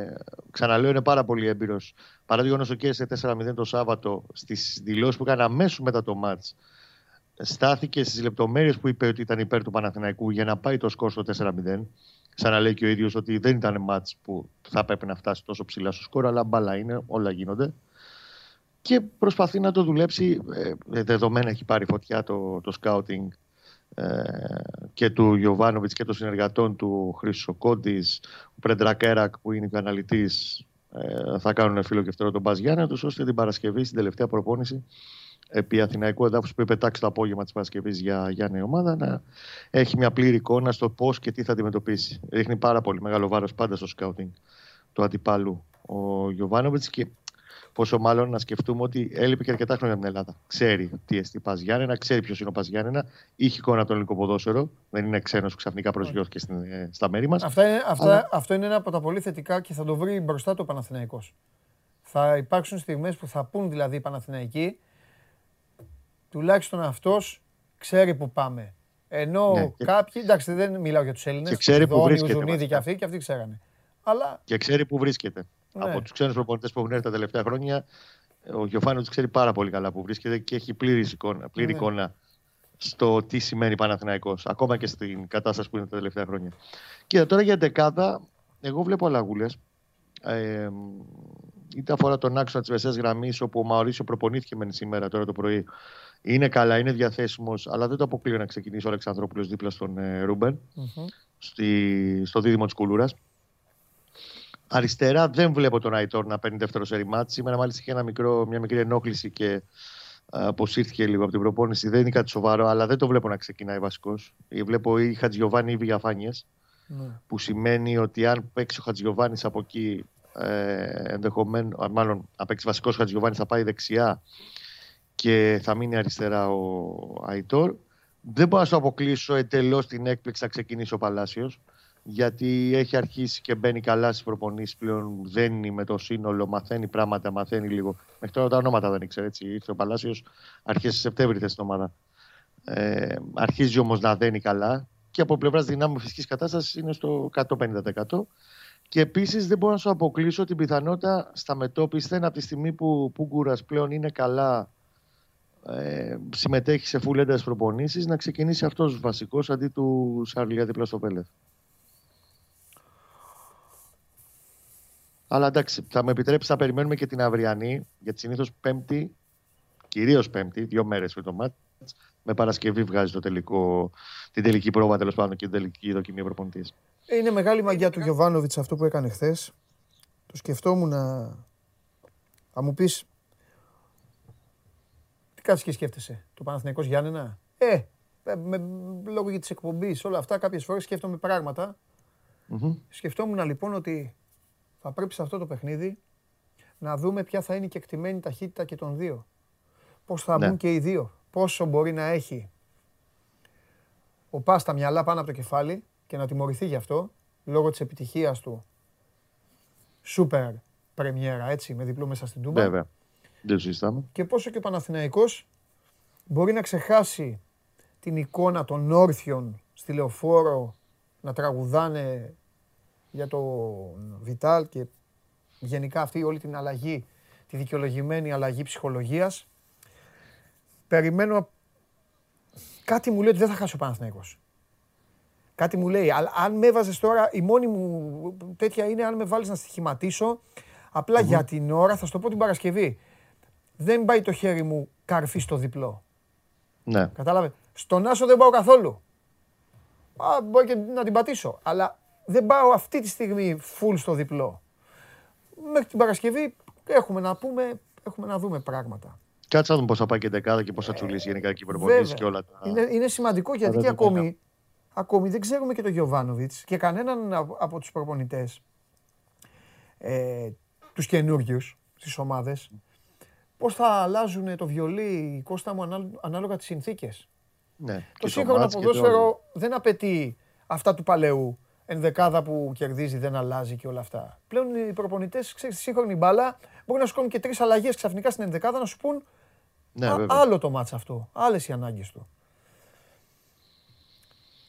ξαναλέω, είναι πάρα πολύ έμπειρος. Παρά το γεγονός ότι κέρδισε τέσσερα μηδέν το Σάββατο, στις δηλώσεις που έκανε αμέσως μετά το μάτς, στάθηκε στις λεπτομέρειες που είπε ότι ήταν υπέρ του Παναθηναϊκού για να πάει το σκορ στο τέσσερα μηδέν. Σαν να λέει και ο ίδιος ότι δεν ήταν μάτς που θα πρέπει να φτάσει τόσο ψηλά στο σκορ, αλλά μπάλα είναι, όλα γίνονται. Και προσπαθεί να το δουλέψει. Ε, δεδομένα έχει πάρει φωτιά το, το σκάουτινγκ ε, και του Γιοβάνοβιτς και των συνεργατών του, Χρυσοκόντης, ο Πρεντρακέρακ που είναι και ο αναλυτής, ε, θα κάνουν φίλο και φτερό τον Μπας Γιάννενα τους, ώστε την Παρασκευή, στην τελευταία προπόνηση, επί Αθηναϊκού εδάφους που είπε τάξη το απόγευμα της Παρασκευής για, για νέα ομάδα, να έχει μια πλήρη εικόνα στο πώς και τι θα αντιμετωπίσει. Ρίχνει πάρα πολύ μεγάλο βάρος πάντα στο σκάουτινγκ του αντιπάλου ο Γιοβάνοβιτς, και πόσο μάλλον να σκεφτούμε ότι έλειπε και αρκετά χρόνια από την Ελλάδα. Ξέρει τι εστί Πας Γιάννενα, ξέρει ποιος είναι ο Πας Γιάννενα, είχε εικόνα από τον ελληνικό ποδόσφαιρο, δεν είναι ξένος που ξαφνικά προσγειώθηκε στα μέρη μας. Αυτά είναι, αυτά, αλλά... Αυτό είναι ένα από τα πολύ θετικά και θα το βρει μπροστά του ο Παναθηναϊκός. Θα υπάρξουν στιγμές που θα πούν δηλαδή οι Παναθηναϊκοί. Τουλάχιστον αυτός ξέρει που πάμε. Ενώ ναι, κάποιοι, και... εντάξει, δεν μιλάω για τους Έλληνες, ξέρει που βρίσκεται. Δουνίδη και αυτοί, και αυτοί ξέρανε. Αλλά... Και ξέρει που βρίσκεται. Ναι. Από τους ξένους προπονητές που έχουν έρθει τα τελευταία χρόνια, ο Γιοβάνοβιτς ξέρει πάρα πολύ καλά που βρίσκεται και έχει πλήρη εικόνα, πλήρη ναι. εικόνα στο τι σημαίνει Παναθηναϊκός, ακόμα και στην κατάσταση που είναι τα τελευταία χρόνια. Και τώρα για δεκάδα, εγώ βλέπω αλλαγούλες. Ε, είτε αφορά τον άξονα της μεσαίας γραμμής, όπου ο Μαωρίσιο προπονήθηκε μεν σήμερα τώρα το πρωί. Είναι καλά, είναι διαθέσιμος, αλλά δεν το αποκλείω να ξεκινήσει ο Αλεξανδρόπουλος δίπλα στον ε, Ρούμπεν, mm-hmm. στη, στο δίδυμο της κουλούρας. Αριστερά δεν βλέπω τον Αϊτόρ να παίρνει δεύτερο σερί μάτς. Σήμερα μάλιστα είχε ένα μικρό, μια μικρή ενόχληση και αποσύρθηκε λίγο από την προπόνηση. Δεν είναι κάτι σοβαρό, αλλά δεν το βλέπω να ξεκινάει βασικός. Βλέπω ή Χατζηγιοβάνη ή Βηγιαφάνιες, mm. που σημαίνει ότι αν παίξει ο Χατζηγιοβάνης από εκεί, ε, ενδεχομένως, μάλλον θα παίξει βασικός, ο Χατζηγιοβάνης θα πάει δεξιά και θα μείνει αριστερά ο Αϊτόρ. Δεν μπορώ να σου αποκλείσω εντελώς την έκπληξη να ξεκινήσει ο Παλάσιος, γιατί έχει αρχίσει και μπαίνει καλά στις προπονήσεις πλέον, δένει με το σύνολο, μαθαίνει πράγματα, μαθαίνει λίγο. Μέχρι τώρα τα ονόματα δεν ήξερε, έτσι. Ήρθε ο Παλάσιος αρχές Σεπτέμβρη θες την ομάδα. Ε, αρχίζει όμως να δένει καλά και από πλευράς δυνάμεων φυσικής κατάστασης είναι στο εκατόν πενήντα τοις εκατό. Και επίσης δεν μπορώ να σου αποκλείσω την πιθανότητα στα μετόπισθεν από τη στιγμή που ο Γκούρας πλέον είναι καλά, ε, συμμετέχει σε full ένταση προπονήσεις, να ξεκινήσει αυτός βασικός αντί του Σαρλιά δίπλα στο Πέλεθ. Αλλά εντάξει, θα με επιτρέψει να περιμένουμε και την αυριανή, γιατί συνήθως Πέμπτη, κυρίως Πέμπτη, δύο μέρες πριν το μάτς, με Παρασκευή βγάζει το τελικό, την τελική πρόβα τέλος πάντων και την τελική δοκιμή προπονητής. Είναι μεγάλη μαγιά του Γιοβάνοβιτς αυτό που έκανε χθες. Το σκεφτόμουν να. Θα μου πεις. Τι κάτσε και σκέφτεσαι, το Παναθηναϊκός Γιάννενα. Ε, με, λόγω για τις εκπομπής, όλα αυτά κάποιες φορές σκέφτομαι πράγματα. Mm-hmm. Σκεφτόμουν λοιπόν ότι θα πρέπει σε αυτό το παιχνίδι να δούμε ποια θα είναι η κεκτημένη ταχύτητα και των δύο. Πώς θα μπουν, ναι, και οι δύο. Πόσο μπορεί να έχει ο Πας τα μυαλά πάνω από το κεφάλι και να τιμωρηθεί γι' αυτό, λόγω της επιτυχίας του σούπερ πρεμιέρα, έτσι, με διπλό μέσα στην Τούμπα. Βέβαια. Δεν συζητάμε. Και πόσο και ο Παναθηναϊκός μπορεί να ξεχάσει την εικόνα των όρθιων στη Λεωφόρο να τραγουδάνε για το Βιτάλ και γενικά αυτή όλη την αλλαγή, τη δικαιολογημένη αλλαγή ψυχολογίας. Περιμένω, κάτι μου λέει ότι δεν θα χάσει ο Παναθηναϊκός. Κάτι μου λέει, αλλά αν με έβαζες τώρα, η μόνη μου τέτοια είναι αν με βάλεις να στοιχηματίσω, απλά mm-hmm. για την ώρα, θα σου το πω την Παρασκευή, δεν πάει το χέρι μου καρφί στο διπλό. Ναι. Κατάλαβε. Στον άσο δεν πάω καθόλου. Α, μπορεί και να την πατήσω, αλλά δεν πάω αυτή τη στιγμή full στο διπλό. Μέχρι την Παρασκευή έχουμε να πούμε, έχουμε να δούμε πράγματα. Κάτσε να δούμε πώς θα πάει και δεκάδα και πώς θα τσουλήσει γενικά και οι προπονήσεις και όλα τα. Είναι, είναι σημαντικό γιατί και ακόμη, ακόμη δεν ξέρουμε και τον Γιοβάνοβιτς και κανέναν από τους προπονητές, ε, τους καινούργιους στις ομάδες, πώς θα αλλάζουν το βιολί, Κώστα μου, ανά, ανάλογα τις συνθήκες. Ναι, το σύγχρονο ποδόσφαιρο δεν απαιτεί αυτά του παλαιού. Ενδεκάδα που κερδίζει, δεν αλλάζει και όλα αυτά. Πλέον οι προπονητές, ξέρεις, στη σύγχρονη μπάλα μπορεί να σου κάνουν και τρεις αλλαγές ξαφνικά στην ενδεκάδα να σου πούν, ναι, α, άλλο το μάτς αυτό, άλλες οι ανάγκες του.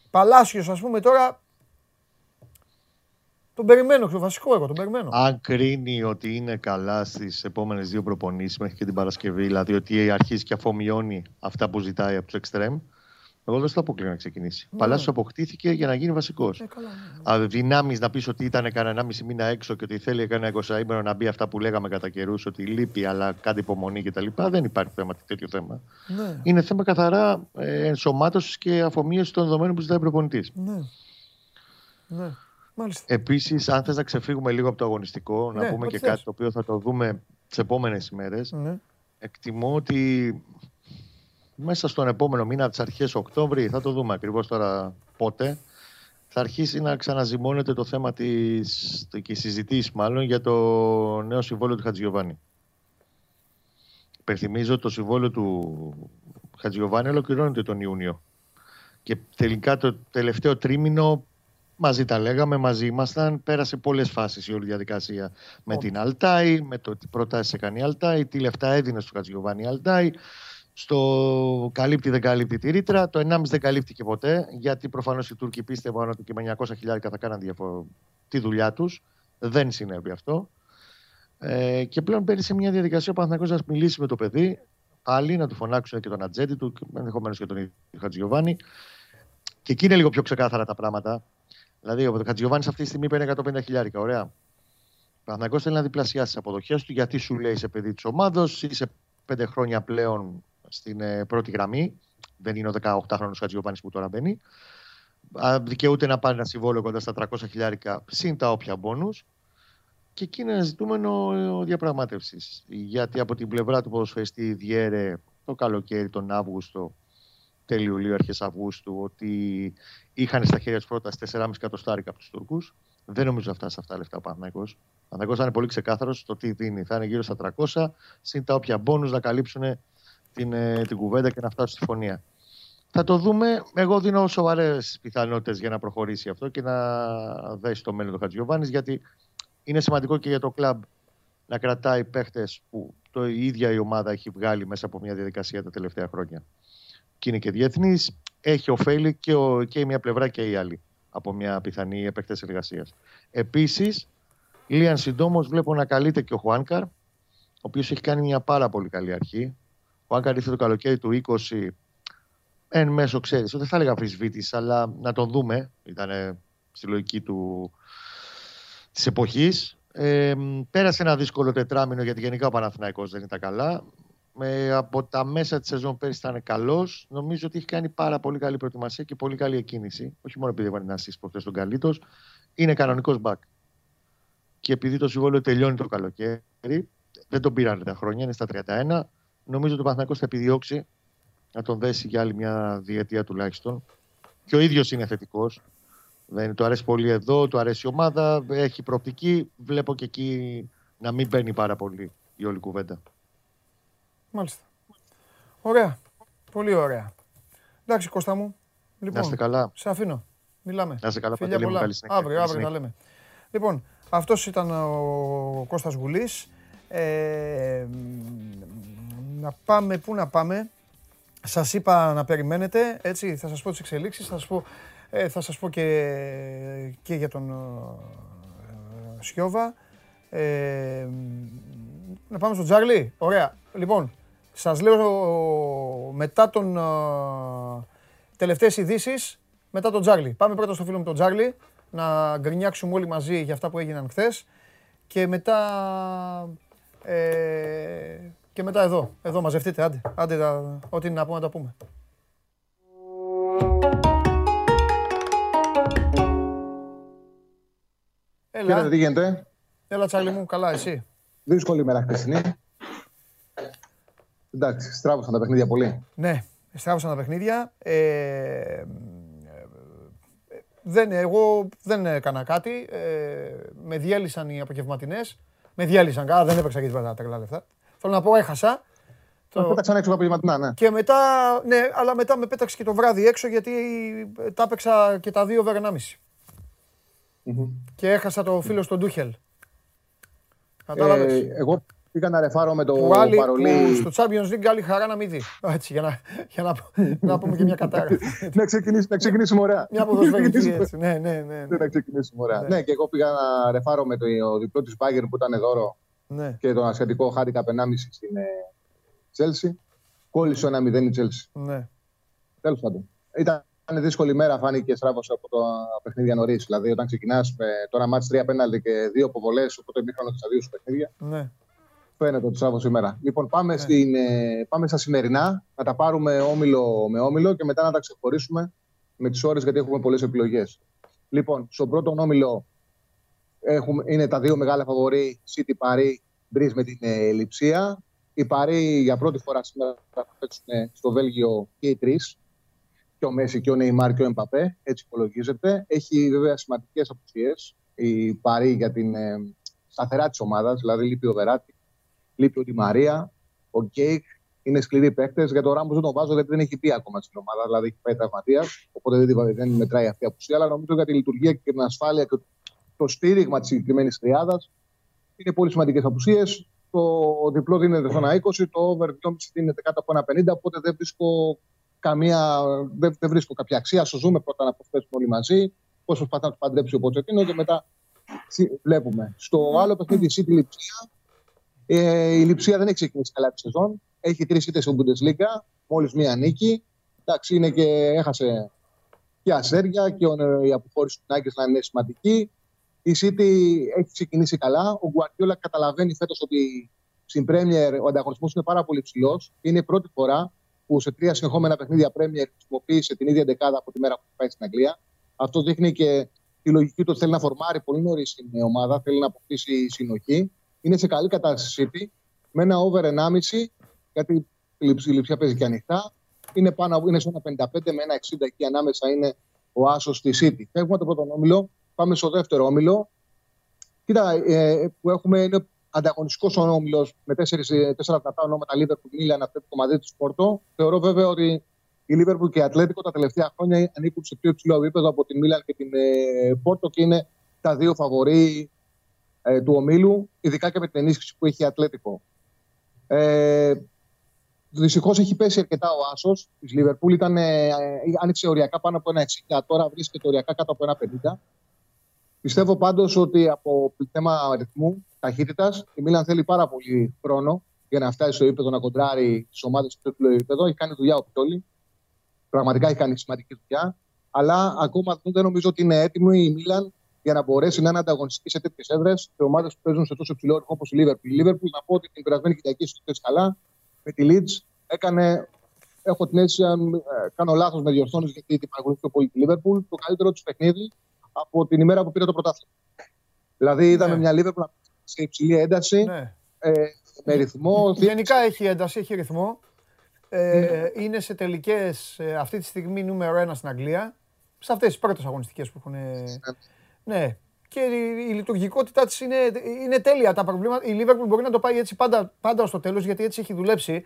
Παλάσιος, ας πούμε τώρα, τον περιμένω, το βασικό εγώ, τον περιμένω. Αν κρίνει ότι είναι καλά στις επόμενες δύο προπονήσεις μέχρι και την Παρασκευή, δηλαδή ότι αρχίζει και αφομοιώνει αυτά που ζητάει από τους εξτρέμ, εγώ δεν στο αποκλείω να ξεκινήσει. Ναι. Παλάσιος αποκτήθηκε για να γίνει βασικός. Ναι, ναι. Δυνάμεις να πεις ότι ήταν κανένα ενάμιση μήνα έξω και ότι θέλει κανένα εικοσαήμερο να μπει αυτά που λέγαμε κατά καιρούς, ότι λείπει, αλλά κάντε υπομονή κτλ. Δεν υπάρχει θέμα, τέτοιο θέμα. Ναι. Είναι θέμα καθαρά ε, ενσωμάτωσης και αφομοίωσης των δεδομένων που ζητάει προπονητής. Ναι. Ναι. Επίσης, αν θες να ξεφύγουμε λίγο από το αγωνιστικό, ναι, να πούμε και θες κάτι το οποίο θα το δούμε τις επόμενες ημέρες, ναι, εκτιμώ ότι. Μέσα στον επόμενο μήνα, από τις αρχές Οκτώβρη, θα το δούμε ακριβώς τώρα πότε, θα αρχίσει να ξαναζυμώνεται το θέμα της, και συζητήσεις μάλλον για το νέο συμβόλαιο του Χατζηγιοβάνη. Υπενθυμίζω ότι το συμβόλαιο του Χατζηγιοβάνη ολοκληρώνεται τον Ιούνιο. Και τελικά το τελευταίο τρίμηνο μαζί τα λέγαμε, μαζί ήμασταν. Πέρασε πολλές φάσεις η όλη διαδικασία. Με oh. την Αλτάι, με το τι προτάσεις έκανε η Αλτάι, τι λεφτά έδινε στο Χατζηγιοβάνη η Αλτάι. Στο καλύπτει δεν καλύπτει τη ρήτρα, το ενάμιση δεν καλύπτηκε ποτέ, γιατί προφανώς οι Τούρκοι πίστευαν ότι και με εννιακόσια χιλιάδες θα κάναν διαφο... τη δουλειά τους. Δεν συνέβη αυτό. Ε, και πλέον παίρνει σε μια διαδικασία ο Παναθηναϊκός να μιλήσει με το παιδί, πάλι να του φωνάξουν και τον ατζέντη του, ενδεχομένως και τον Χατζηγιοβάνη. Και εκεί είναι λίγο πιο ξεκάθαρα τα πράγματα. Δηλαδή, ο Χατζηγιοβάνης αυτή τη στιγμή παίρνει εκατόν πενήντα χιλιάδες, ωραία. Ο Παναθηναϊκός θέλει να διπλασιάσει τις αποδοχές του, γιατί σου λέει είσαι παιδί της ομάδος, είσαι πέντε χρόνια πλέον στην ε, πρώτη γραμμή. Δεν είναι ο δεκαοκτάχρονος Χατζηγιοβάνης που τώρα μπαίνει. Α, δικαιούται να πάρει ένα συμβόλαιο κοντά στα τριακόσια χιλιάρικα συν τα όποια μπόνους. Και εκεί είναι ένα ζητούμενο διαπραγμάτευσης. Γιατί από την πλευρά του ποδοσφαιριστή διέρε το καλοκαίρι, τον Αύγουστο, τέλη Ιουλίου, αρχές Αυγούστου, ότι είχαν στα χέρια τους πρόταση τεσσεράμισι εκατοστάρικα από τους Τούρκους. Δεν νομίζω να φτάσει σε αυτά λεφτά ο Παναθηναϊκός. Ο Παναθηναϊκός θα είναι πολύ ξεκάθαρος στο τι δίνει. Θα είναι γύρω στα τριακόσια, συν τα όποια μπόνους να καλύψουν την, την κουβέντα και να φτάσουν στη φωνία. Θα το δούμε. Εγώ δίνω σοβαρές πιθανότητες για να προχωρήσει αυτό και να δέσει το μέλλον του Χατζηγιοβάνης, γιατί είναι σημαντικό και για το κλαμπ να κρατάει παίχτες που το, η ίδια η ομάδα έχει βγάλει μέσα από μια διαδικασία τα τελευταία χρόνια. Και είναι και διεθνής, έχει ωφέλη και, ο, και η μία πλευρά και η άλλη από μια πιθανή επέκταση εργασίας. Επίσης, λίαν συντόμως βλέπω να καλείται και ο Χουάνκαρ, ο οποίος έχει κάνει μια πάρα πολύ καλή αρχή. Ο Χουάνκαρ ήρθε το καλοκαίρι του είκοσι, εν μέσω ξέρεις, δεν θα έλεγα αμφισβήτης, αλλά να τον δούμε, ήταν στη λογική του, της εποχής. Ε, πέρασε ένα δύσκολο τετράμινο, γιατί γενικά ο Παναθηναϊκός δεν ήταν καλά. Ε, από τα μέσα της σεζόν πέρυσι ήταν καλός. Νομίζω ότι έχει κάνει πάρα πολύ καλή προετοιμασία και πολύ καλή εκκίνηση. Όχι μόνο επειδή έβαλε να ασίστ προχθές τον Καλίτος. Είναι κανονικός μπακ. Και επειδή το συμβόλαιο τελειώνει το καλοκαίρι, δεν τον πήραν τα χρόνια, είναι στα τριάντα ένα. Νομίζω ότι ο Παναθηναϊκός θα επιδιώξει να τον δέσει για άλλη μια διετία τουλάχιστον. Και ο ίδιος είναι θετικός. Δεν του αρέσει πολύ εδώ, του αρέσει η ομάδα, έχει προοπτική. Βλέπω και εκεί να μην μπαίνει πάρα πολύ η όλη κουβέντα. Μάλιστα. Ωραία. Πολύ ωραία. Εντάξει, Κώστα μου. Λοιπόν, να είστε καλά. Σε αφήνω. Μιλάμε. Να είστε καλά, Παντελή μου. Καλή συνέχεια. Αύριο, αύριο τα λέμε. Λοιπόν, αυτός ήταν ο Κώστας Γουλής. Ε, να πάμε, πού να πάμε. Σας είπα να περιμένετε, έτσι, θα σας πω τις εξελίξεις, θα σας πω, ε, θα σας πω και, και για τον ε, Σιόβα. Ε, να πάμε στο Τζάγλι. Ωραία. Λοιπόν, σας λέω μετά τον ε, τελευταίες ειδήσεις, μετά τον Τζάγλι. Πάμε πρώτα στο φίλο μου τον Τζάγλι, να γκρινιάξουμε όλοι μαζί για αυτά που έγιναν χθες και μετά... Ε, και μετά εδώ, εδώ μαζευτείτε, άντε, άντε τα, ό,τι είναι να πούμε, να τα πούμε. Έλα. Κοίτατε, τι γίνεται. Έλα, Τσάλι μου, καλά, εσύ. Δύσκολη ημέρα χθεσινή. Εντάξει, στράβωσαν τα παιχνίδια πολύ. Ναι, στράβωσαν τα παιχνίδια. Ε, ε, δεν, εγώ δεν έκανα κάτι. Ε, με διέλυσαν οι απογευματινές. Με διέλυσαν καλά, δεν έπαιξα και τίποτα τα καλά λεφτά. Θέλω να πω, έχασα. Το πέταξαν έξω απογευματινά, ναι. Και μετά, ναι, αλλά μετά με πέταξε και το βράδυ έξω, γιατί τα έπαιξα και τα δύο over ενάμιση. Mm-hmm. Και έχασα το φίλο στον Ντούχελ. Κατάλαβες. Ε, εγώ πήγα να ρεφάρω με το Παρολί. Στο Champions League άλλη χαρά να μην δει. Έτσι, για να, για να, να πούμε και μια κατάρα. να, ξεκινήσουμε, να ξεκινήσουμε ωραία. Μια αποδοσφαίρηση, έτσι. Ναι, ναι, ναι, ναι. Να ξεκινήσουμε ωραία. Ναι. Ναι, και εγώ πήγα να ρεφάρω με το διπλό της Bayern που ήταν δώρο. Ναι. Και τον ασιατικό χάρηκα πενάμισι στην Τσέλσι. Κόλλησε ένα μηδέν η Τσέλσι. Ναι. Τέλος πάντων. Ήταν δύσκολη μέρα, φάνηκε στράβωση από το παιχνίδια νωρίς. Δηλαδή, όταν ξεκινάς με τώρα μάτς τρία πέναλτι και δύο αποβολές, οπότε μήχρονο και στα δύο σου παιχνίδια. Ναι. Φαίνεται ότι στράβωσε η μέρα. Λοιπόν, πάμε, ναι. στην, πάμε στα σημερινά, να τα πάρουμε όμιλο με όμιλο και μετά να τα ξεχωρίσουμε με τις ώρες, γιατί έχουμε πολλές επιλογές. Λοιπόν, στον πρώτο όμιλο. Έχουμε, είναι τα δύο μεγάλα φαβορί, City, Παρί, Μπριζ με την Λειψία. Η Παρί για πρώτη φορά σήμερα θα παίξουν στο Βέλγιο και οι τρεις. Και ο Μέσι και ο Νεϊμάρ και ο Εμπαπέ, έτσι υπολογίζεται. Έχει βέβαια σημαντικές απουσίες η Παρί για την ε, σταθερά της ομάδας, δηλαδή λείπει ο Βεράτη, λείπει ο Ντι Μαρία, ο Γκέικ. Είναι σκληροί παίκτες. Για τον Ράμπος δεν τον βάζω, γιατί δεν έχει πει ακόμα στην ομάδα, δηλαδή έχει πάει τραυματίας. Οπότε δεν, δεν μετράει αυτή η απουσία, αλλά νομίζω για τη λειτουργία και την ασφάλεια και το στήριγμα της συγκεκριμένης τριάδας είναι πολύ σημαντικές απουσίες. Το διπλό δίνεται στον είκοσι, το over δυόμισι δίνεται κάτω από ένα πενήντα, οπότε δεν βρίσκω, καμία, δεν, δεν βρίσκω κάποια αξία. Ας ζούμε πρώτα να προσθέσουμε όλοι μαζί, πώς προσπαθεί να το παντρέψει ο Ποτσετίνο και μετά βλέπουμε. Στο άλλο παιχνίδι η City Λειψία. Ε, η Λειψία δεν έχει ξεκινήσει καλά τη σεζόν. Έχει τρεις ήττες στην Bundesliga, μόλις μία νίκη. Εντάξει, είναι και έχασε και αστέρια και η αποχώρηση του Νάγκελσμαν να είναι σημαντική. Η City έχει ξεκινήσει καλά. Ο Γκουαρδιόλα καταλαβαίνει φέτος ότι στην Πρέμιερ ο ανταγωνισμός είναι πάρα πολύ ψηλός. Είναι η πρώτη φορά που σε τρία συνεχόμενα παιχνίδια Πρέμιερ χρησιμοποίησε την ίδια δεκάδα από τη μέρα που πάει στην Αγγλία. Αυτό δείχνει και τη λογική του ότι θέλει να φορμάρει πολύ νωρίς την ομάδα, θέλει να αποκτήσει συνοχή. Είναι σε καλή κατάσταση η City με ένα over ενάμιση, γιατί η Λειψία παίζει και ανοιχτά. Είναι, πάνω, είναι σε ένα πενήντα πέντε με ένα εξήντα και ανάμεσα είναι ο άσος στη City. Φεύγουμε το πρώτο όμιλο. Πάμε στο δεύτερο όμιλο. Κοίτα, ε, που έχουμε είναι ανταγωνιστικός ο όμιλος με τέσσερις, τέσσερα από τα ονόματα Λίβερπουλ, Μίλαν, Ατλέτικο Μαδρίτη του Πόρτο. Θεωρώ βέβαια ότι η Λίβερπουλ και η Ατλέτικο τα τελευταία χρόνια ανήκουν σε πιο υψηλό επίπεδο από τη Μίλαν και την ε, Πόρτο και είναι τα δύο φαβορί ε, του ομίλου, ειδικά και με την ενίσχυση που έχει η Ατλέτικο. Ε, Δυστυχώς έχει πέσει αρκετά ο άσος της Λίβερπουλ. Ε, ε, άνοιξε οριακά πάνω από ένα εξήντα, τώρα βρίσκεται οριακά κάτω από ένα πενήντα. Πιστεύω πάντως ότι από θέμα αριθμού, ταχύτητας, η Μίλαν θέλει πάρα πολύ χρόνο για να φτάσει στο επίπεδο να κοντράρει τις ομάδες του πιο επίπεδο. Έχει κάνει δουλειά ο Πιτόλι. Πραγματικά έχει κάνει σημαντική δουλειά. Αλλά ακόμα δεν νομίζω ότι είναι έτοιμη η Μίλαν για να μπορέσει να είναι ανταγωνιστική σε τέτοιες έδρες και ομάδες που παίζουν σε τόσο υψηλό ρυθμό όπως η Λίβερπουλ. Η Λίβερπουλ, να πω ότι την περασμένη Κυριακή στο καλά με τη Λίτζ έκανε. Έχω την αίσθηση, αν κάνω λάθος με διορθώνεις, γιατί την παρακολουθώ πολύ τη Λίβερπουλ, το καλύτερο τη παιχνίδι από την ημέρα που πήρε το πρωτάθλημα. Δηλαδή, είδαμε ναι. μια Λίβερπουλ σε υψηλή ένταση, ναι. ε, με ρυθμό. Γενικά έχει ένταση, έχει ρυθμό. Ε, ναι. Είναι σε τελικές, ε, αυτή τη στιγμή, νούμερο ένα στην Αγγλία. Σε αυτές τις πρώτες αγωνιστικές που έχουν. Ε, ναι. ναι. Και η, η λειτουργικότητά της είναι, είναι τέλεια. Τα προβλήματα, η Λίβερπουλ μπορεί να το πάει έτσι πάντα, πάντα στο τέλος, γιατί έτσι έχει δουλέψει.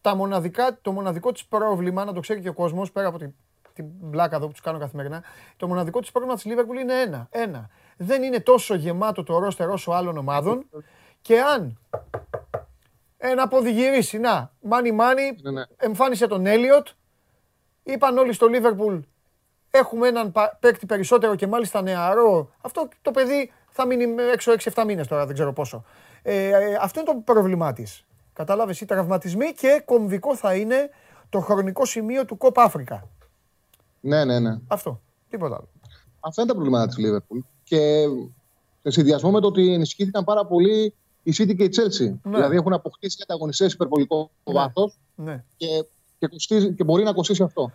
Τα μοναδικά, το μοναδικό της πρόβλημα, να το ξέρει και ο κόσμος, πέρα από την. Την μπλάκα εδώ που τους κάνω καθημερινά. Το μοναδικό της πρόβλημα της Λίβερπουλ είναι ένα, ένα. Δεν είναι τόσο γεμάτο το ρόστερ όσο άλλων ομάδων. Και αν ένα πόδι γυρίσει, να, μάνι μάνι, ναι, ναι. εμφάνισε τον Έλιοτ. Είπαν όλοι στο Λίβερπουλ, έχουμε έναν παίκτη περισσότερο και μάλιστα νεαρό. Αυτό το παιδί θα μείνει έξω έξι εφτά μήνες τώρα, δεν ξέρω πόσο. Ε, ε, αυτό είναι το πρόβλημά της. Κατάλαβες, οι τραυματισμοί και κομβικό θα είναι το χρονικό σημείο του Κόπα Αφρικα. Ναι, ναι, ναι. Αυτό. Τίποτα άλλο. Αυτά είναι τα προβλήματα της Λίβερπουλ. Και σε συνδυασμό με το ότι ενισχύθηκαν πάρα πολύ η City και η Chelsea. Ναι. Δηλαδή έχουν αποκτήσει ανταγωνιστές υπερβολικό ναι. βάθος ναι. και, και, κοστίζει, και μπορεί να κοστίσει αυτό.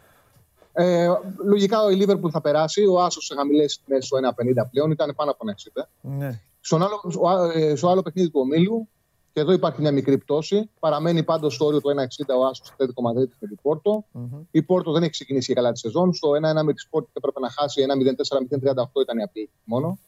Ε, λογικά η Λίβερπουλ θα περάσει. Ο άσος σε χαμηλές τιμές στο ένα πενήντα πλέον ήταν πάνω από ένα εξήντα. Ναι. Στον άλλο, στο άλλο παιχνίδι του ομίλου, και εδώ υπάρχει μια μικρή πτώση. Παραμένει πάντως στο όριο του ένα εξήντα ο άσος του Atletico Madrid με την Πόρτο. Mm-hmm. Η Πόρτο δεν έχει ξεκινήσει και καλά τη σεζόν. Στο ένα ένα με τη Sport έπρεπε να χάσει. ένα μηδέν τέσσερα μηδέν τριάντα οκτώ ήταν η απλή μόνο.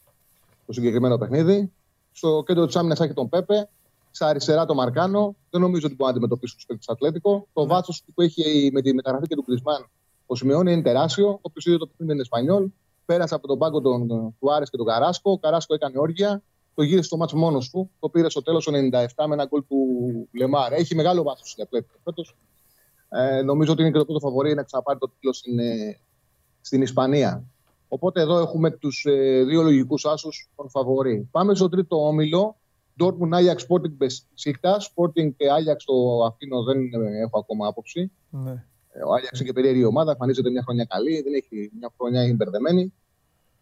Το συγκεκριμένο παιχνίδι. Στο κέντρο τη άμυνα έχει τον Πέπε. Στα αριστερά το Μαρκάνο. Δεν νομίζω ότι μπορεί να αντιμετωπίσει του παίκτε του Ατλέτικο. Το mm-hmm. βάθος που έχει με τη μεταγραφή και του Κρισμάν ο Σιμεώνε είναι τεράστιο. Όποιος είδε το παιχνίδι είναι Ισπανιόλ. Πέρασε από τον πάγκο του Άρης και τον Καράσκο. Ο Καράσκο έκανε όργια. Το γύρισε στο μάτς μόνος του. Το πήρε στο τέλος του ενενήντα επτά με ένα γκολ του Λεμάρ. Έχει μεγάλο βάθος στην Ατλέτικο φέτος. Ε, νομίζω ότι είναι και το πρώτο φαβορί να ξαναπάρει το τίτλο στην, ε, στην Ισπανία. Οπότε εδώ έχουμε τους ε, δύο λογικούς άσους των φαβορί. Πάμε στον τρίτο όμιλο. Dortmund, Ajax, Sporting, Besiktas. Sporting και Ajax το αφήνω, δεν έχω ακόμα άποψη. Ναι. Ο Ajax είναι και περίεργη ομάδα. Εμφανίζεται μια χρονιά καλή. Δεν έχει μια χρονιά, είναι μπερδεμένη.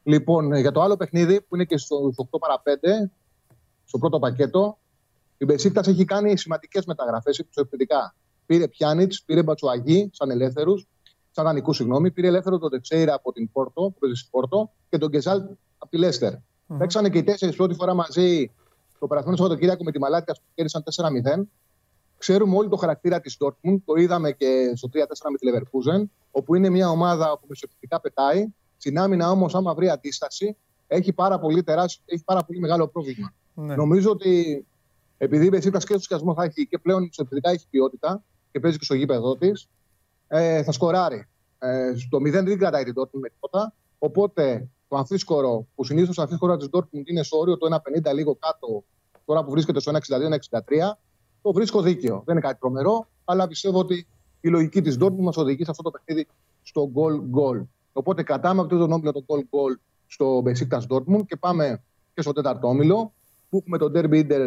Λοιπόν, για το άλλο παιχνίδι που είναι και στο οκτώ παρά πέντε, στο πρώτο πακέτο, η Μπεσίκτας έχει κάνει σημαντικές μεταγραφές επιθετικά. Πήρε Πιάνιτς, πήρε Μπατσουαγή, σαν ελεύθερους, σαν δανεικούς, συγγνώμη, πήρε ελεύθερο τον Τεξέιρα από την Πόρτο, που παίζει στην Πόρτο, και τον Κεζάλ από τη Λέστερ. Mm-hmm. Παίξανε και οι τέσσερις πρώτη φορά μαζί το περασμένο Σαββατοκύριακο με τη Μαλάκα που κέρδισαν τέσσερα μηδέν. Ξέρουμε όλοι το χαρακτήρα της Dortmund, το είδαμε και στο τρία τέσσερα με τη Λεβερκούζεν, όπου είναι μια ομάδα που μεσοεπιθετικά πετάει. Στην άμυνα όμως, άμα βρει αντίσταση, έχει πάρα πολύ, τεράσιο, έχει πάρα πολύ μεγάλο πρόβλημα. Ναι. Νομίζω ότι επειδή η Μπεσίκτας και στο σκιασμό θα έχει και πλέον εξωτερικά έχει ποιότητα και παίζει και στο γήπεδό της, ε, θα σκοράρει. Ε, στο μηδέν δεν κρατάει την Dortmund με τίποτα. Οπότε το αμφίσκορο, που συνήθως το αμφίσκορο της Dortmund είναι στο όριο το ένα πενήντα λίγο κάτω, τώρα που βρίσκεται στο ένα εξήντα δύο με ένα εξήντα τρία, το βρίσκω δίκαιο. Δεν είναι κάτι τρομερό, αλλά πιστεύω ότι η λογική της Dortmund μας οδηγεί σε αυτό το παιχνίδι στο goal-goal. Οπότε κρατάμε αυτό τον όμιλο, τον goal-goal στο Besiktas Dortmund και πάμε και στο τέταρτο όμιλο που έχουμε τον Derby Inter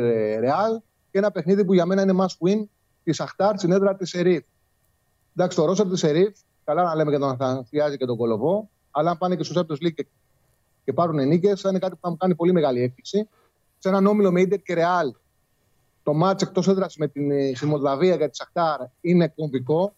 Real και ένα παιχνίδι που για μένα είναι must win της Αχτάρ στην έδρα της Ερίφ. Εντάξει, το ρόστερ της Ερίφ, καλά να λέμε για τον Αθανασιάζη και τον Κολοβό, αλλά αν πάνε και στους Champions League και πάρουν νίκες, θα είναι κάτι που θα μου κάνει πολύ μεγάλη έκπληξη. Σε έναν όμιλο με Inter και Real, το μάτς εκτός έδρας με την Μολδαβία για τη Αχτάρ είναι κομβικό.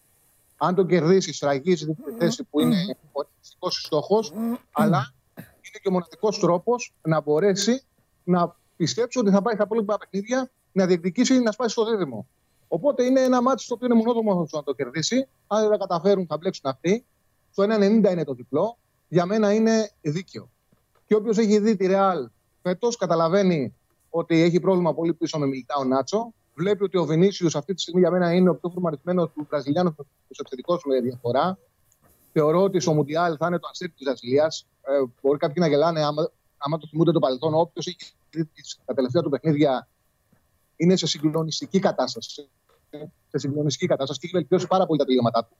Αν τον κερδίσεις, ραγίζεις την θέση που είναι ο βασικός στόχος, αλλά είναι και ο μοναδικός τρόπος να μπορέσει να πιστέψει ότι θα πάει στα υπόλοιπα παιχνίδια, να διεκδικήσει, να σπάσει στο δίδυμο. Οπότε είναι ένα μάτι στο οποίο είναι μονόδρομο να το κερδίσει. Αν δεν καταφέρουν, θα μπλέξουν αυτοί. Στο ένα ενενήντα είναι το διπλό. Για μένα είναι δίκαιο. Και όποιος έχει δει τη Ρεάλ φέτος. Καταλαβαίνει ότι έχει πρόβλημα πολύ πίσω με Μιλιτάο Νάτσο. Βλέπει ότι ο Βινίσιους αυτή τη στιγμή για μένα είναι ο πιο φορμαρισμένος του Βραζιλιάνου στο επιθετικό με διαφορά. Θεωρώ ότι στο Μουντιάλ θα είναι το αστέρι της Βραζιλίας. Ε, μπορεί κάποιοι να γελάνε άμα, άμα το θυμούνται το παρελθόν. Όποιος έχει δει τα τελευταία του παιχνίδια είναι σε συγκλονιστική κατάσταση. Σε συγκλονιστική κατάσταση και έχει βελτιώσει πάρα πολύ τα τελειώματά του.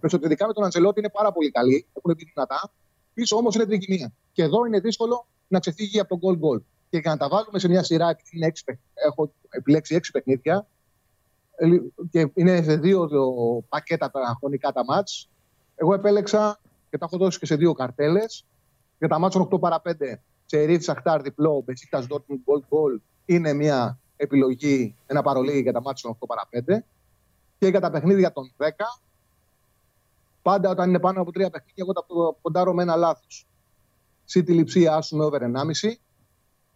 Περισσοτερικά με τον Αντσελότη είναι πάρα πολύ καλή. Έχουν βγει δυνατά. Πίσω όμως είναι τρικυμία. Και εδώ είναι δύσκολο να ξεφύγει από τον goal goal. Και για να τα βάλουμε σε μια σειρά, επειδή είναι έξι, έχω επιλέξει έξι παιχνίδια και είναι σε δύο πακέτα τα χρονικά τα μάτς. Εγώ επέλεξα και τα έχω δώσει και σε δύο καρτέλες. Για τα μάτς οκτώ παρά πέντε, σε Ρίφ Σαχτάρ διπλό, Μπεσίκτας Dortmund goal goal είναι μια επιλογή, ένα παρολί για τα μάτς οκτώ παρά πέντε. Και για τα παιχνίδια των δέκα, πάντα όταν είναι πάνω από τρία παιχνίδια, εγώ τα ποντάρω με ένα λάθος. City Λιψία άσο με over ενάμιση.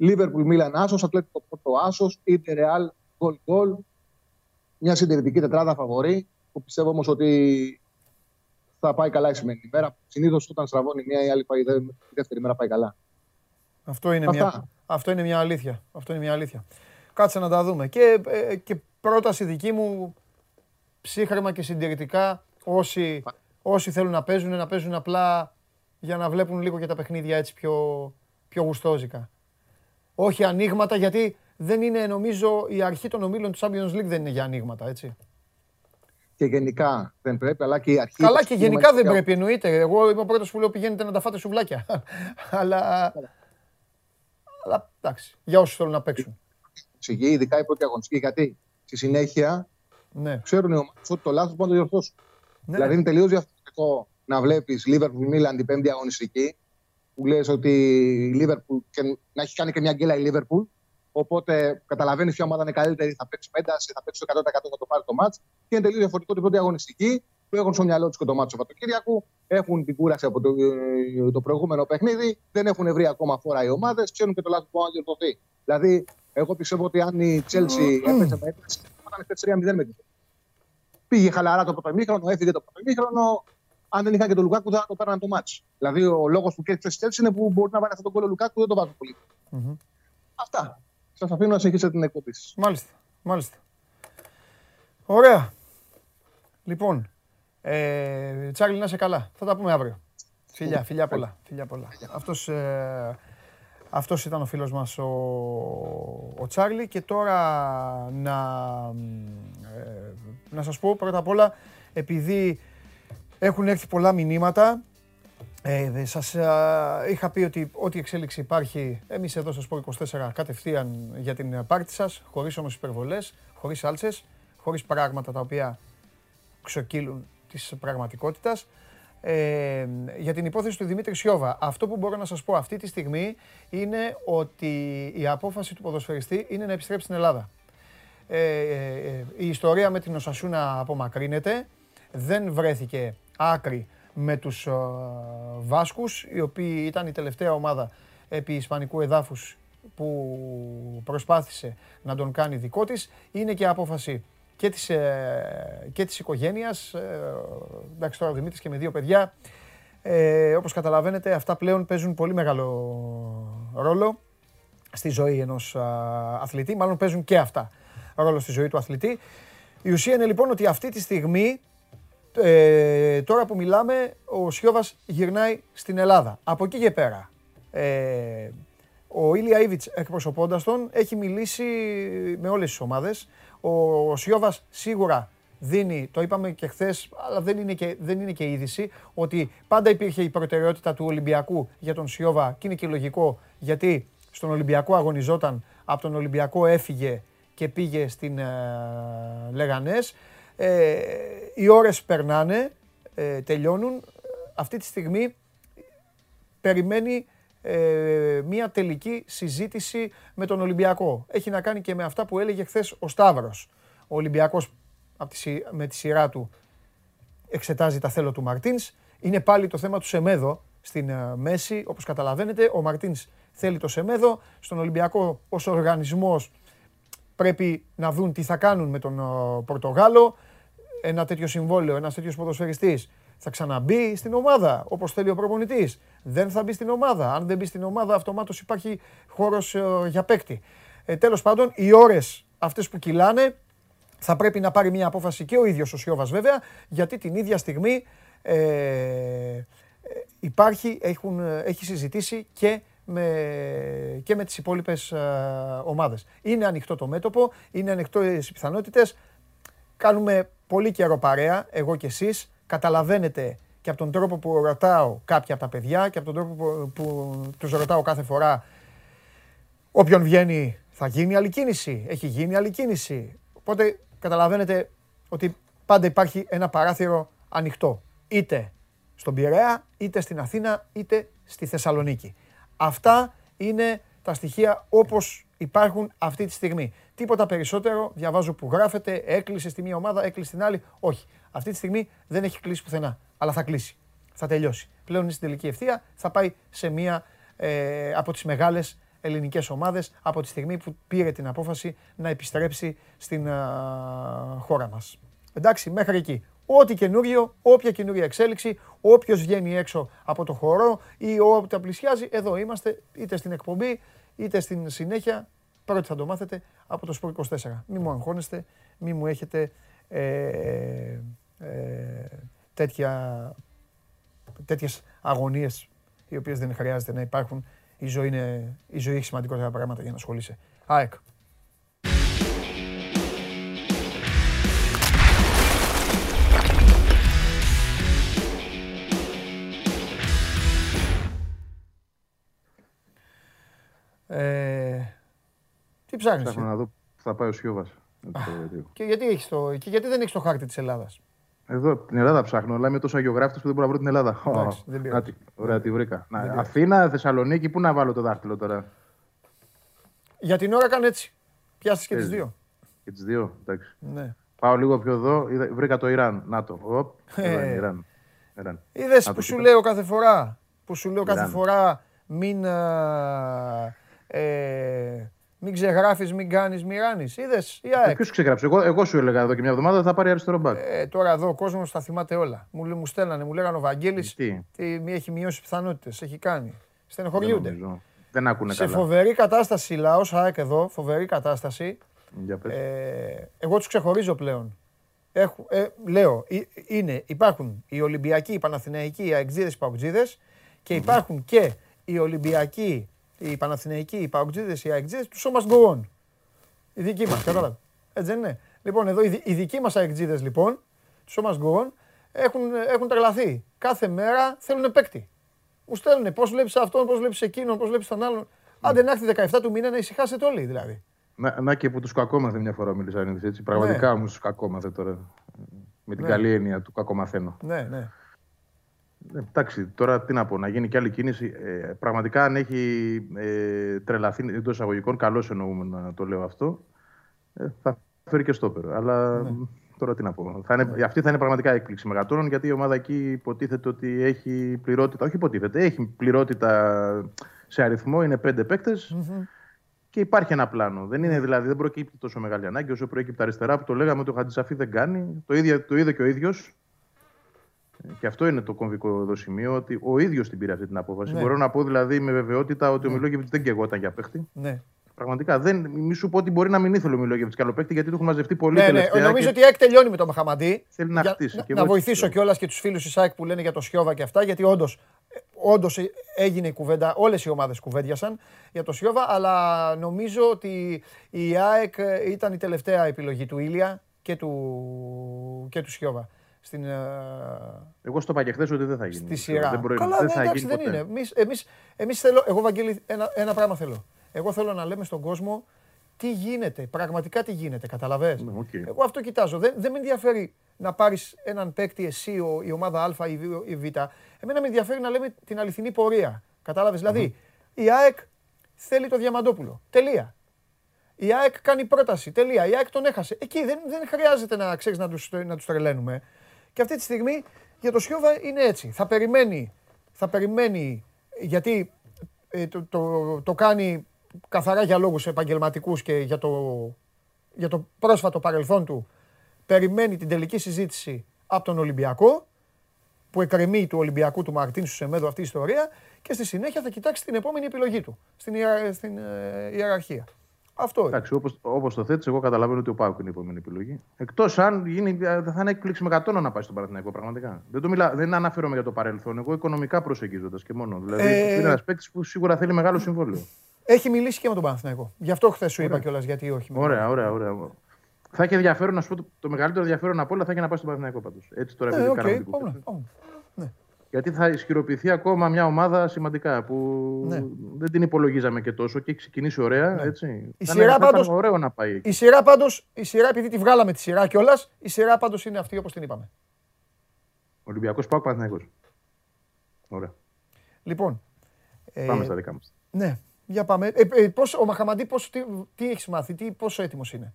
Λίβερπουλ Μίλαν άσος, Ατλέτικο Πόρτο άσος, Ιντερ Ρεάλ γκολ γκολ. Μια συντηρητική τετράδα φαβορή, που πιστεύω όμως ότι θα πάει καλά η σημερινή μέρα. Συνήθως όταν στραβώνει μία ή άλλη πάει, η δεύτερη μέρα πάει καλά. Αυτό είναι, μια, αυτό είναι μια αλήθεια. Αυτό είναι μια αλήθεια. Κάτσε να τα δούμε. Και, και πρόταση δική μου, ψύχρεμα και συντηρητικά, όσοι, όσοι θέλουν να παίζουν, να παίζουν απλά για να βλέπουν λίγο και τα παιχνίδια έτσι πιο, πιο γουστόζικα. Όχι ανοίγματα, γιατί δεν είναι, νομίζω, η αρχή των ομίλων του Champions League δεν είναι για ανοίγματα, έτσι. Και γενικά δεν πρέπει, αλλά και η αρχή... Καλά και γενικά δεν πρέπει, εννοείται. Εγώ είμαι ο πρώτος που λέω πηγαίνετε να τα φάτε σουβλάκια. αλλά... αλλά, εντάξει, για όσους θέλουν να παίξουν. Ειδικά η πρώτη αγωνιστική, γιατί στη συνέχεια ναι. ξέρουν οι ομάδες ότι το λάθος μπορεί να το διορθώσουν. Ναι. Δηλαδή είναι τελείως διαφορετικό να βλέπεις Liverpool Μίλαν την πέμπτη αγωνιστική, που λες ότι η Liverpool και να έχει κάνει και μια γκέλα η Liverpool, οπότε καταλαβαίνεις ποια ομάδα είναι καλύτερη, θα παίξει πένταση, θα παίξει εκατό τοις εκατό θα το πάρει το μάτς, και είναι τελείως διαφορετικό την πρώτη αγωνιστική που έχουν στο μυαλό τους και το μάτς του Σαββατοκύριακου, έχουν την κούραση από το, το προηγούμενο παιχνίδι, δεν έχουν βρει ακόμα φορά οι ομάδες, ξέρουν και το λάθος που μπορεί να διορθωθεί. Δηλαδή, εγώ πιστεύω ότι αν η Chelsea έπαιξε με έπαιξε, θα ήταν τέσσερα μηδέν με την. Πήγε χαλαρά το πρωτομήχρονο, έφυγε το πρωτομήχρονο. Αν δεν είχαν και τον Λουκάκου, θα το πέραν το μάτς. Δηλαδή, ο λόγος που κέρδισε η Chelsea είναι που μπορεί να βάλει αυτόν τον κόλλο Λουκάκου, δεν το βάζω πολύ. Mm-hmm. Αυτά. Σας αφήνω να συνεχίσετε την εκπομπή. Μάλιστα. Μάλιστα. Ωραία. Λοιπόν, ε, Τσάρλι, να είσαι καλά. Θα τα πούμε αύριο. Φιλιά, φιλιά πολλά. Φιλιά πολλά. Αυτός, ε, αυτός ήταν ο φίλος μας ο, ο Τσάρλι. Και τώρα να, ε, να σας πω πρώτα απ' όλα, επειδή έχουν έρθει πολλά μηνύματα. Ε, σας α, είχα πει ότι ό,τι εξέλιξη υπάρχει, εμείς εδώ στο Sport είκοσι τέσσερα κατευθείαν για την πάρτι σας, χωρίς όμως υπερβολές, χωρίς σάλτσες, χωρίς πράγματα τα οποία ξοκύλουν της πραγματικότητας. Ε, για την υπόθεση του Δημήτρη Σιόβα, αυτό που μπορώ να σας πω αυτή τη στιγμή είναι ότι η απόφαση του ποδοσφαιριστή είναι να επιστρέψει στην Ελλάδα. Ε, ε, η ιστορία με την Οσασούνα απομακρύνεται, δεν βρέθηκε άκρη με τους uh, Βάσκους, οι οποίοι ήταν η τελευταία ομάδα επί ισπανικού εδάφους που προσπάθησε να τον κάνει δικό της. Είναι και απόφαση και της, ε, και της οικογένειας. Ε, εντάξει, τώρα ο Δημήτρης και με δύο παιδιά. Ε, όπως καταλαβαίνετε, αυτά πλέον παίζουν πολύ μεγάλο ρόλο στη ζωή ενός α, αθλητή. Μάλλον παίζουν και αυτά ρόλο στη ζωή του αθλητή. Η ουσία είναι λοιπόν ότι αυτή τη στιγμή, Ε, τώρα που μιλάμε, ο Σιόβας γυρνάει στην Ελλάδα. Από εκεί και πέρα, ε, ο Ήλια Ήβιτς εκπροσωπώντας τον έχει μιλήσει με όλες τις ομάδες. Ο, ο Σιόβας σίγουρα δίνει, το είπαμε και χθες, αλλά δεν είναι και, δεν είναι και είδηση, ότι πάντα υπήρχε η προτεραιότητα του Ολυμπιακού για τον Σιόβα, και είναι και λογικό, γιατί στον Ολυμπιακό αγωνιζόταν, από τον Ολυμπιακό έφυγε και πήγε στην ε, Λεγανές. Ε, οι ώρες περνάνε, ε, τελειώνουν. Αυτή τη στιγμή περιμένει ε, μια τελική συζήτηση με τον Ολυμπιακό. Έχει να κάνει και με αυτά που έλεγε χθες ο Σταύρος. Ο Ολυμπιακός απ τη, με τη σειρά του εξετάζει τα θέλω του Μαρτίνς. Είναι πάλι το θέμα του Σεμέδο στην ε, μέση, όπως καταλαβαίνετε. Ο Μαρτίνς θέλει το Σεμέδο. Στον Ολυμπιακό ως οργανισμός πρέπει να δουν τι θα κάνουν με τον Πορτογάλο. Ένα τέτοιο συμβόλαιο, ένας τέτοιος ποδοσφαιριστής θα ξαναμπεί στην ομάδα όπως θέλει ο προπονητής. Δεν θα μπει στην ομάδα. Αν δεν μπει στην ομάδα, αυτομάτως υπάρχει χώρος για παίκτη. Ε, τέλος πάντων, οι ώρες αυτές που κυλάνε θα πρέπει να πάρει μια απόφαση και ο ίδιος ο Σιόβας βέβαια, γιατί την ίδια στιγμή ε, υπάρχει, έχουν, έχει συζητήσει και με, και με τις υπόλοιπες ε, ομάδες. Είναι ανοιχτό το μέτωπο, είναι ανοιχτό οι πιθανότητες. Κάνουμε πολύ καιρό παρέα, εγώ και εσείς. Καταλαβαίνετε και από τον τρόπο που ρωτάω κάποια από τα παιδιά και από τον τρόπο που, που τους ρωτάω κάθε φορά όποιον βγαίνει, θα γίνει άλλη κίνηση, έχει γίνει άλλη κίνηση. Οπότε καταλαβαίνετε ότι πάντα υπάρχει ένα παράθυρο ανοιχτό. Είτε στον Πειραιά, είτε στην Αθήνα, είτε στη Θεσσαλονίκη. Αυτά είναι τα στοιχεία όπως υπάρχουν αυτή τη στιγμή. Τίποτα περισσότερο, διαβάζω που γράφεται, έκλεισε στη μία ομάδα, έκλεισε στην άλλη. Όχι. Αυτή τη στιγμή δεν έχει κλείσει πουθενά. Αλλά θα κλείσει. Θα τελειώσει. Πλέον είναι στην τελική ευθεία. Θα πάει σε μία ε, από τις μεγάλες ελληνικές ομάδες από τη στιγμή που πήρε την απόφαση να επιστρέψει στην α, χώρα μας. Εντάξει, μέχρι εκεί. Ό,τι καινούριο, όποια καινούρια εξέλιξη, όποιος βγαίνει έξω από το χώρο ή όποια πλησιάζει, εδώ είμαστε, είτε στην εκπομπή, είτε στην συνέχεια. Πρώτοι θα το μάθετε από το Sport είκοσι τέσσερα. Μην μου αγχώνεστε, μην μου έχετε ε, ε, τέτοια, τέτοιες αγωνίες οι οποίες δεν χρειάζεται να υπάρχουν. Η ζωή, είναι, η ζωή έχει σημαντικότερα πράγματα για να ασχολείσαι. ΑΕΚ. Ε, τι ψάχνεις? Ψάχνω να δω που θα πάει ο Σιόβας. Και, και γιατί δεν έχεις το χάρτη της Ελλάδας? Εδώ την Ελλάδα ψάχνω, αλλά είμαι τόσο αγιογράφητος που δεν μπορώ να βρω την Ελλάδα. Εντάξει, oh, δεν να, ωραία, τη βρήκα. Να, Αθήνα, Θεσσαλονίκη, πού να βάλω το δάχτυλο τώρα? Για την ώρα κάνε έτσι. Πιάσεις και τις δύο. Και τις δύο, εντάξει. Ναι. Πάω λίγο πιο εδώ, βρήκα το Ιράν. Να το. Οπ, Ιράν, Ιράν, Ιράν. Είδες που, που σου λέω κάθε φορά, που σου λέω κάθε φορά, μην, α, ε, μην ξεγράφεις, μην κάνεις, μην ράνεις. Είδες, η ΑΕΚ. Ποιος ξεγράψει? Εγώ, εγώ σου έλεγα εδώ και μια εβδομάδα θα πάρει αριστερό μπακ. Ε, τώρα εδώ ο κόσμος θα θυμάται όλα. Μου, μου στέλνανε, μου λέγανε ο Βαγγέλης τι έχει μειώσει πιθανότητες, έχει κάνει. Στενοχωριούνται. Δεν, δεν ακούνε σε καλά. Σε φοβερή κατάσταση λαός ΑΕΚ εδώ, φοβερή κατάσταση. Ε, εγώ τους ξεχωρίζω πλέον. Έχω, ε, λέω, είναι, υπάρχουν οι Ολυμπιακοί, οι Παναθηναϊκοί, οι ΑΕΚτζίδες, οι Παοκτζίδες και υπάρχουν mm-hmm. και οι Ολυμπιακοί, οι Παναθηναϊκοί, οι Παοκτζίδες, οι ΑΕΚτζίδες του Σόμας Γκοόν. Οι δικοί μας, κατάλαβα. Έτσι δεν είναι? Λοιπόν, εδώ οι δικοί μας ΑΕΚτζίδες, λοιπόν, του Σόμας Γκοόν, έχουν, έχουν τρελαθεί. Κάθε μέρα θέλουν παίκτη. Μου στέλνουν πώς βλέπεις αυτόν, πώς βλέπεις εκείνον, πώς βλέπεις τον άλλον. Άντε να έρθει δεκαεφτά του μήνα να ησυχάσετε όλοι, δηλαδή. Να, να και που τους κακόμαθε μια φορά μιλήσανε έτσι. Πραγματικά ναι. Μου τους κακόμαθε τώρα. Με την ναι. καλή έννοια του κακομαθαίνω. Ναι, ναι. Εντάξει, τώρα τι να πω, να γίνει και άλλη κίνηση. Ε, πραγματικά αν έχει ε, τρελαθεί εντός εισαγωγικών, καλώς εννοούμε να το λέω αυτό, ε, θα φέρει και στόπερο. Αλλά ναι. τώρα τι να πω. Θα είναι, ναι. Αυτή θα είναι πραγματικά έκπληξη μεγατόνων, γιατί η ομάδα εκεί υποτίθεται ότι έχει πληρότητα. Όχι υποτίθεται, έχει πληρότητα σε αριθμό, είναι πέντε παίκτες. Mm-hmm. Και υπάρχει ένα πλάνο. Δεν είναι δηλαδή, δεν προκύπτει τόσο μεγάλη ανάγκη όσο προκύπτει αριστερά που το λέγαμε ότι ο Χατζησαφή δεν κάνει. Το ίδιο, το είδε και ο ίδιος. Και αυτό είναι το κομβικό εδώ σημείο, ότι ο ίδιος την πήρε αυτή την απόφαση. Ναι. Μπορώ να πω δηλαδή με βεβαιότητα ότι ναι. ο Μιλόγεβιτς δεν καιγόταν για παίχτη. Ναι. Πραγματικά. Δεν, μη σου πω ότι μπορεί να μην ήθελε ο Μιλόγεβιτς καλό παίχτη, γιατί του έχουν μαζευτεί πολύ ναι, τελευταία. Ναι. Νομίζω και... ότι η ΑΕΚ τελειώνει με τον Μαχαμαντή. Θέλει να, για... να, και να βοηθήσω κιόλας και τους φίλους της ΑΕΚ που λένε για το Σιόβα και αυτά, γιατί όντως. Όντως έγινε η κουβέντα, όλες οι ομάδες κουβέντιασαν για το Σιόβα, αλλά νομίζω ότι η ΑΕΚ ήταν η τελευταία επιλογή του Ήλια και του, και του Σιόβα. Στην, εγώ στο είπα και χθες ότι δεν θα γίνει. Στη σειρά. Δεν, Καλά, δεν, θα εντάξει, γίνει δεν είναι. Εμείς, εμείς, εμείς θέλω, εγώ Βαγγέλη, ένα, ένα πράγμα θέλω. Εγώ θέλω να λέμε στον κόσμο τι γίνεται, πραγματικά τι γίνεται, καταλαβαίνεις. Okay. Εγώ αυτό κοιτάζω. Δεν, δεν με ενδιαφέρει να πάρεις έναν παίκτη εσύ, η ομάδα Α ή η Β. Εμένα με ενδιαφέρει να λέμε την αληθινή πορεία. Κατάλαβες, mm-hmm. δηλαδή η ΑΕΚ θέλει το Διαμαντόπουλο. Τελεία. Η ΑΕΚ κάνει πρόταση. Τελεία. Η ΑΕΚ τον έχασε. Εκεί δεν, δεν χρειάζεται να ξέρεις να τους, να τους τρελαίνουμε. Και αυτή τη στιγμή για το Σιόβα είναι έτσι. Θα περιμένει, θα περιμένει γιατί ε, το, το, το κάνει καθαρά για λόγους επαγγελματικούς και για το, για το πρόσφατο παρελθόν του. Περιμένει την τελική συζήτηση από τον Ολυμπιακό που εκκρεμεί του Ολυμπιακού του Μαρτίνς του Σεμέδο αυτή η ιστορία και στη συνέχεια θα κοιτάξει την επόμενη επιλογή του στην, ιερα... στην ε, ιεραρχία. Αυτό. Εντάξει, όπως, όπως το θέτεις, εγώ καταλαβαίνω ότι ο ΠΑΟΚ είναι η επόμενη επιλογή. Εκτός αν γίνει, θα είναι έκπληξη με κατώνα να πάει στον Παναθηναϊκό, πραγματικά. Δεν, το μιλά, δεν αναφέρομαι για το παρελθόν. Εγώ οικονομικά προσεγγίζοντας και μόνο. Δηλαδή, ε... είναι ένας παίκτης που σίγουρα θέλει μεγάλο συμβόλαιο. Έχει μιλήσει και με τον Παναθηναϊκό. Γι' αυτό χθες σου ωραία. Είπα κιόλας γιατί όχι. Ωραία, ωραία, ωραία. Θα έχει ενδιαφέρον, να σου πω το μεγαλύτερο ενδιαφέρον από όλα θα έχει να πάει στον Παναθηναϊκό πάντως. Έτσι τώρα ε, επειδή okay, κάναμε την ναι. Γιατί θα ισχυροποιηθεί ακόμα μια ομάδα σημαντικά που ναι. δεν την υπολογίζαμε και τόσο και έχει ξεκινήσει ωραία. Ναι. Έτσι. Η, σειρά πάντως, ωραίο να πάει εκεί. η σειρά πάντως, η σειρά επειδή τη βγάλαμε τη σειρά κιόλας, η σειρά πάντως είναι αυτή όπως την είπαμε. Ολυμπιακός, ΠΑΟΚ, Παναθηναϊκός. Ωραία. Λοιπόν. Πάμε ε, στα δικά μας. Ναι, για πάμε. Ε, ε, πώς, ο Μαχαμαντή, πώς, τι, τι έχεις μάθει, τι, πόσο έτοιμος είναι.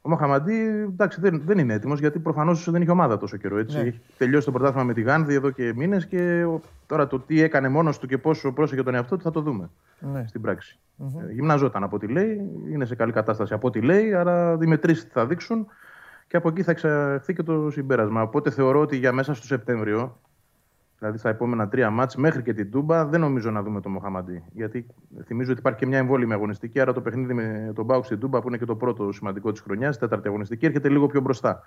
Ο Μαχαμαντή εντάξει, δεν, δεν είναι έτοιμος γιατί προφανώς δεν είχε ομάδα τόσο καιρό. Έτσι. Ναι. Έχει τελειώσει το πρωτάθλημα με τη Γάνδη εδώ και μήνες και ο, τώρα το τι έκανε μόνος του και πόσο πρόσεχε τον εαυτό του θα το δούμε ναι. στην πράξη. Mm-hmm. Ε, γυμναζόταν από ό,τι λέει, είναι σε καλή κατάσταση από ό,τι λέει, άρα οι μετρήσεις θα δείξουν και από εκεί θα εξαρθεί και το συμπέρασμα. Οπότε θεωρώ ότι για μέσα στο Σεπτέμβριο, δηλαδή στα επόμενα τρία μάτς μέχρι και την Τούμπα, δεν νομίζω να δούμε τον Μοχαμαντή. Γιατί θυμίζω ότι υπάρχει και μια εμβόλυμη αγωνιστική. Άρα το παιχνίδι με τον ΠΑΟΚ στην Τούμπα, που είναι και το πρώτο σημαντικό της χρονιάς, τέταρτη αγωνιστική, έρχεται λίγο πιο μπροστά.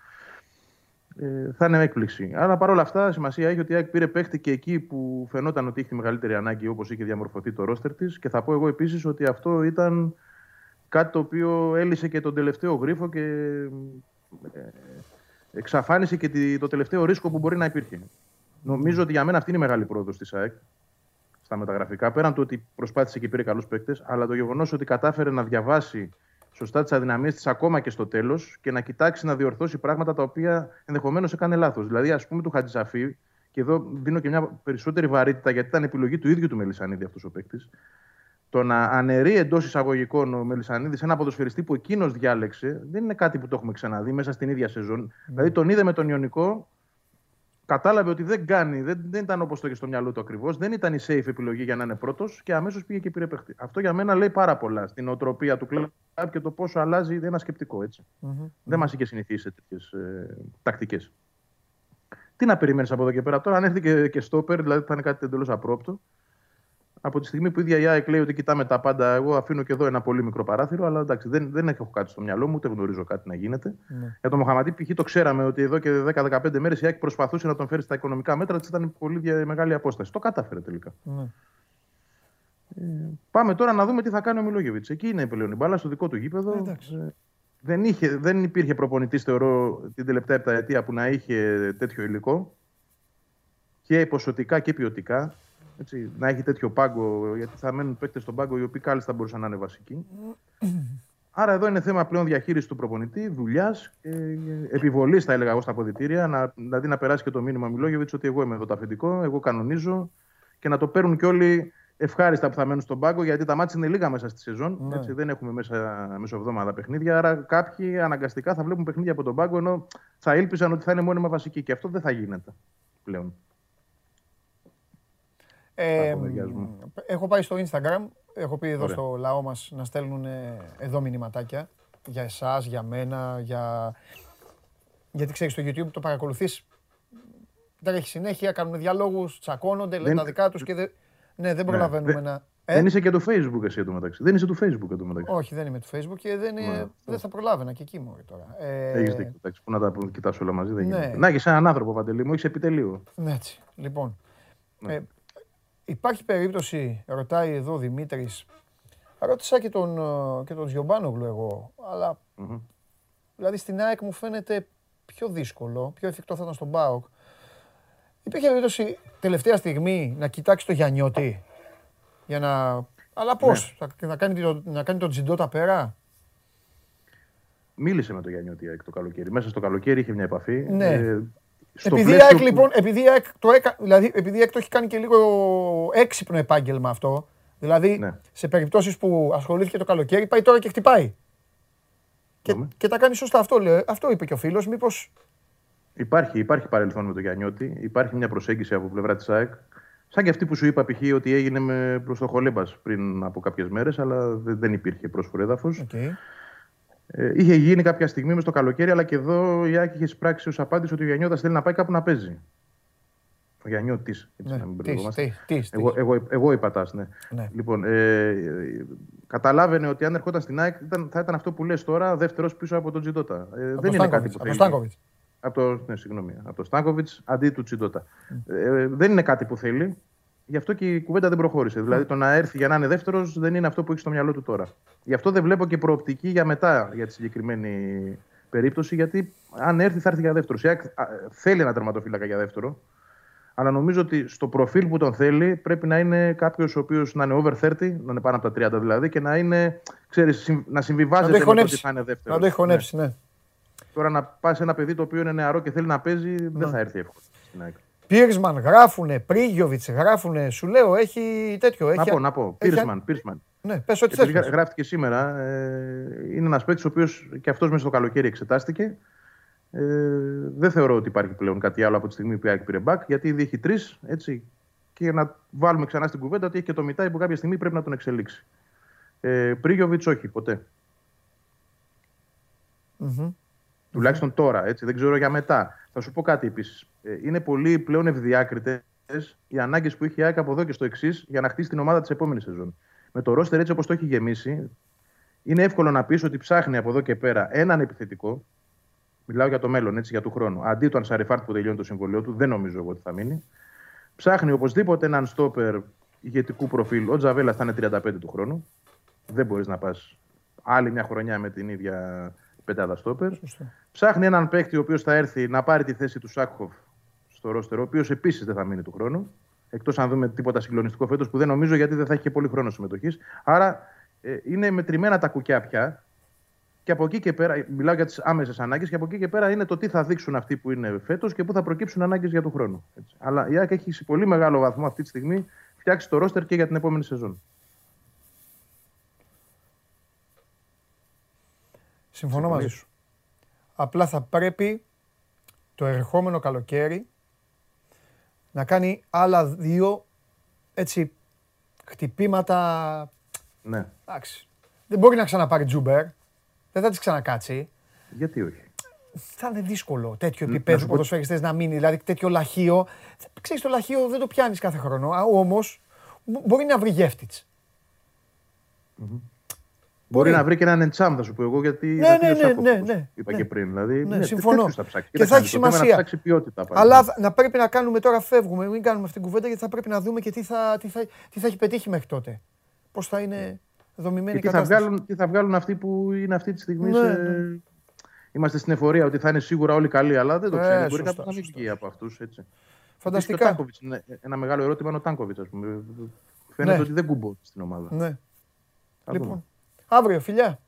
Ε, θα είναι έκπληξη. Αλλά παρόλα αυτά, σημασία έχει ότι η ΑΕΚ πήρε παίχτη και εκεί που φαινόταν ότι είχε τη μεγαλύτερη ανάγκη, όπως είχε διαμορφωθεί το ρόστερ της. Και θα πω εγώ επίσης ότι αυτό ήταν κάτι το οποίο έλυσε και τον τελευταίο γρίφο και εξαφάνισε και το τελευταίο ρίσκο που μπορεί να υπήρχε. Νομίζω ότι για μένα αυτή είναι η μεγάλη πρόοδος της ΑΕΚ στα μεταγραφικά. Πέραν του ότι προσπάθησε και πήρε καλούς παίκτες, αλλά το γεγονός ότι κατάφερε να διαβάσει σωστά τις αδυναμίες της ακόμα και στο τέλος και να κοιτάξει να διορθώσει πράγματα τα οποία ενδεχομένως έκανε λάθος. Δηλαδή, ας πούμε, του Χατζησαφή, και εδώ δίνω και μια περισσότερη βαρύτητα γιατί ήταν επιλογή του ίδιου του Μελισανίδη αυτός ο παίκτης. Το να αναιρεί εντός εισαγωγικών ο Μελισανίδης ένα ποδοσφαιριστή που εκείνος διάλεξε δεν είναι κάτι που το έχουμε ξαναδεί μέσα στην ίδια σεζόν. Mm. Δηλαδή, τον είδε με τον Ιωνικό. Κατάλαβε ότι δεν κάνει, δεν, δεν ήταν όπως το είχε στο μυαλό του ακριβώς, δεν ήταν η safe επιλογή για να είναι πρώτος και αμέσως πήγε και πήρε παίχτη. Αυτό για μένα λέει πάρα πολλά στην οτροπία του κλαμπ και το πόσο αλλάζει ένα σκεπτικό. Έτσι. Mm-hmm. Δεν μας είχε συνηθίσει σε τέτοιες ε, τακτικές. Τι να περιμένεις από εδώ και πέρα τώρα, αν έρθει και, και στόπερ, δηλαδή θα είναι κάτι εντελώς απρόπτο. Από τη στιγμή που η ίδια η ΑΕΚ λέει ότι κοιτάμε τα πάντα, εγώ αφήνω και εδώ ένα πολύ μικρό παράθυρο, αλλά εντάξει, δεν, δεν έχω κάτι στο μυαλό μου, ούτε γνωρίζω κάτι να γίνεται. Ναι. Για τον Μοχαμαντή, π.χ. το ξέραμε ότι εδώ και δέκα με δεκαπέντε μέρες η ΑΕΚ προσπαθούσε να τον φέρει στα οικονομικά μέτρα, της ήταν πολύ μεγάλη απόσταση. Το κατάφερε τελικά. Ναι. Ε, πάμε τώρα να δούμε τι θα κάνει ο Μιλόγεβιτς. Εκεί είναι πλέον η μπάλα, στο δικό του γήπεδο. Ε, δεν, είχε, δεν υπήρχε προπονητής, θεωρώ, την τελευταία επταετία που να είχε τέτοιο υλικό και ποσοτικά και ποιοτικά. Έτσι, να έχει τέτοιο πάγκο, γιατί θα μένουν παίκτες στον πάγκο οι οποίοι κάλλιστα μπορούσαν να είναι βασικοί. Άρα εδώ είναι θέμα πλέον διαχείριση του προπονητή, δουλειάς, ε, επιβολής, θα έλεγα εγώ, στα αποδυτήρια. Να, δηλαδή να περάσει και το μήνυμα Μιλόγεβιτς ότι εγώ είμαι εδώ το αφεντικό, εγώ κανονίζω και να το παίρνουν και όλοι ευχάριστα που θα μένουν στον πάγκο, γιατί τα μάτια είναι λίγα μέσα στη σεζόν. Ναι. Έτσι, δεν έχουμε μέσα μεσοβδόμαδα παιχνίδια. Άρα κάποιοι αναγκαστικά θα βλέπουν παιχνίδια από τον πάγκο, ενώ θα ήλπιζαν ότι θα είναι μόνιμα βασικοί. Και αυτό δεν θα γίνεται πλέον. Ε, έχω πάει στο Instagram, έχω πει εδώ Ωραία. Στο λαό μας να στέλνουν εδώ μηνυματάκια για εσάς, για μένα, για... γιατί ξέρεις στο YouTube το παρακολουθείς, δεν έχει συνέχεια, κάνουν διαλόγους, τσακώνονται, λένε δεν... τα δικά τους και δεν, ναι, δεν προλαβαίνουμε ναι. να... Ε? Δεν είσαι και του Facebook εσύ εδώ μεταξύ. Δεν είσαι του Facebook εδώ μεταξύ. Όχι, δεν είμαι του Facebook και δεν, ναι, δεν θα προλάβαινα και εκεί μου τώρα. Ε... Έχεις δίκιο, εντάξει, που να τα κοιτάς όλα μαζί, δεν ναι. γίνεται. Να έχεις έναν άνθρωπο, Παντελή μου, έχεις επιτελείο. Ναι, έτσι, λοιπόν. Ναι. Ε, Υπάρχει περίπτωση, ρωτάει εδώ ο Δημήτρης, ρώτησα και τον, και τον Γιοβάνογλου εγώ, αλλά mm-hmm. δηλαδή στην ΑΕΚ μου φαίνεται πιο δύσκολο, πιο εφικτό θα ήταν στον ΠΑΟΚ. Υπήρχε περίπτωση τελευταία στιγμή να κοιτάξει το Γιαννιώτη, για να... αλλά πώς, ναι. να, κάνει το, να κάνει τον Τζιντότα πέρα. Μίλησε με τον Γιαννιώτη το καλοκαίρι, μέσα στο καλοκαίρι είχε μια επαφή. Ναι. Ε, Επειδή η ΑΕΚ λοιπόν, επειδή η ΑΕΚ το, έκα... δηλαδή, επειδή η ΑΕΚ το έχει κάνει και λίγο έξυπνο επάγγελμα αυτό, δηλαδή ναι. σε περιπτώσεις που ασχολήθηκε το καλοκαίρι, πάει τώρα και χτυπάει. Και, και τα κάνει σωστά αυτό, λέω. Αυτό είπε και ο φίλος, μήπως... Υπάρχει, υπάρχει παρελθόν με τον Γιαννιώτη, υπάρχει μια προσέγγιση από πλευρά της ΑΕΚ. Σαν και αυτή που σου είπα π.χ. ότι έγινε με... προς το Χολέμπας πριν από κάποιες μέρες, αλλά δεν υπήρχε πρόσφορο έδαφος. Okay. Είχε γίνει κάποια στιγμή μες το καλοκαίρι, αλλά και εδώ η Άκη είχε σπράξει ως απάντηση ότι ο Γιαννιώτας θέλει να πάει κάπου να παίζει. Ο Γιαννιώτης, έτσι ναι, να μην μπερδευόμαστε. Εγώ, εγώ, εγώ είπα τάς, ναι. ναι. Λοιπόν, ε, καταλάβαινε ότι αν ερχόταν στην ΑΕΚ ήταν, θα ήταν αυτό που λες τώρα, δεύτερος πίσω από τον Τσιντότα. Ε, δεν είναι κάτι που θέλει. Από τον ναι, συγγνώμη, από τον Στάνκοβιτς αντί του Τσιντότα. Mm. Ε, δεν είναι κάτι που θέλει, γι' αυτό και η κουβέντα δεν προχώρησε. Mm. Δηλαδή το να έρθει για να είναι δεύτερος δεν είναι αυτό που έχει στο μυαλό του τώρα. Γι' αυτό δεν βλέπω και προοπτική για μετά για τη συγκεκριμένη περίπτωση, γιατί αν έρθει θα έρθει για δεύτερος. Η ΑΕΚ θέλει ένα τερματοφύλακα για δεύτερο. Αλλά νομίζω ότι στο προφίλ που τον θέλει πρέπει να είναι κάποιος ο οποίος να είναι over τριάντα, να είναι πάνω από τα τριάντα δηλαδή, και να είναι, ξέρεις, να συμβιβάζεται να με το ότι θα είναι δεύτερο. Να το έχει χωνέψει, ναι. ναι. Τώρα να πάει σε ένα παιδί το οποίο είναι νεαρό και θέλει να παίζει, ναι. δεν θα έρθει εύκολα στην ΑΕΚ. Πίρσμαν γράφουνε, Πρίγιοβιτς γράφουνε, σου λέω, έχει τέτοιο. Έχει... Να πω, να πω. Έχει... Πίρσμαν, Πίρσμαν. Ναι, πες ό,τι θες. Γράφτηκε σήμερα. Ε, είναι ένας παίκτης ο οποίος και αυτός μέσα στο καλοκαίρι εξετάστηκε. Ε, δεν θεωρώ ότι υπάρχει πλέον κάτι άλλο από τη στιγμή που η ΑΕΚ πήρε μπακ, γιατί ήδη έχει τρεις. Και να βάλουμε ξανά στην κουβέντα ότι έχει και το Μιτάι που κάποια στιγμή πρέπει να τον εξελίξει. Ε, Πρίγιοβιτς όχι, ποτέ. Mm-hmm. Τουλάχιστον τώρα, έτσι, δεν ξέρω για μετά. Θα σου πω κάτι επίσης. Ε, είναι πολύ πλέον ευδιάκριτες οι ανάγκες που έχει η ΑΕΚ από εδώ και στο εξής για να χτίσει την ομάδα της επόμενης σεζόν. Με το ρόστερ έτσι όπως το έχει γεμίσει, είναι εύκολο να πεις ότι ψάχνει από εδώ και πέρα έναν επιθετικό. Μιλάω για το μέλλον, έτσι, για του χρόνου. Αντί του Ανσαριφάρτ που τελειώνει το συμβολίο του, δεν νομίζω εγώ ότι θα μείνει. Ψάχνει οπωσδήποτε έναν στόπερ ηγετικού προφίλ. Ο Τζαβέλα θα είναι τριάντα πέντε του χρόνου. Δεν μπορεί να πα άλλη μια χρονιά με την ίδια πεντάδα στόπερ. Ψάχνει έναν παίκτη ο οποίο θα έρθει να πάρει τη θέση του Σάκχοφ στο ρόστερο, ο οποίο επίση δεν θα μείνει του χρόνου. Εκτό αν δούμε τίποτα συγκλονιστικό φέτο που δεν νομίζω, γιατί δεν θα έχει και πολύ χρόνο συμμετοχή. Άρα ε, είναι μετρημένα τα κουκιά πια. Και από εκεί και πέρα, μιλάω για τις άμεσες ανάγκες, και από εκεί και πέρα είναι το τι θα δείξουν αυτοί που είναι φέτος και πού θα προκύψουν ανάγκες για τον χρόνο. Έτσι. Αλλά η ΑΕΚ έχει σε πολύ μεγάλο βαθμό αυτή τη στιγμή φτιάξει το ρόστερ και για την επόμενη σεζόν. Συμφωνώ μαζί σου. Απλά θα πρέπει το ερχόμενο καλοκαίρι να κάνει άλλα δύο έτσι, χτυπήματα. Ναι. Εντάξει. Δεν μπορεί να ξαναπάρει Τζούμπερ. Δεν θα τις ξανακάτσει. Γιατί όχι. Θα είναι δύσκολο τέτοιο επίπεδο ποδοσφαιριστές να μείνει. Δηλαδή τέτοιο λαχείο. Ξέρεις, το λαχείο δεν το πιάνεις κάθε χρόνο. Όμως μπορεί να βρει Γεύτιτς. Mm-hmm. Μπορεί να βρει και έναν Εντσάμ, θα σου πω εγώ, γιατί. Ναι, ναι, ναι, ναι, ναι. Είπα ναι, και πριν. Δηλαδή, ναι, ναι, συμφωνώ. Θα ψάξει. Και, και θα έχει σημασία. Να ποιότητα, αλλά να πρέπει να κάνουμε τώρα, φεύγουμε, μην κάνουμε αυτή την κουβέντα, γιατί θα πρέπει να δούμε και τι θα, τι θα, τι θα έχει πετύχει μέχρι τότε. Πώς θα είναι. Και τι θα, βγάλουν, τι θα βγάλουν αυτοί που είναι αυτή τη στιγμή. Ναι, ναι. Σε... Είμαστε στην εφορία ότι θα είναι σίγουρα όλοι καλοί, αλλά δεν το ξέρουμε. Ε, μπορεί σωστά, να βγει από αυτούς. Έτσι. Φανταστικά. Είναι ένα μεγάλο ερώτημα είναι ο Τάνκοβιτς, ας πούμε. Φαίνεται ναι. ότι δεν κουμπώνει στην ομάδα. Ναι. Λοιπόν, αύριο, φιλιά.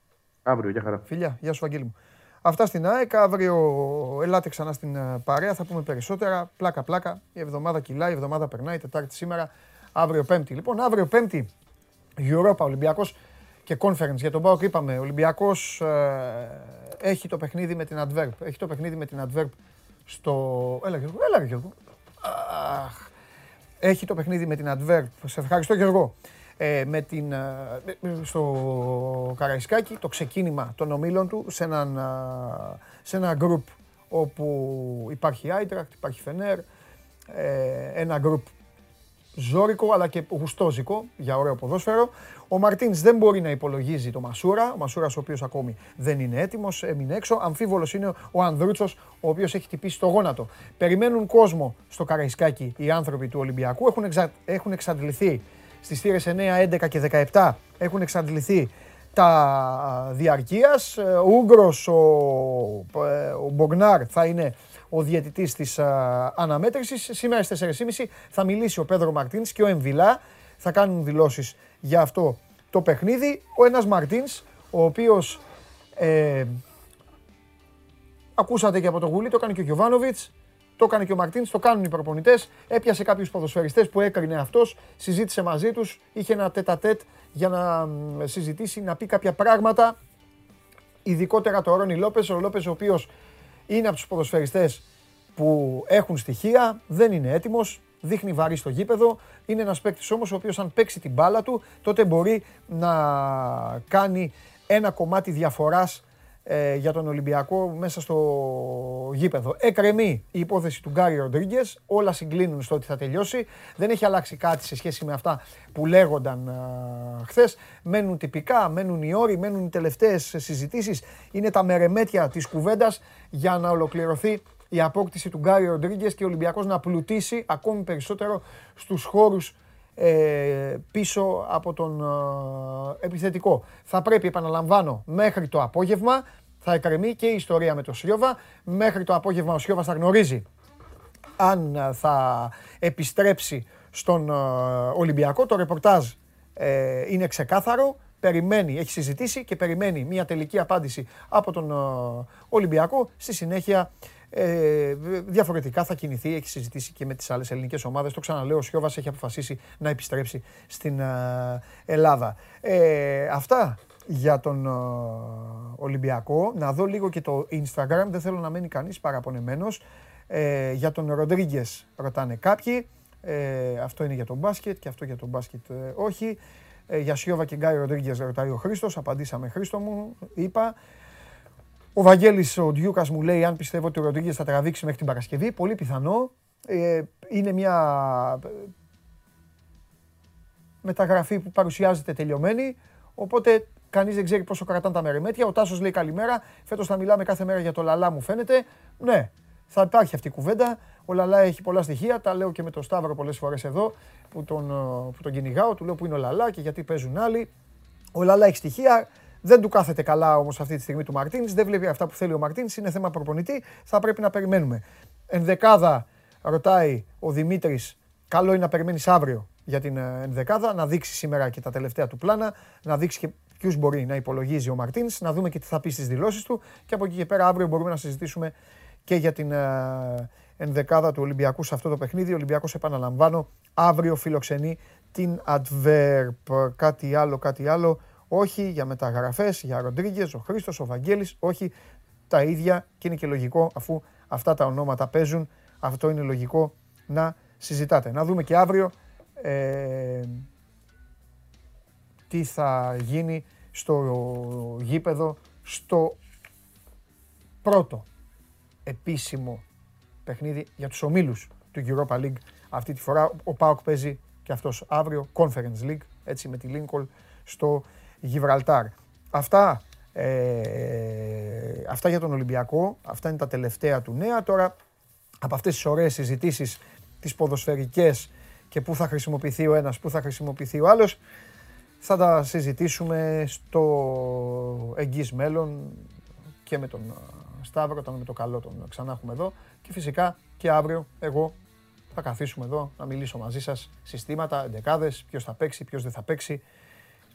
Αύριο, για χαρά. Φιλιά, γεια σου, Βαγγέλη μου. Αυτά στην ΑΕΚ. Αύριο ελάτε ξανά στην παρέα. Θα πούμε περισσότερα. Πλάκα-πλάκα. Η εβδομάδα κυλάει, η εβδομάδα περνάει. Τετάρτη σήμερα, αύριο Πέμπτη. Λοιπόν, αύριο Πέμπτη. Europa, Ολυμπιακός και Conference. Για τον ΠΑΟΚ είπαμε, ο Ολυμπιακός ε, έχει το παιχνίδι με την Adverb. Έχει το παιχνίδι με την Adverb στο... Έλα Γιώργο, έλα Γιώργο. Αχ. Έχει το παιχνίδι με την Adverb. Σε ευχαριστώ Γιώργο. Ε, με την, ε, στο Καραϊσκάκι, το ξεκίνημα των ομίλων του σε, έναν, σε ένα group όπου υπάρχει Άιντραχτ, υπάρχει Φενέρ, ε, ένα group ζώρικο αλλά και γουστόζικο για ωραίο ποδόσφαιρο. Ο Μαρτίνς δεν μπορεί να υπολογίζει το Μασούρα. Ο Μασούρας ο οποίος ακόμη δεν είναι έτοιμος, έμεινε έξω. Αμφίβολος είναι ο Ανδρούτσος, ο οποίος έχει χτυπήσει το γόνατο. Περιμένουν κόσμο στο Καραϊσκάκι οι άνθρωποι του Ολυμπιακού. Έχουν, εξα... έχουν εξαντληθεί στις θύρες εννέα, έντεκα και δεκαεπτά. Έχουν εξαντληθεί τα διαρκείας. Ο Ούγκρος, ο, ο Μπογνάρ θα είναι... ο διαιτητής της α, αναμέτρησης. Σήμερα στις τέσσερις και μισή θα μιλήσει ο Πέδρο Μαρτίνς και ο Εμβιλά. Θα κάνουν δηλώσεις για αυτό το παιχνίδι. Ο ένας Μαρτίνς, ο οποίος ε, ακούσατε και από το Γουλή, το έκανε και ο Γιοβάνοβιτς, το έκανε και ο Μαρτίνς, το κάνουν οι προπονητές. Έπιασε κάποιους ποδοσφαιριστές που έκρινε αυτός, συζήτησε μαζί τους, είχε ένα τέτα-τέτ για να συζητήσει, να πει κάποια πράγματα. Ειδικότερα το Ρόνι Λόπες, ο Λόπες ο οποίος είναι από τους ποδοσφαιριστές που έχουν στοιχεία, δεν είναι έτοιμος, δείχνει βαρύ στο γήπεδο. Είναι ένας παίκτης όμως ο οποίος αν παίξει την μπάλα του, τότε μπορεί να κάνει ένα κομμάτι διαφοράς ε, για τον Ολυμπιακό μέσα στο γήπεδο. Εκρεμεί η υπόθεση του Γκάρι Ροντρίγκες, όλα συγκλίνουν στο ότι θα τελειώσει. Δεν έχει αλλάξει κάτι σε σχέση με αυτά που λέγονταν ε, χθες. Μένουν τυπικά, μένουν οι όροι, μένουν οι τελευταίες συζητήσεις. Είναι τα μερεμέτια της κουβέντας για να ολοκληρωθεί η απόκτηση του Γκάρι Ροντρίγκες και ο Ολυμπιακός να πλουτίσει ακόμη περισσότερο στους χώρους ε, πίσω από τον ε, επιθετικό. Θα πρέπει, επαναλαμβάνω, μέχρι το απόγευμα θα εκκρεμεί και η ιστορία με τον Σιόβα. Μέχρι το απόγευμα ο Σιόβας θα γνωρίζει αν θα επιστρέψει στον ε, Ολυμπιακό. Το ρεπορτάζ ε, είναι ξεκάθαρο. Περιμένει, έχει συζητήσει και περιμένει μια τελική απάντηση από τον ε, Ολυμπιακό. Στη συνέχεια... Ε, διαφορετικά θα κινηθεί, έχει συζητήσει και με τις άλλες ελληνικές ομάδες. Το ξαναλέω, ο Σιόβας έχει αποφασίσει να επιστρέψει στην α, Ελλάδα. Ε, αυτά για τον α, Ολυμπιακό. Να δω λίγο και το Instagram, δεν θέλω να μένει κανείς παραπονεμένος. Ε, για τον Ροντρίγκες ρωτάνε κάποιοι. Ε, αυτό είναι για τον μπάσκετ και αυτό για τον μπάσκετ ε, όχι. Ε, για Σιόβα και Γκάρι Ροντρίγκες ρωτάει ο Χρήστος, απαντήσαμε Χρήστο μου, είπα. Ο Βαγγέλης ο Ντιούκας μου λέει αν πιστεύω ότι ο Ροντρίγκες θα τραβήξει μέχρι την Παρασκευή. Πολύ πιθανό. Ε, είναι μια μεταγραφή που παρουσιάζεται τελειωμένη. Οπότε κανείς δεν ξέρει πόσο κρατάνε τα μεριμέτια. Ο Τάσος λέει καλημέρα. Φέτος θα μιλάμε κάθε μέρα για το Λαλά μου φαίνεται. Ναι, θα υπάρχει αυτή η κουβέντα. Ο Λαλά έχει πολλά στοιχεία. Τα λέω και με τον Σταύρο πολλές φορές εδώ που τον, που τον κυνηγάω. Του λέω που είναι ο Λαλά και γιατί παίζουν άλλοι. Ο Λαλά έχει στοιχεία. Δεν του κάθεται καλά όμως αυτή τη στιγμή του Μαρτίνς, δεν βλέπει αυτά που θέλει ο Μαρτίνς, είναι θέμα προπονητή, θα πρέπει να περιμένουμε. Ενδεκάδα ρωτάει ο Δημήτρης, καλό είναι να περιμένεις αύριο για την ενδεκάδα, να δείξει σήμερα και τα τελευταία του πλάνα, να δείξει και ποιους μπορεί να υπολογίζει ο Μαρτίνς, να δούμε και τι θα πει στις δηλώσεις του και από εκεί και πέρα αύριο μπορούμε να συζητήσουμε και για την ενδεκάδα του Ολυμπιακού σε αυτό το παιχνίδι. Ο Ολυμπιακός, επαναλαμβάνω, αύριο φιλοξενεί την Adverb. Κάτι άλλο, κάτι άλλο. Όχι για μεταγραφές, για Ροντρίγκες, ο Χρήστος, ο Βαγγέλης, όχι τα ίδια και είναι και λογικό αφού αυτά τα ονόματα παίζουν, αυτό είναι λογικό να συζητάτε. Να δούμε και αύριο ε, τι θα γίνει στο γήπεδο, στο πρώτο επίσημο παιχνίδι για τους ομίλους του Europa League. Αυτή τη φορά ο ΠΑΟΚ παίζει και αυτός αύριο, Conference League, έτσι με τη Lincoln στο Γιβραλτάρ. Αυτά, ε, αυτά για τον Ολυμπιακό, αυτά είναι τα τελευταία του νέα. Τώρα από αυτές τις ωραίες συζητήσεις τις ποδοσφαιρικές και πού θα χρησιμοποιηθεί ο ένας, πού θα χρησιμοποιηθεί ο άλλος, θα τα συζητήσουμε στο εγγύς μέλλον και με τον Σταύρο, όταν με το καλό τον ξανά έχουμε εδώ και φυσικά και αύριο εγώ θα καθίσουμε εδώ να μιλήσω μαζί σας, συστήματα, εντεκάδες, ποιος θα παίξει, ποιος δεν θα παίξει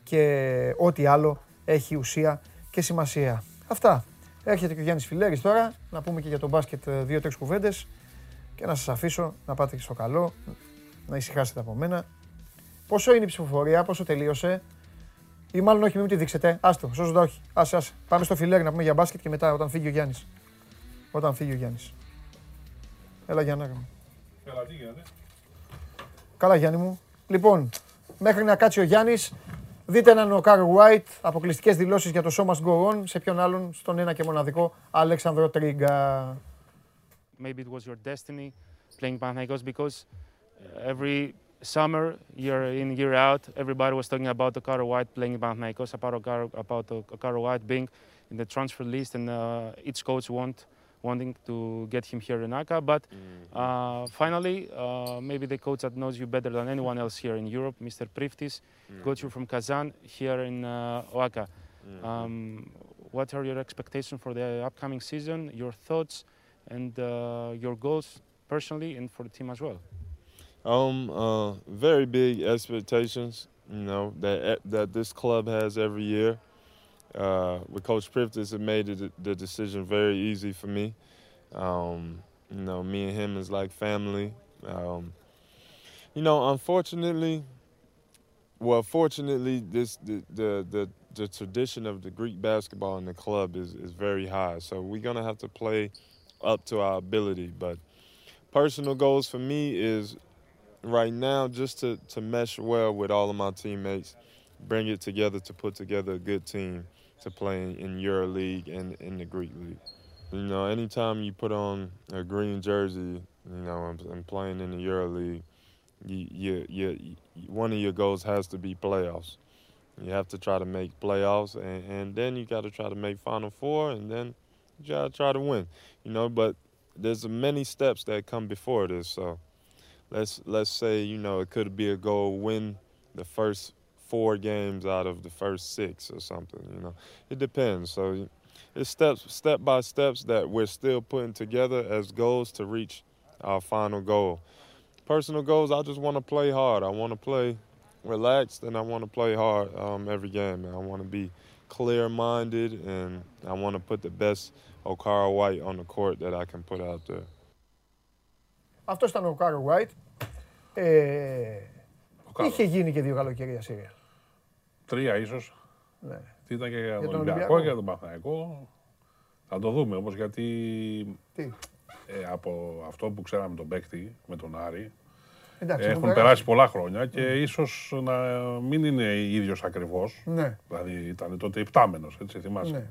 και ό,τι άλλο έχει ουσία και σημασία. Αυτά. Έρχεται και ο Γιάννης Φιλέρης τώρα, να πούμε και για τον μπάσκετ δύο-τρεις κουβέντες και να σας αφήσω να πάτε στο καλό, να ησυχάσετε από μένα. Πόσο είναι η ψηφοφορία, πόσο τελείωσε, ή μάλλον όχι, μην μου τη δείξετε. Άστο, σώζοντα όχι. Άσε, άσε. Πάμε στο Φιλέρη να πούμε για μπάσκετ και μετά όταν φύγει ο Γιάννης. Όταν φύγει ο Γιάννης. Έλα Γιάννα μου. Καλά, τι Γιάννη. Καλά Γιάννη μου. Λοιπόν, μέχρι να κάτσει ο Γιάννης. Δείτε έναν ο Καρ Γουάιτ, αποκλειστικές δηλώσεις για το show must go on. Σε ποιον άλλον, στον ένα και μοναδικό Αλέξανδρο Τρίγκα. Maybe it was your destiny playing Panathinaikos because every summer, year in, year out, everybody was talking about the Karl White playing Panathinaikos, about the Karl White being in the transfer list, and uh, each coach want, wanting to get him here in A C A. But uh, finally, uh, maybe the coach that knows you better than anyone else here in Europe, Mister Priftis, mm. coach you from Kazan here in uh, O A C A. Mm. Um, what are your expectations for the upcoming season, your thoughts and uh, your goals personally and for the team as well? Um, uh, very big expectations, you know, that, that this club has every year. Uh, with Coach Priftis, it made the, the decision very easy for me. Um, you know, me and him is like family. Um, you know, unfortunately, well, fortunately, this the, the the the tradition of the Greek basketball in the club is is very high. So we're gonna have to play up to our ability. But personal goals for me is right now just to to mesh well with all of my teammates, bring it together to put together a good team. to playing in EuroLeague and in the Greek League. You know, anytime you put on a green jersey, you know, and, and playing in the EuroLeague, you, you, you, one of your goals has to be playoffs. You have to try to make playoffs, and, and then you got to try to make Final Four, and then you got to try to win. You know, but there's many steps that come before this. So let's let's say, you know, it could be a goal, win the first four games out of the first six or something. You know, it depends. So it's steps, step by steps that we're still putting together as goals to reach our final goal. Personal goals, I just want to play hard. I want to play relaxed, and I want to play hard um, every game. And I want to be clear-minded, and I want to put the best Okara White on the court that I can put out there. Αυτός ήταν ο Okara White. Ε, είχε γίνει και δύο καλοκαιρία Σύρια. Τρία ίσως. Ναι. Τι ήταν και για τον Ολυμπιακό και για τον Παναθηναϊκό. Θα το δούμε όμως, γιατί ε, από αυτό που ξέραμε τον παίκτη με τον Άρη, εντάξει, έχουν περάσει πολλά χρόνια και mm. ίσως να μην είναι ίδιος ακριβώς. Ναι. Δηλαδή ήταν τότε υπτάμενος, έτσι θυμάσαι. Ναι.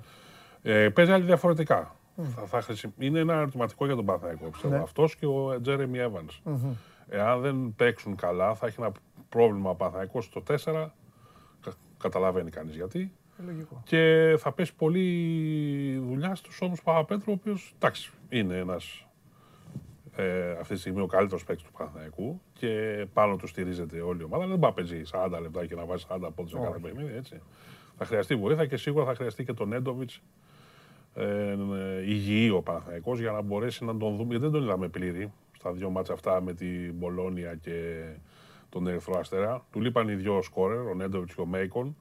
Ε, παίζει άλλοι διαφορετικά. Mm. Θα, θα χρησι... Είναι ένα ερωτηματικό για τον Παναθηναϊκό. Ναι. Αυτός και ο Τζέρεμι Έβανς. Mm-hmm. Εάν δεν παίξουν καλά, θα έχει ένα πρόβλημα ο Παναθηναϊκός στο τέσσερα. Καταλαβαίνει κανείς γιατί. Λογικό. Και θα πέσει πολλή δουλειά στους ώμους Παπαπέτρου, ο οποίος εντάξει, είναι ένας. Ε, αυτή τη στιγμή ο καλύτερος παίκτης του Παναθηναϊκού και πάνω του στηρίζεται όλη η ομάδα. Δεν πάει να παίζει σαράντα λεπτά και να βάζει σαράντα πόντους σε κάθε παιχνίδι. Θα χρειαστεί βοήθεια και σίγουρα θα χρειαστεί και τον Νέντοβιτς ε, υγιή ο Παναθηναϊκός για να μπορέσει να τον δούμε. Δεν τον είδαμε πλήρη στα δύο μάτσα αυτά με την Μπολόνια και τον Ερυθρό Αστέρα. Του λείπαν οι δύο σκόρερ, ο Νέντοβιτς και ο Μέικον.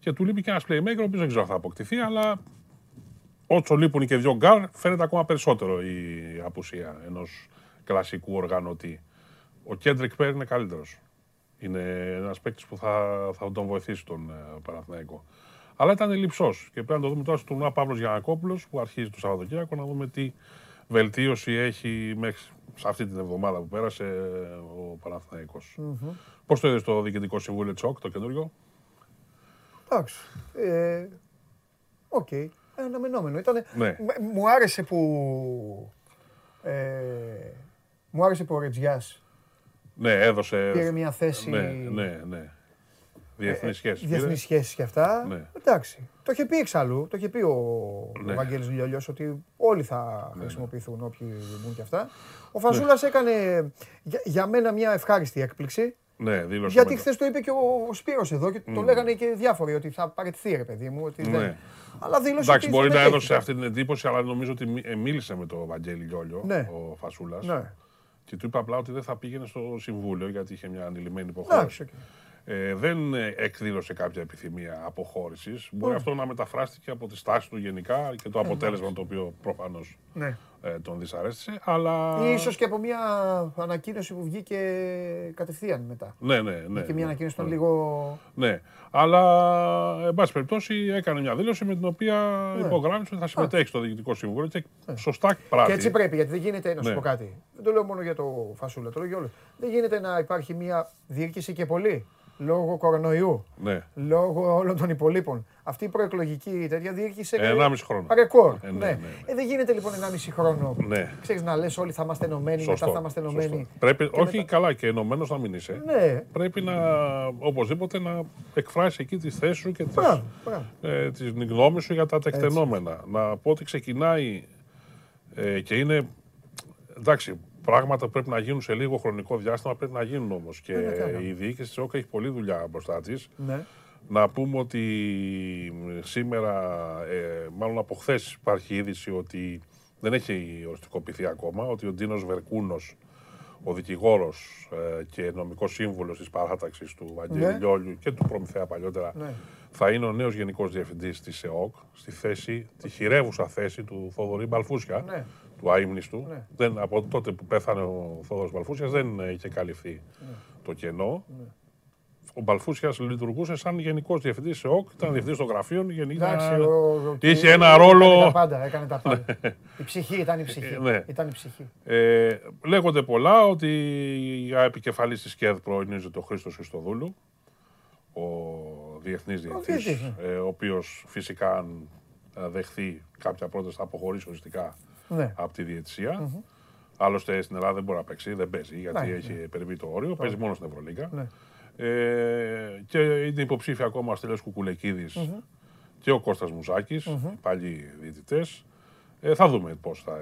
Και του λείπει και ένας playmaker, ο οποίος δεν ξέρω αν θα αποκτηθεί, αλλά. Όσο λείπουν και δυο γκάρ, φαίνεται ακόμα περισσότερο η απουσία ενός κλασικού οργανωτή. Ο Κέντρικ Πέρ είναι καλύτερος. Είναι ένας παίκτης που θα, θα τον βοηθήσει τον uh, Παναθηναϊκό. Αλλά ήταν ελλειψός και πρέπει να το δούμε τώρα στο τουρνουά Παύλος Γιαννακόπουλος που αρχίζει το Σαββατοκύριακο, να δούμε τι βελτίωση έχει μέχρι σε αυτή την εβδομάδα που πέρασε ο Παναθηναϊκός. Mm-hmm. Πώς το είδες το Διοικητικό Συμβούλιο της ΟΚ, το καινούργιο? Εντάξει. Οκ. Αναμενόμενο. Ήτανε... Ναι. Μου άρεσε που ε... μου άρεσε που ο Ρετζιάς. Ναι, έδωσε. Πήρε μια θέση. Ναι, ναι, ναι. Διεθνείς σχέσεις. Διεθνείς σχέσεις και αυτά. Ναι. Εντάξει. Το είχε πει εξάλλου, το είχε πει ο, ναι. ο Βαγγέλης Λιολιός ότι όλοι θα ναι, χρησιμοποιηθούν, ναι. όποιοι μπουν και αυτά. Ο Φαζούλας ναι. έκανε για, για μένα μια ευχάριστη έκπληξη. Ναι, γιατί χθες το είπε και ο Σπύρος εδώ και mm. το λέγανε και διάφοροι ότι θα παραιτηθεί ρε παιδί μου. Ότι ναι. δεν... Αλλά δήλωσε. Εντάξει, μπορεί να έδωσε αυτή την εντύπωση, αλλά νομίζω ότι μίλησε με τον Βαγγέλη Λιόλιο, ναι. ο Φασούλας. Ναι. Και του είπα απλά ότι δεν θα πήγαινε στο Συμβούλιο γιατί είχε μια ανηλυμένη υποχρέωση. Ναι, okay. ε, δεν εκδήλωσε κάποια επιθυμία αποχώρησης. Μπορεί mm. αυτό να μεταφράστηκε από τη στάση του γενικά και το αποτέλεσμα mm. το οποίο προφανώς ναι. ε, τον δυσαρέστησε. Αλλά... Ίσως και από μια ανακοίνωση που βγήκε κατευθείαν μετά. Ναι, ναι, ναι. Και μια ανακοίνωση ήταν ναι. λίγο. Ναι. Αλλά, εν πάση περιπτώσει, έκανε μια δήλωση με την οποία ναι. υπογράμμισε ότι θα συμμετέχει Α. στο Διοικητικό Συμβούλιο και ναι. σωστά πράττει. Και έτσι πρέπει, γιατί δεν γίνεται, να σου ναι. πω κάτι. Δεν το λέω μόνο για το Φασούλα, το λέω για όλους. Δεν γίνεται να υπάρχει μια διοίκηση και πολύ. Λόγω κορονοϊού, ναι. λόγω όλων των υπολείπων. Αυτή η προεκλογική τέτοια διήρκησε ενάμιση χρόνο. Ρεκόρ. Ε, ναι, ναι. Ναι, ναι. Ε, δεν γίνεται λοιπόν ενάμιση χρόνο. Ναι. Ξέρεις να λες όλοι θα είμαστε ενωμένοι, σωστό, μετά θα είμαστε ενωμένοι. Πρέπει, όχι μετά... καλά και ενωμένος να μην είσαι. Ναι. Πρέπει να, οπωσδήποτε να εκφράσεις εκεί τις θέσεις σου και τις, ε, τις γνώμες σου για τα τεκτενόμενα. Έτσι. Να πω ότι ξεκινάει ε, και είναι, εντάξει, πράγματα που πρέπει να γίνουν σε λίγο χρονικό διάστημα, πρέπει να γίνουν όμως. Και η διοίκηση της ΟΚ έχει πολλή δουλειά μπροστά της. Ναι. Να πούμε ότι σήμερα, ε, μάλλον από χθες υπάρχει είδηση ότι δεν έχει οριστικοποιηθεί ακόμα, ότι ο Ντίνος Βερκούνος, ο δικηγόρος ε, και νομικός σύμβουλος της παράταξης του Βαγγέλη ναι. Λιόλιου και του Προμηθέα παλιότερα, ναι. θα είναι ο νέος Γενικός Διευθυντής της ΕΟΚ, στη θέση, τη χειρεύουσα θέση του Θοδωρή Μπαλφούσια. Ναι. Του αείμνηστου. Ναι. Δεν, από τότε που πέθανε ο Θόδωρος Μπαλφούσιας δεν είχε καλυφθεί ναι. το κενό. Ναι. Ο Μπαλφούσιας λειτουργούσε σαν γενικός διευθυντής σε ΟΚ, ήταν διευθυντής των γραφείων. Γενικά... Ο... Είχε ένα ρόλο. Έκανε τα πάντα. Έκανε τα πάντα. η ψυχή ήταν η ψυχή. Ναι. Ήταν η ψυχή. Ε, λέγονται πολλά ότι η επικεφαλής της ΚΕΔ προορίζεται ο Χρήστος Χριστοδούλου, ο διεθνής διαιτητής, ε, ο οποίος φυσικά αν δεχθεί κάποια πρόταση θα αποχωρήσει οριστικά ναι. από τη διαιτησία. Mm-hmm. Άλλωστε στην Ελλάδα δεν μπορεί να παίξει, δεν παίζει γιατί ναι, έχει ναι. περιβεί το όριο, παίζει ναι. μόνο στην Ευρωλίγκα. Ναι. Ε, και είναι υποψήφια ακόμα ο Στέλιος Κουκουλεκίδης mm-hmm. και ο Κώστας Μουζάκης, mm-hmm. πάλι διαιτητές. Ε, θα δούμε πώς θα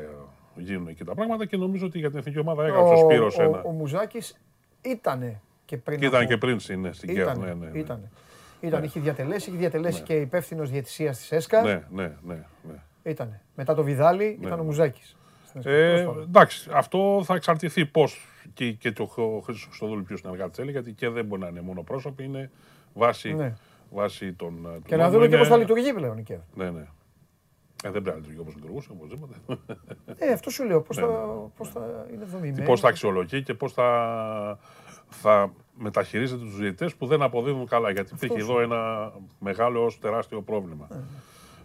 γίνουν εκεί τα πράγματα και νομίζω ότι για την εθνική ομάδα έγραψε ο Σπύρος ένα. Ο, ο Μουζάκης ήτανε και πριν. Ήταν από... και πριν είναι, στην Κέρ. Ναι, ναι, ναι. Ήτανε. Ήταν, ναι. Είχε διατελέσει, είχε διατελέσει ναι. και υπεύθυνος διαιτησίας της ΕΣΚΑ. Ναι, ναι, ναι, ναι. Ήτανε. Μετά το Βιδάλη ναι. ήταν ο Μουζάκης. Ε, εντάξει, αυτό θα εξαρτηθεί πώς και, και το, ο Χρήστος Χρυστοδούλου ποιος συνεργάτη θέλει, γιατί και δεν μπορεί να είναι μόνο πρόσωποι, είναι βάση, ναι. βάση των. Και τον να δούμε είναι... και πώς θα λειτουργεί πλέον η ΚΕΔ. Ναι, ναι. Ε, δεν πρέπει να λειτουργεί όπως λειτουργούσε, οπωσδήποτε. Ε, αυτό σου λέω. Πώς ναι, θα, ναι. Πώς θα είναι δομημένη. Πώς θα αξιολογεί και πώς θα, θα μεταχειρίζεται τους διαιτητές που δεν αποδίδουν καλά. Γιατί υπήρχε εδώ ένα μεγάλο ως τεράστιο πρόβλημα. Ναι, ναι.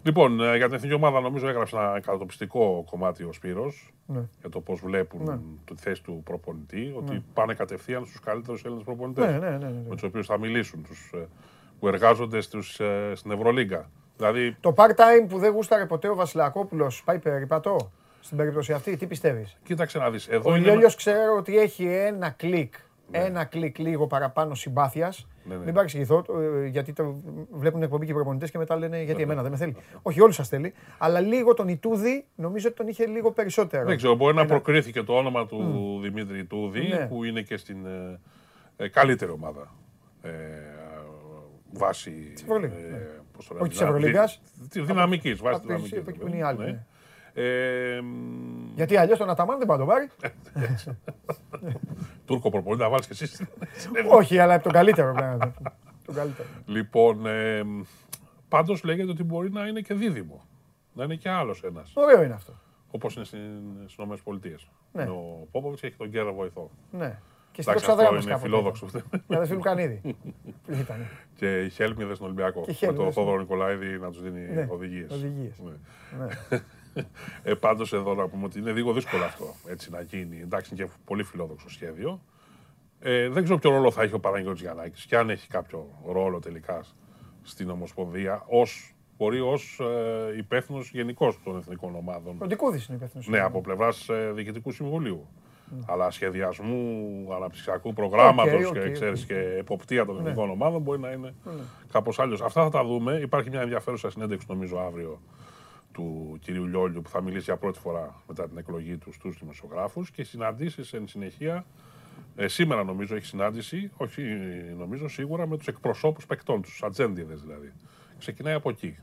Λοιπόν, για την εθνική ομάδα νομίζω έγραψε ένα κατατοπιστικό κομμάτι ο Σπύρος ναι. για το πώς βλέπουν ναι. τη θέση του προπονητή, ότι ναι. πάνε κατευθείαν στους καλύτερους Έλληνες προπονητές, ναι, ναι, ναι, ναι, ναι. με τους οποίους θα μιλήσουν, τους που εργάζονται στους, στην Ευρωλίγκα. Δηλαδή... Το part-time που δεν γούσταρε ποτέ ο Βασιλακόπουλος πάει περιπατώ στην περίπτωση αυτή, τι πιστεύεις? Κοίταξε να δεις. Εδώ ο είναι... Λιόλιος ξέρω ότι έχει ένα κλικ, ναι. ένα κλικ λίγο παραπάνω συμπάθειας. Ναι, ναι. Μην παρεξηγηθώ, γιατί το βλέπουν εκπομπή και οι προπονητές και μετά λένε γιατί ναι, εμένα ναι. δεν με θέλει. Ναι. Όχι, όλους σας θέλει, αλλά λίγο τον Ιτούδη νομίζω ότι τον είχε λίγο περισσότερο. Δεν ξέρω, μπορεί ένα... να προκρίθηκε το όνομα του mm. Δημήτρη Ιτούδη, ναι. που είναι και στην ε, καλύτερη ομάδα ε, βάση. Ε, ναι. Πώς το λέμε, όχι τη Ευρωλίγκα. Τη δυναμική. Βάση δυναμική. Γιατί αλλιώς τον Αταμάν δεν πάει να τον πάρει. Τούρκο προπονητή, να βάλεις και εσύ. Όχι, αλλά από τον καλύτερο. Λοιπόν, πάντως λέγεται ότι μπορεί να είναι και δίδυμο. Να είναι και άλλος ένας. Ωραίο είναι αυτό. Όπως είναι στις ΗΠΑ. Ο Πόποβιτς έχει τον Γκέρα βοηθό. Και στην Οξαδράμμα είναι φιλόδοξο. Για τον Φιλουκανίδη. Και η Χέλμη είδε στον Ολυμπιακό. Με τον Θόδωρο Νικολαίδη να τους δίνει οδηγίες. Ε, πάντως εδώ να πούμε ότι είναι λίγο δύσκολο αυτό έτσι να γίνει. Εντάξει, είναι και πολύ φιλόδοξο σχέδιο. Ε, δεν ξέρω ποιο ρόλο θα έχει ο Παναγιώτης Γιαννάκης και αν έχει κάποιο ρόλο τελικά στην Ομοσπονδία, ως, μπορεί ως ε, υπεύθυνος γενικός των εθνικών ομάδων. Ο Ντικούδης είναι υπεύθυνος. Ναι, από πλευράς ε, Διοικητικού Συμβουλίου. Mm. Αλλά σχεδιασμού, αναπτυξιακού προγράμματος okay, okay, και, ξέρεις, okay. και εποπτεία των εθνικών mm. ομάδων μπορεί να είναι mm. κάπως άλλος. Αυτά θα τα δούμε. Υπάρχει μια ενδιαφέρουσα συνέντευξη νομίζω αύριο του κυρίου Λιόλιου που θα μιλήσει για πρώτη φορά μετά την εκλογή του στους δημοσιογράφους και συναντήσεις εν συνεχεία. Ε, σήμερα νομίζω έχει συνάντηση, όχι νομίζω σίγουρα, με τους εκπροσώπους παικτών, τους ατζέντιδες δηλαδή. Ξεκινάει από εκεί.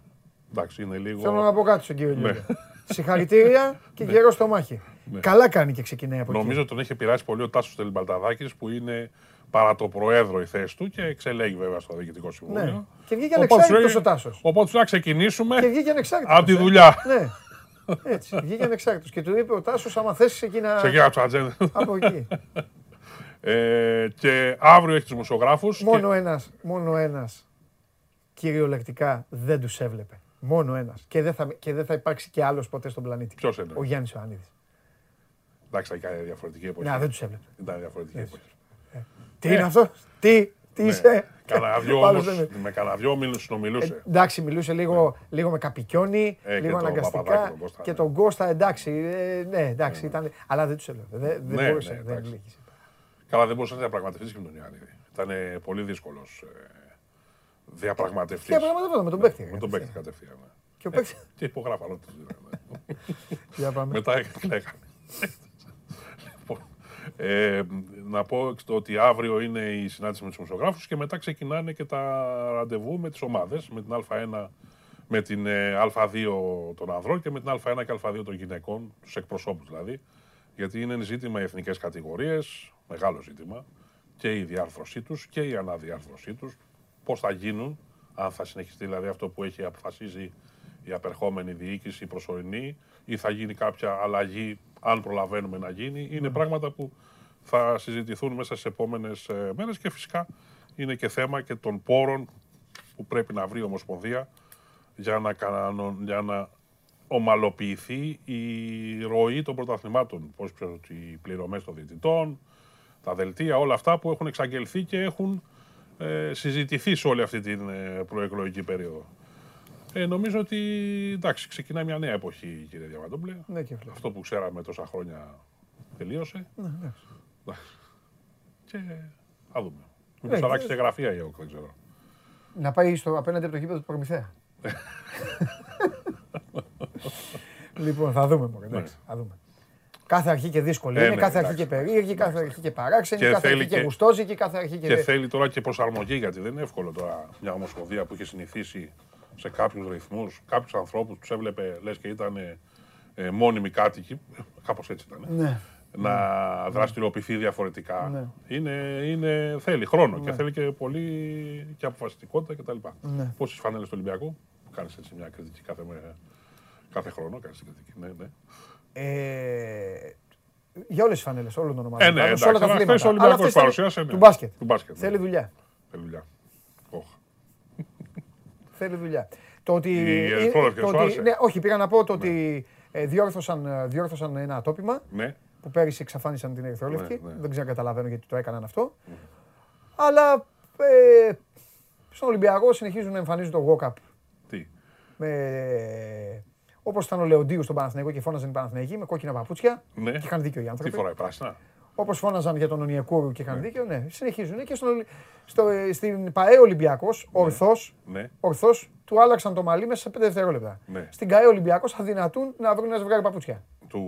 Εντάξει, είναι λίγο... Θέλω να πω κάτι στον κύριο Λιόλιο. Συγχαρητήρια και γέρο στο μάχη. Καλά κάνει και ξεκινάει από εκεί. Νομίζω τον έχει πειράσει πολύ ο Τάσος Τελμπαλταδάκης που είναι παρά το προέδρο η θέση του και εξελέγει βέβαια στο Διοικητικό Συμβούλιο. Ναι. Και βγήκε ανεξάρτητος ο Τάσος. Οπότε να ξεκινήσουμε από τη δουλειά. Ναι. Έτσι, βγήκε ανεξάρτητος. Και του είπε ο Τάσος, άμα θέσεις εκεί να... Σε γράψω ατζέντα. Από εκεί. Ε, και αύριο έχει τους δημοσιογράφους. Μόνο, και... ένας, μόνο ένας κυριολεκτικά δεν τους έβλεπε. Μόνο ένας. Και δεν θα, και δεν θα υπάρξει και άλλος ποτέ στον πλανήτη. Ποιος είναι? Ο Γιάννης Ιωαννίδης. Εντάξει, ήταν διαφορετική εποχή. Να, δεν τους έβλεπε. Ήταν διαφορετική εποχή. Τι είναι αυτό, τι, τι είσαι. Με κανένα δυο μίλους συνομιλούσε. Εντάξει, μιλούσε λίγο με καπικιόνι, λίγο αναγκαστικά. Και τον Κώστα, εντάξει, ναι, εντάξει, ήταν. Αλλά δεν τους έλεγε, δεν μπορούσε. Καλά, δεν μπορούσε να διαπραγματευτείς και με τον Ιωαννίδη. Ήταν πολύ δύσκολος διαπραγματευτής. Διαπραγματευόταν με τον παίκτη. Με τον παίκτη κατευθείαν. Και υπογράφαλο τους δίνανε. Μετά εκλέγανε. Ε, να πω ότι αύριο είναι η συνάντηση με τους δημοσιογράφους και μετά ξεκινάνε και τα ραντεβού με τις ομάδες, με την Α1, με την Α2 των ανδρών και με την Α1 και Α2 των γυναικών, τους εκπροσώπους δηλαδή, γιατί είναι ζήτημα οι εθνικές κατηγορίες, μεγάλο ζήτημα, και η διάρθρωσή τους και η αναδιάρθρωσή τους, πώς θα γίνουν, αν θα συνεχιστεί δηλαδή αυτό που έχει αποφασίσει η απερχόμενη διοίκηση, η προσωρινή, ή θα γίνει κάποια αλλαγή, αν προλαβαίνουμε να γίνει. Είναι mm. πράγματα που θα συζητηθούν μέσα στις επόμενες μέρες και φυσικά είναι και θέμα και των πόρων που πρέπει να βρει η Ομοσπονδία για να, κανον, για να ομαλοποιηθεί η ροή των πρωταθλημάτων. Πώς ξέρω, οι πληρωμές των διαιτητών, τα δελτία, όλα αυτά που έχουν εξαγγελθεί και έχουν ε, συζητηθεί σε όλη αυτή την ε, προεκλογική περίοδο. Ε, νομίζω ότι εντάξει, ξεκινάει μια νέα εποχή, κύριε Διαμαντόπουλε. Ναι, αυτό που ξέραμε τόσα χρόνια τελείωσε. Ναι, ναι. Και θα δούμε. Μήπως αλλάξει και γραφεία η ΑΟΚ, δεν ξέρω. Να πάει στο απέναντι από το γήπεδο του Προμηθέα. Λοιπόν, θα δούμε μόνο. Ναι. Θα δούμε. Κάθε αρχή και δύσκολη ε, είναι, ναι, κάθε εντάξει, αρχή και περίεργη, εντάξει, κάθε αρχή και παράξενη, και κάθε αρχή και γουστόζει και κάθε αρχή και... Και δε... θέλει τώρα και προσαρμογή, γιατί δεν είναι εύκολο τώρα μια ομοσπονδία που είχε συνηθίσει σε κάποιους ρυθμούς, κάποιους ανθρώπους, τους έβλεπε, λες και ήταν ε, μόνιμοι κάτοικοι, κάπως έτσι ήταν, ναι. να ναι. δραστηριοποιηθεί διαφορετικά. Ναι. Είναι, είναι, θέλει χρόνο ναι. και θέλει και πολύ και αποφασιστικότητα κτλ. Ναι. Πόσες φανέλες του Ολυμπιακού, κάνεις έτσι μια κριτική κάθε, κάθε χρόνο, κάνεις την κριτική, ναι, ναι. Ε, για όλες τις φανέλες, όλων των ομάδων. Ε, ναι, εντάξει, όλα τα αθλήματα. Αλλά αυτές παρουσίασε, ναι. του μπάσκετ. Του μπάσκετ ναι. Θέλει δουλειά. Θέλει δουλειά. Oh. Θέλει δουλειά. Το ότι... Οι το ότι, το ναι, όχι, πήγα να πω το ναι. ότι ε, διόρθωσαν, διόρθωσαν ένα ατόπιμα ναι. που πέρυσι εξαφάνισαν την Ερυθρόλευκη. Ναι, ναι. Δεν ξέρω, καταλαβαίνω γιατί το έκαναν αυτό. Ναι. Αλλά ε, στον Ολυμπιακό συνεχίζουν να εμφανίζουν το walk-up. Τι. Με, όπως ήταν ο Λεοντίου στον Παναθηναϊκό και φώναζαν οι Παναθηναϊκοί με κόκκινα παπούτσια ναι. και είχαν δίκιο οι άνθρωποι. Τι φοράει πράσινα. Όπως φώναζαν για τον Ονιακούρου και είχαν ναι. δίκιο, ναι. Συνεχίζουν. Και στο, στο, στην ΠΑΕ Ολυμπιακός, ναι. ορθώς, ναι. ορθώς, του άλλαξαν το μαλλί μέσα σε πέντε δευτερόλεπτα. Ναι. Στην ΚΑΕ Ολυμπιακός αδυνατούν να βρουν ένα ζευγάρι παπούτσια. Του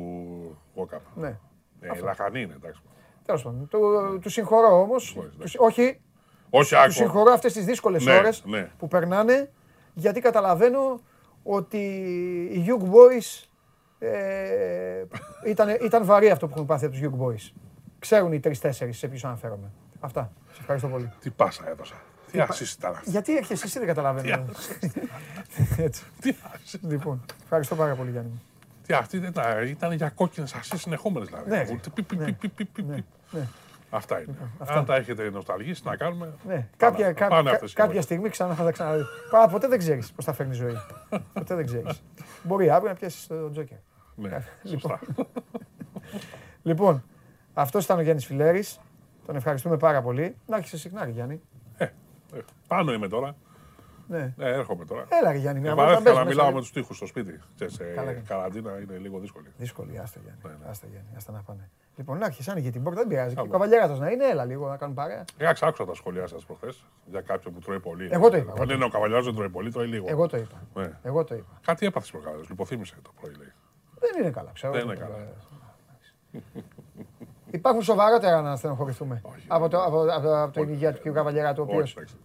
Γουόκαπ. Ναι. Ε, λαχανή είναι, εντάξει. Τέλος πάντων. Ναι. Του συγχωρώ όμως. Όχι. Του συγχωρώ αυτές τις δύσκολες ώρες που περνάνε, γιατί καταλαβαίνω ότι οι Young Boys ε, ήταν, ήταν βαρύ αυτό που έχουν πάθει από τους Young Boys. Ξέρουν οι τρεις-τέσσερις σε ποιους αναφέρομαι. Αυτά. Σε ευχαριστώ πολύ. Τι πάσα έδωσα. Τι άσχηση ήταν αυτή. Γιατί έρχεσαι εσύ, δεν καταλαβαίνω. Έτσι. Τι άσχηση. Λοιπόν, ευχαριστώ πάρα πολύ, Γιάννη μου. Τι αυτή ήταν για κόκκινες ασχήσεις συνεχόμενες δηλαδή. Ναι, ναι. Αυτά είναι. Αυτά. Αν τα έχετε νοσταλγίσει, να κάνουμε. Ναι. Κάποια, πάνε, πάνε κα, κάποια στιγμή ξανά θα τα ξαναδεί. Ποτέ δεν ξέρεις πώς θα φέρνει η ζωή. Ποτέ δεν ξέρεις. Μπορεί αύριο να πιάσεις τον Τζόκερ. Ναι, λοιπόν. Σωστά. Λοιπόν, αυτός ήταν ο Γιάννης Φιλέρης. Τον ευχαριστούμε πάρα πολύ. Να άρχισε συχνά, Γιάννη. Ε, ε, πάνω είμαι τώρα. Ναι. Ε, έρχομαι τώρα. Έλα, Γιάννη. Ε, Παρέθηκα να μιλάω με τους τοίχους στο σπίτι. Σε καραντίνα είναι λίγο δύσκολη. Δύσκολη, άστα Γιάννη. Άστα να πάνε. Λοιπόν, να αρχίσει, άνοιγε την πόρτα, δεν πειράζει. Ο καβαλιέρας να είναι, έλα λίγο να κάνουν παρέα. Εντάξει, άκουσα τα σχόλιά σας προχθές για κάποιον που τρώει πολύ. Εγώ το είπα. Αν είναι ο καβαλιέρας δεν τρώει πολύ, τρώει λίγο. Εγώ το είπα. Ναι. Εγώ το είπα. Κάτι έπαθες προκαλώς, λιποθύμησε το πρωί, λέει. Δεν είναι καλά, ξέρω. Δεν είναι καλά. Υπάρχουν σοβαρότερα να στενοχωρηθούμε από, το, από, από, από την υγεία του κ. Καβαλιέρα, ο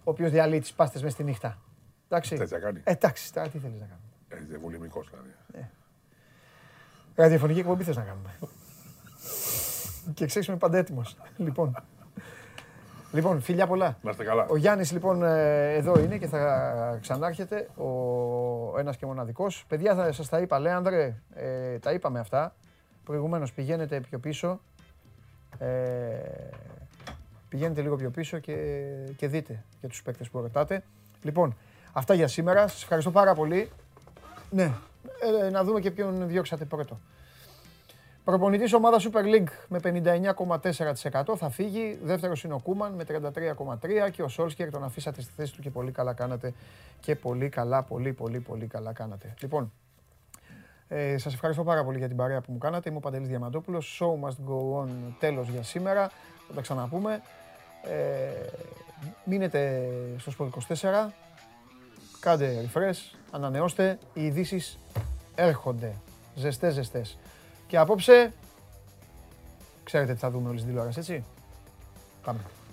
οποίος διαλύει τις πάστες μες στη νύχτα. Εντάξει. Θες να κάνει. Εντάξει, τώρα τι θέλεις να κάνουμε. Είναι βολημικός δηλαδή. Ραδιοφωνική εκπομπή θες να κάνουμε. Και ξέρεις, είμαι πάντα έτοιμος. Λοιπόν. Λοιπόν, φιλιά πολλά. Να είστε καλά. Ο Γιάννης λοιπόν εδώ είναι και θα ξανάρχεται. Ο ένας και μοναδικός. Παιδιά, θα σας τα είπα. Λέανδρε, ε, τα είπαμε αυτά. Προηγουμένως πηγαίνετε πιο πίσω. Ε, πηγαίνετε λίγο πιο πίσω και, και δείτε για τους παίκτες που ρωτάτε. Λοιπόν, αυτά για σήμερα. Σας ευχαριστώ πάρα πολύ. Ναι, ε, να δούμε και ποιον διώξατε πρώτο. Προπονητής ομάδα Super League με πενήντα εννιά κόμμα τέσσερα τοις εκατό θα φύγει. Δεύτερος είναι ο Κούμαν με τριάντα τρία κόμμα τρία τοις εκατό και ο Σόλσκερ τον αφήσατε στη θέση του και πολύ καλά κάνατε. Και πολύ καλά, πολύ πολύ πολύ καλά κάνατε. Λοιπόν, ε, σας ευχαριστώ πάρα πολύ για την παρέα που μου κάνατε. Είμαι ο Παντελής Διαμαντόπουλος. Show must go on, τέλος για σήμερα. Θα τα ξαναπούμε. Ε, μείνετε στο Σπορτ είκοσι τέσσερα. Κάντε refresh, ανανεώστε. Οι ειδήσεις έρχονται. Ζεστές, ζεστές. Και απόψε, ξέρετε τι θα δούμε όλες τις τηλεοράσεις, έτσι. Πάμε.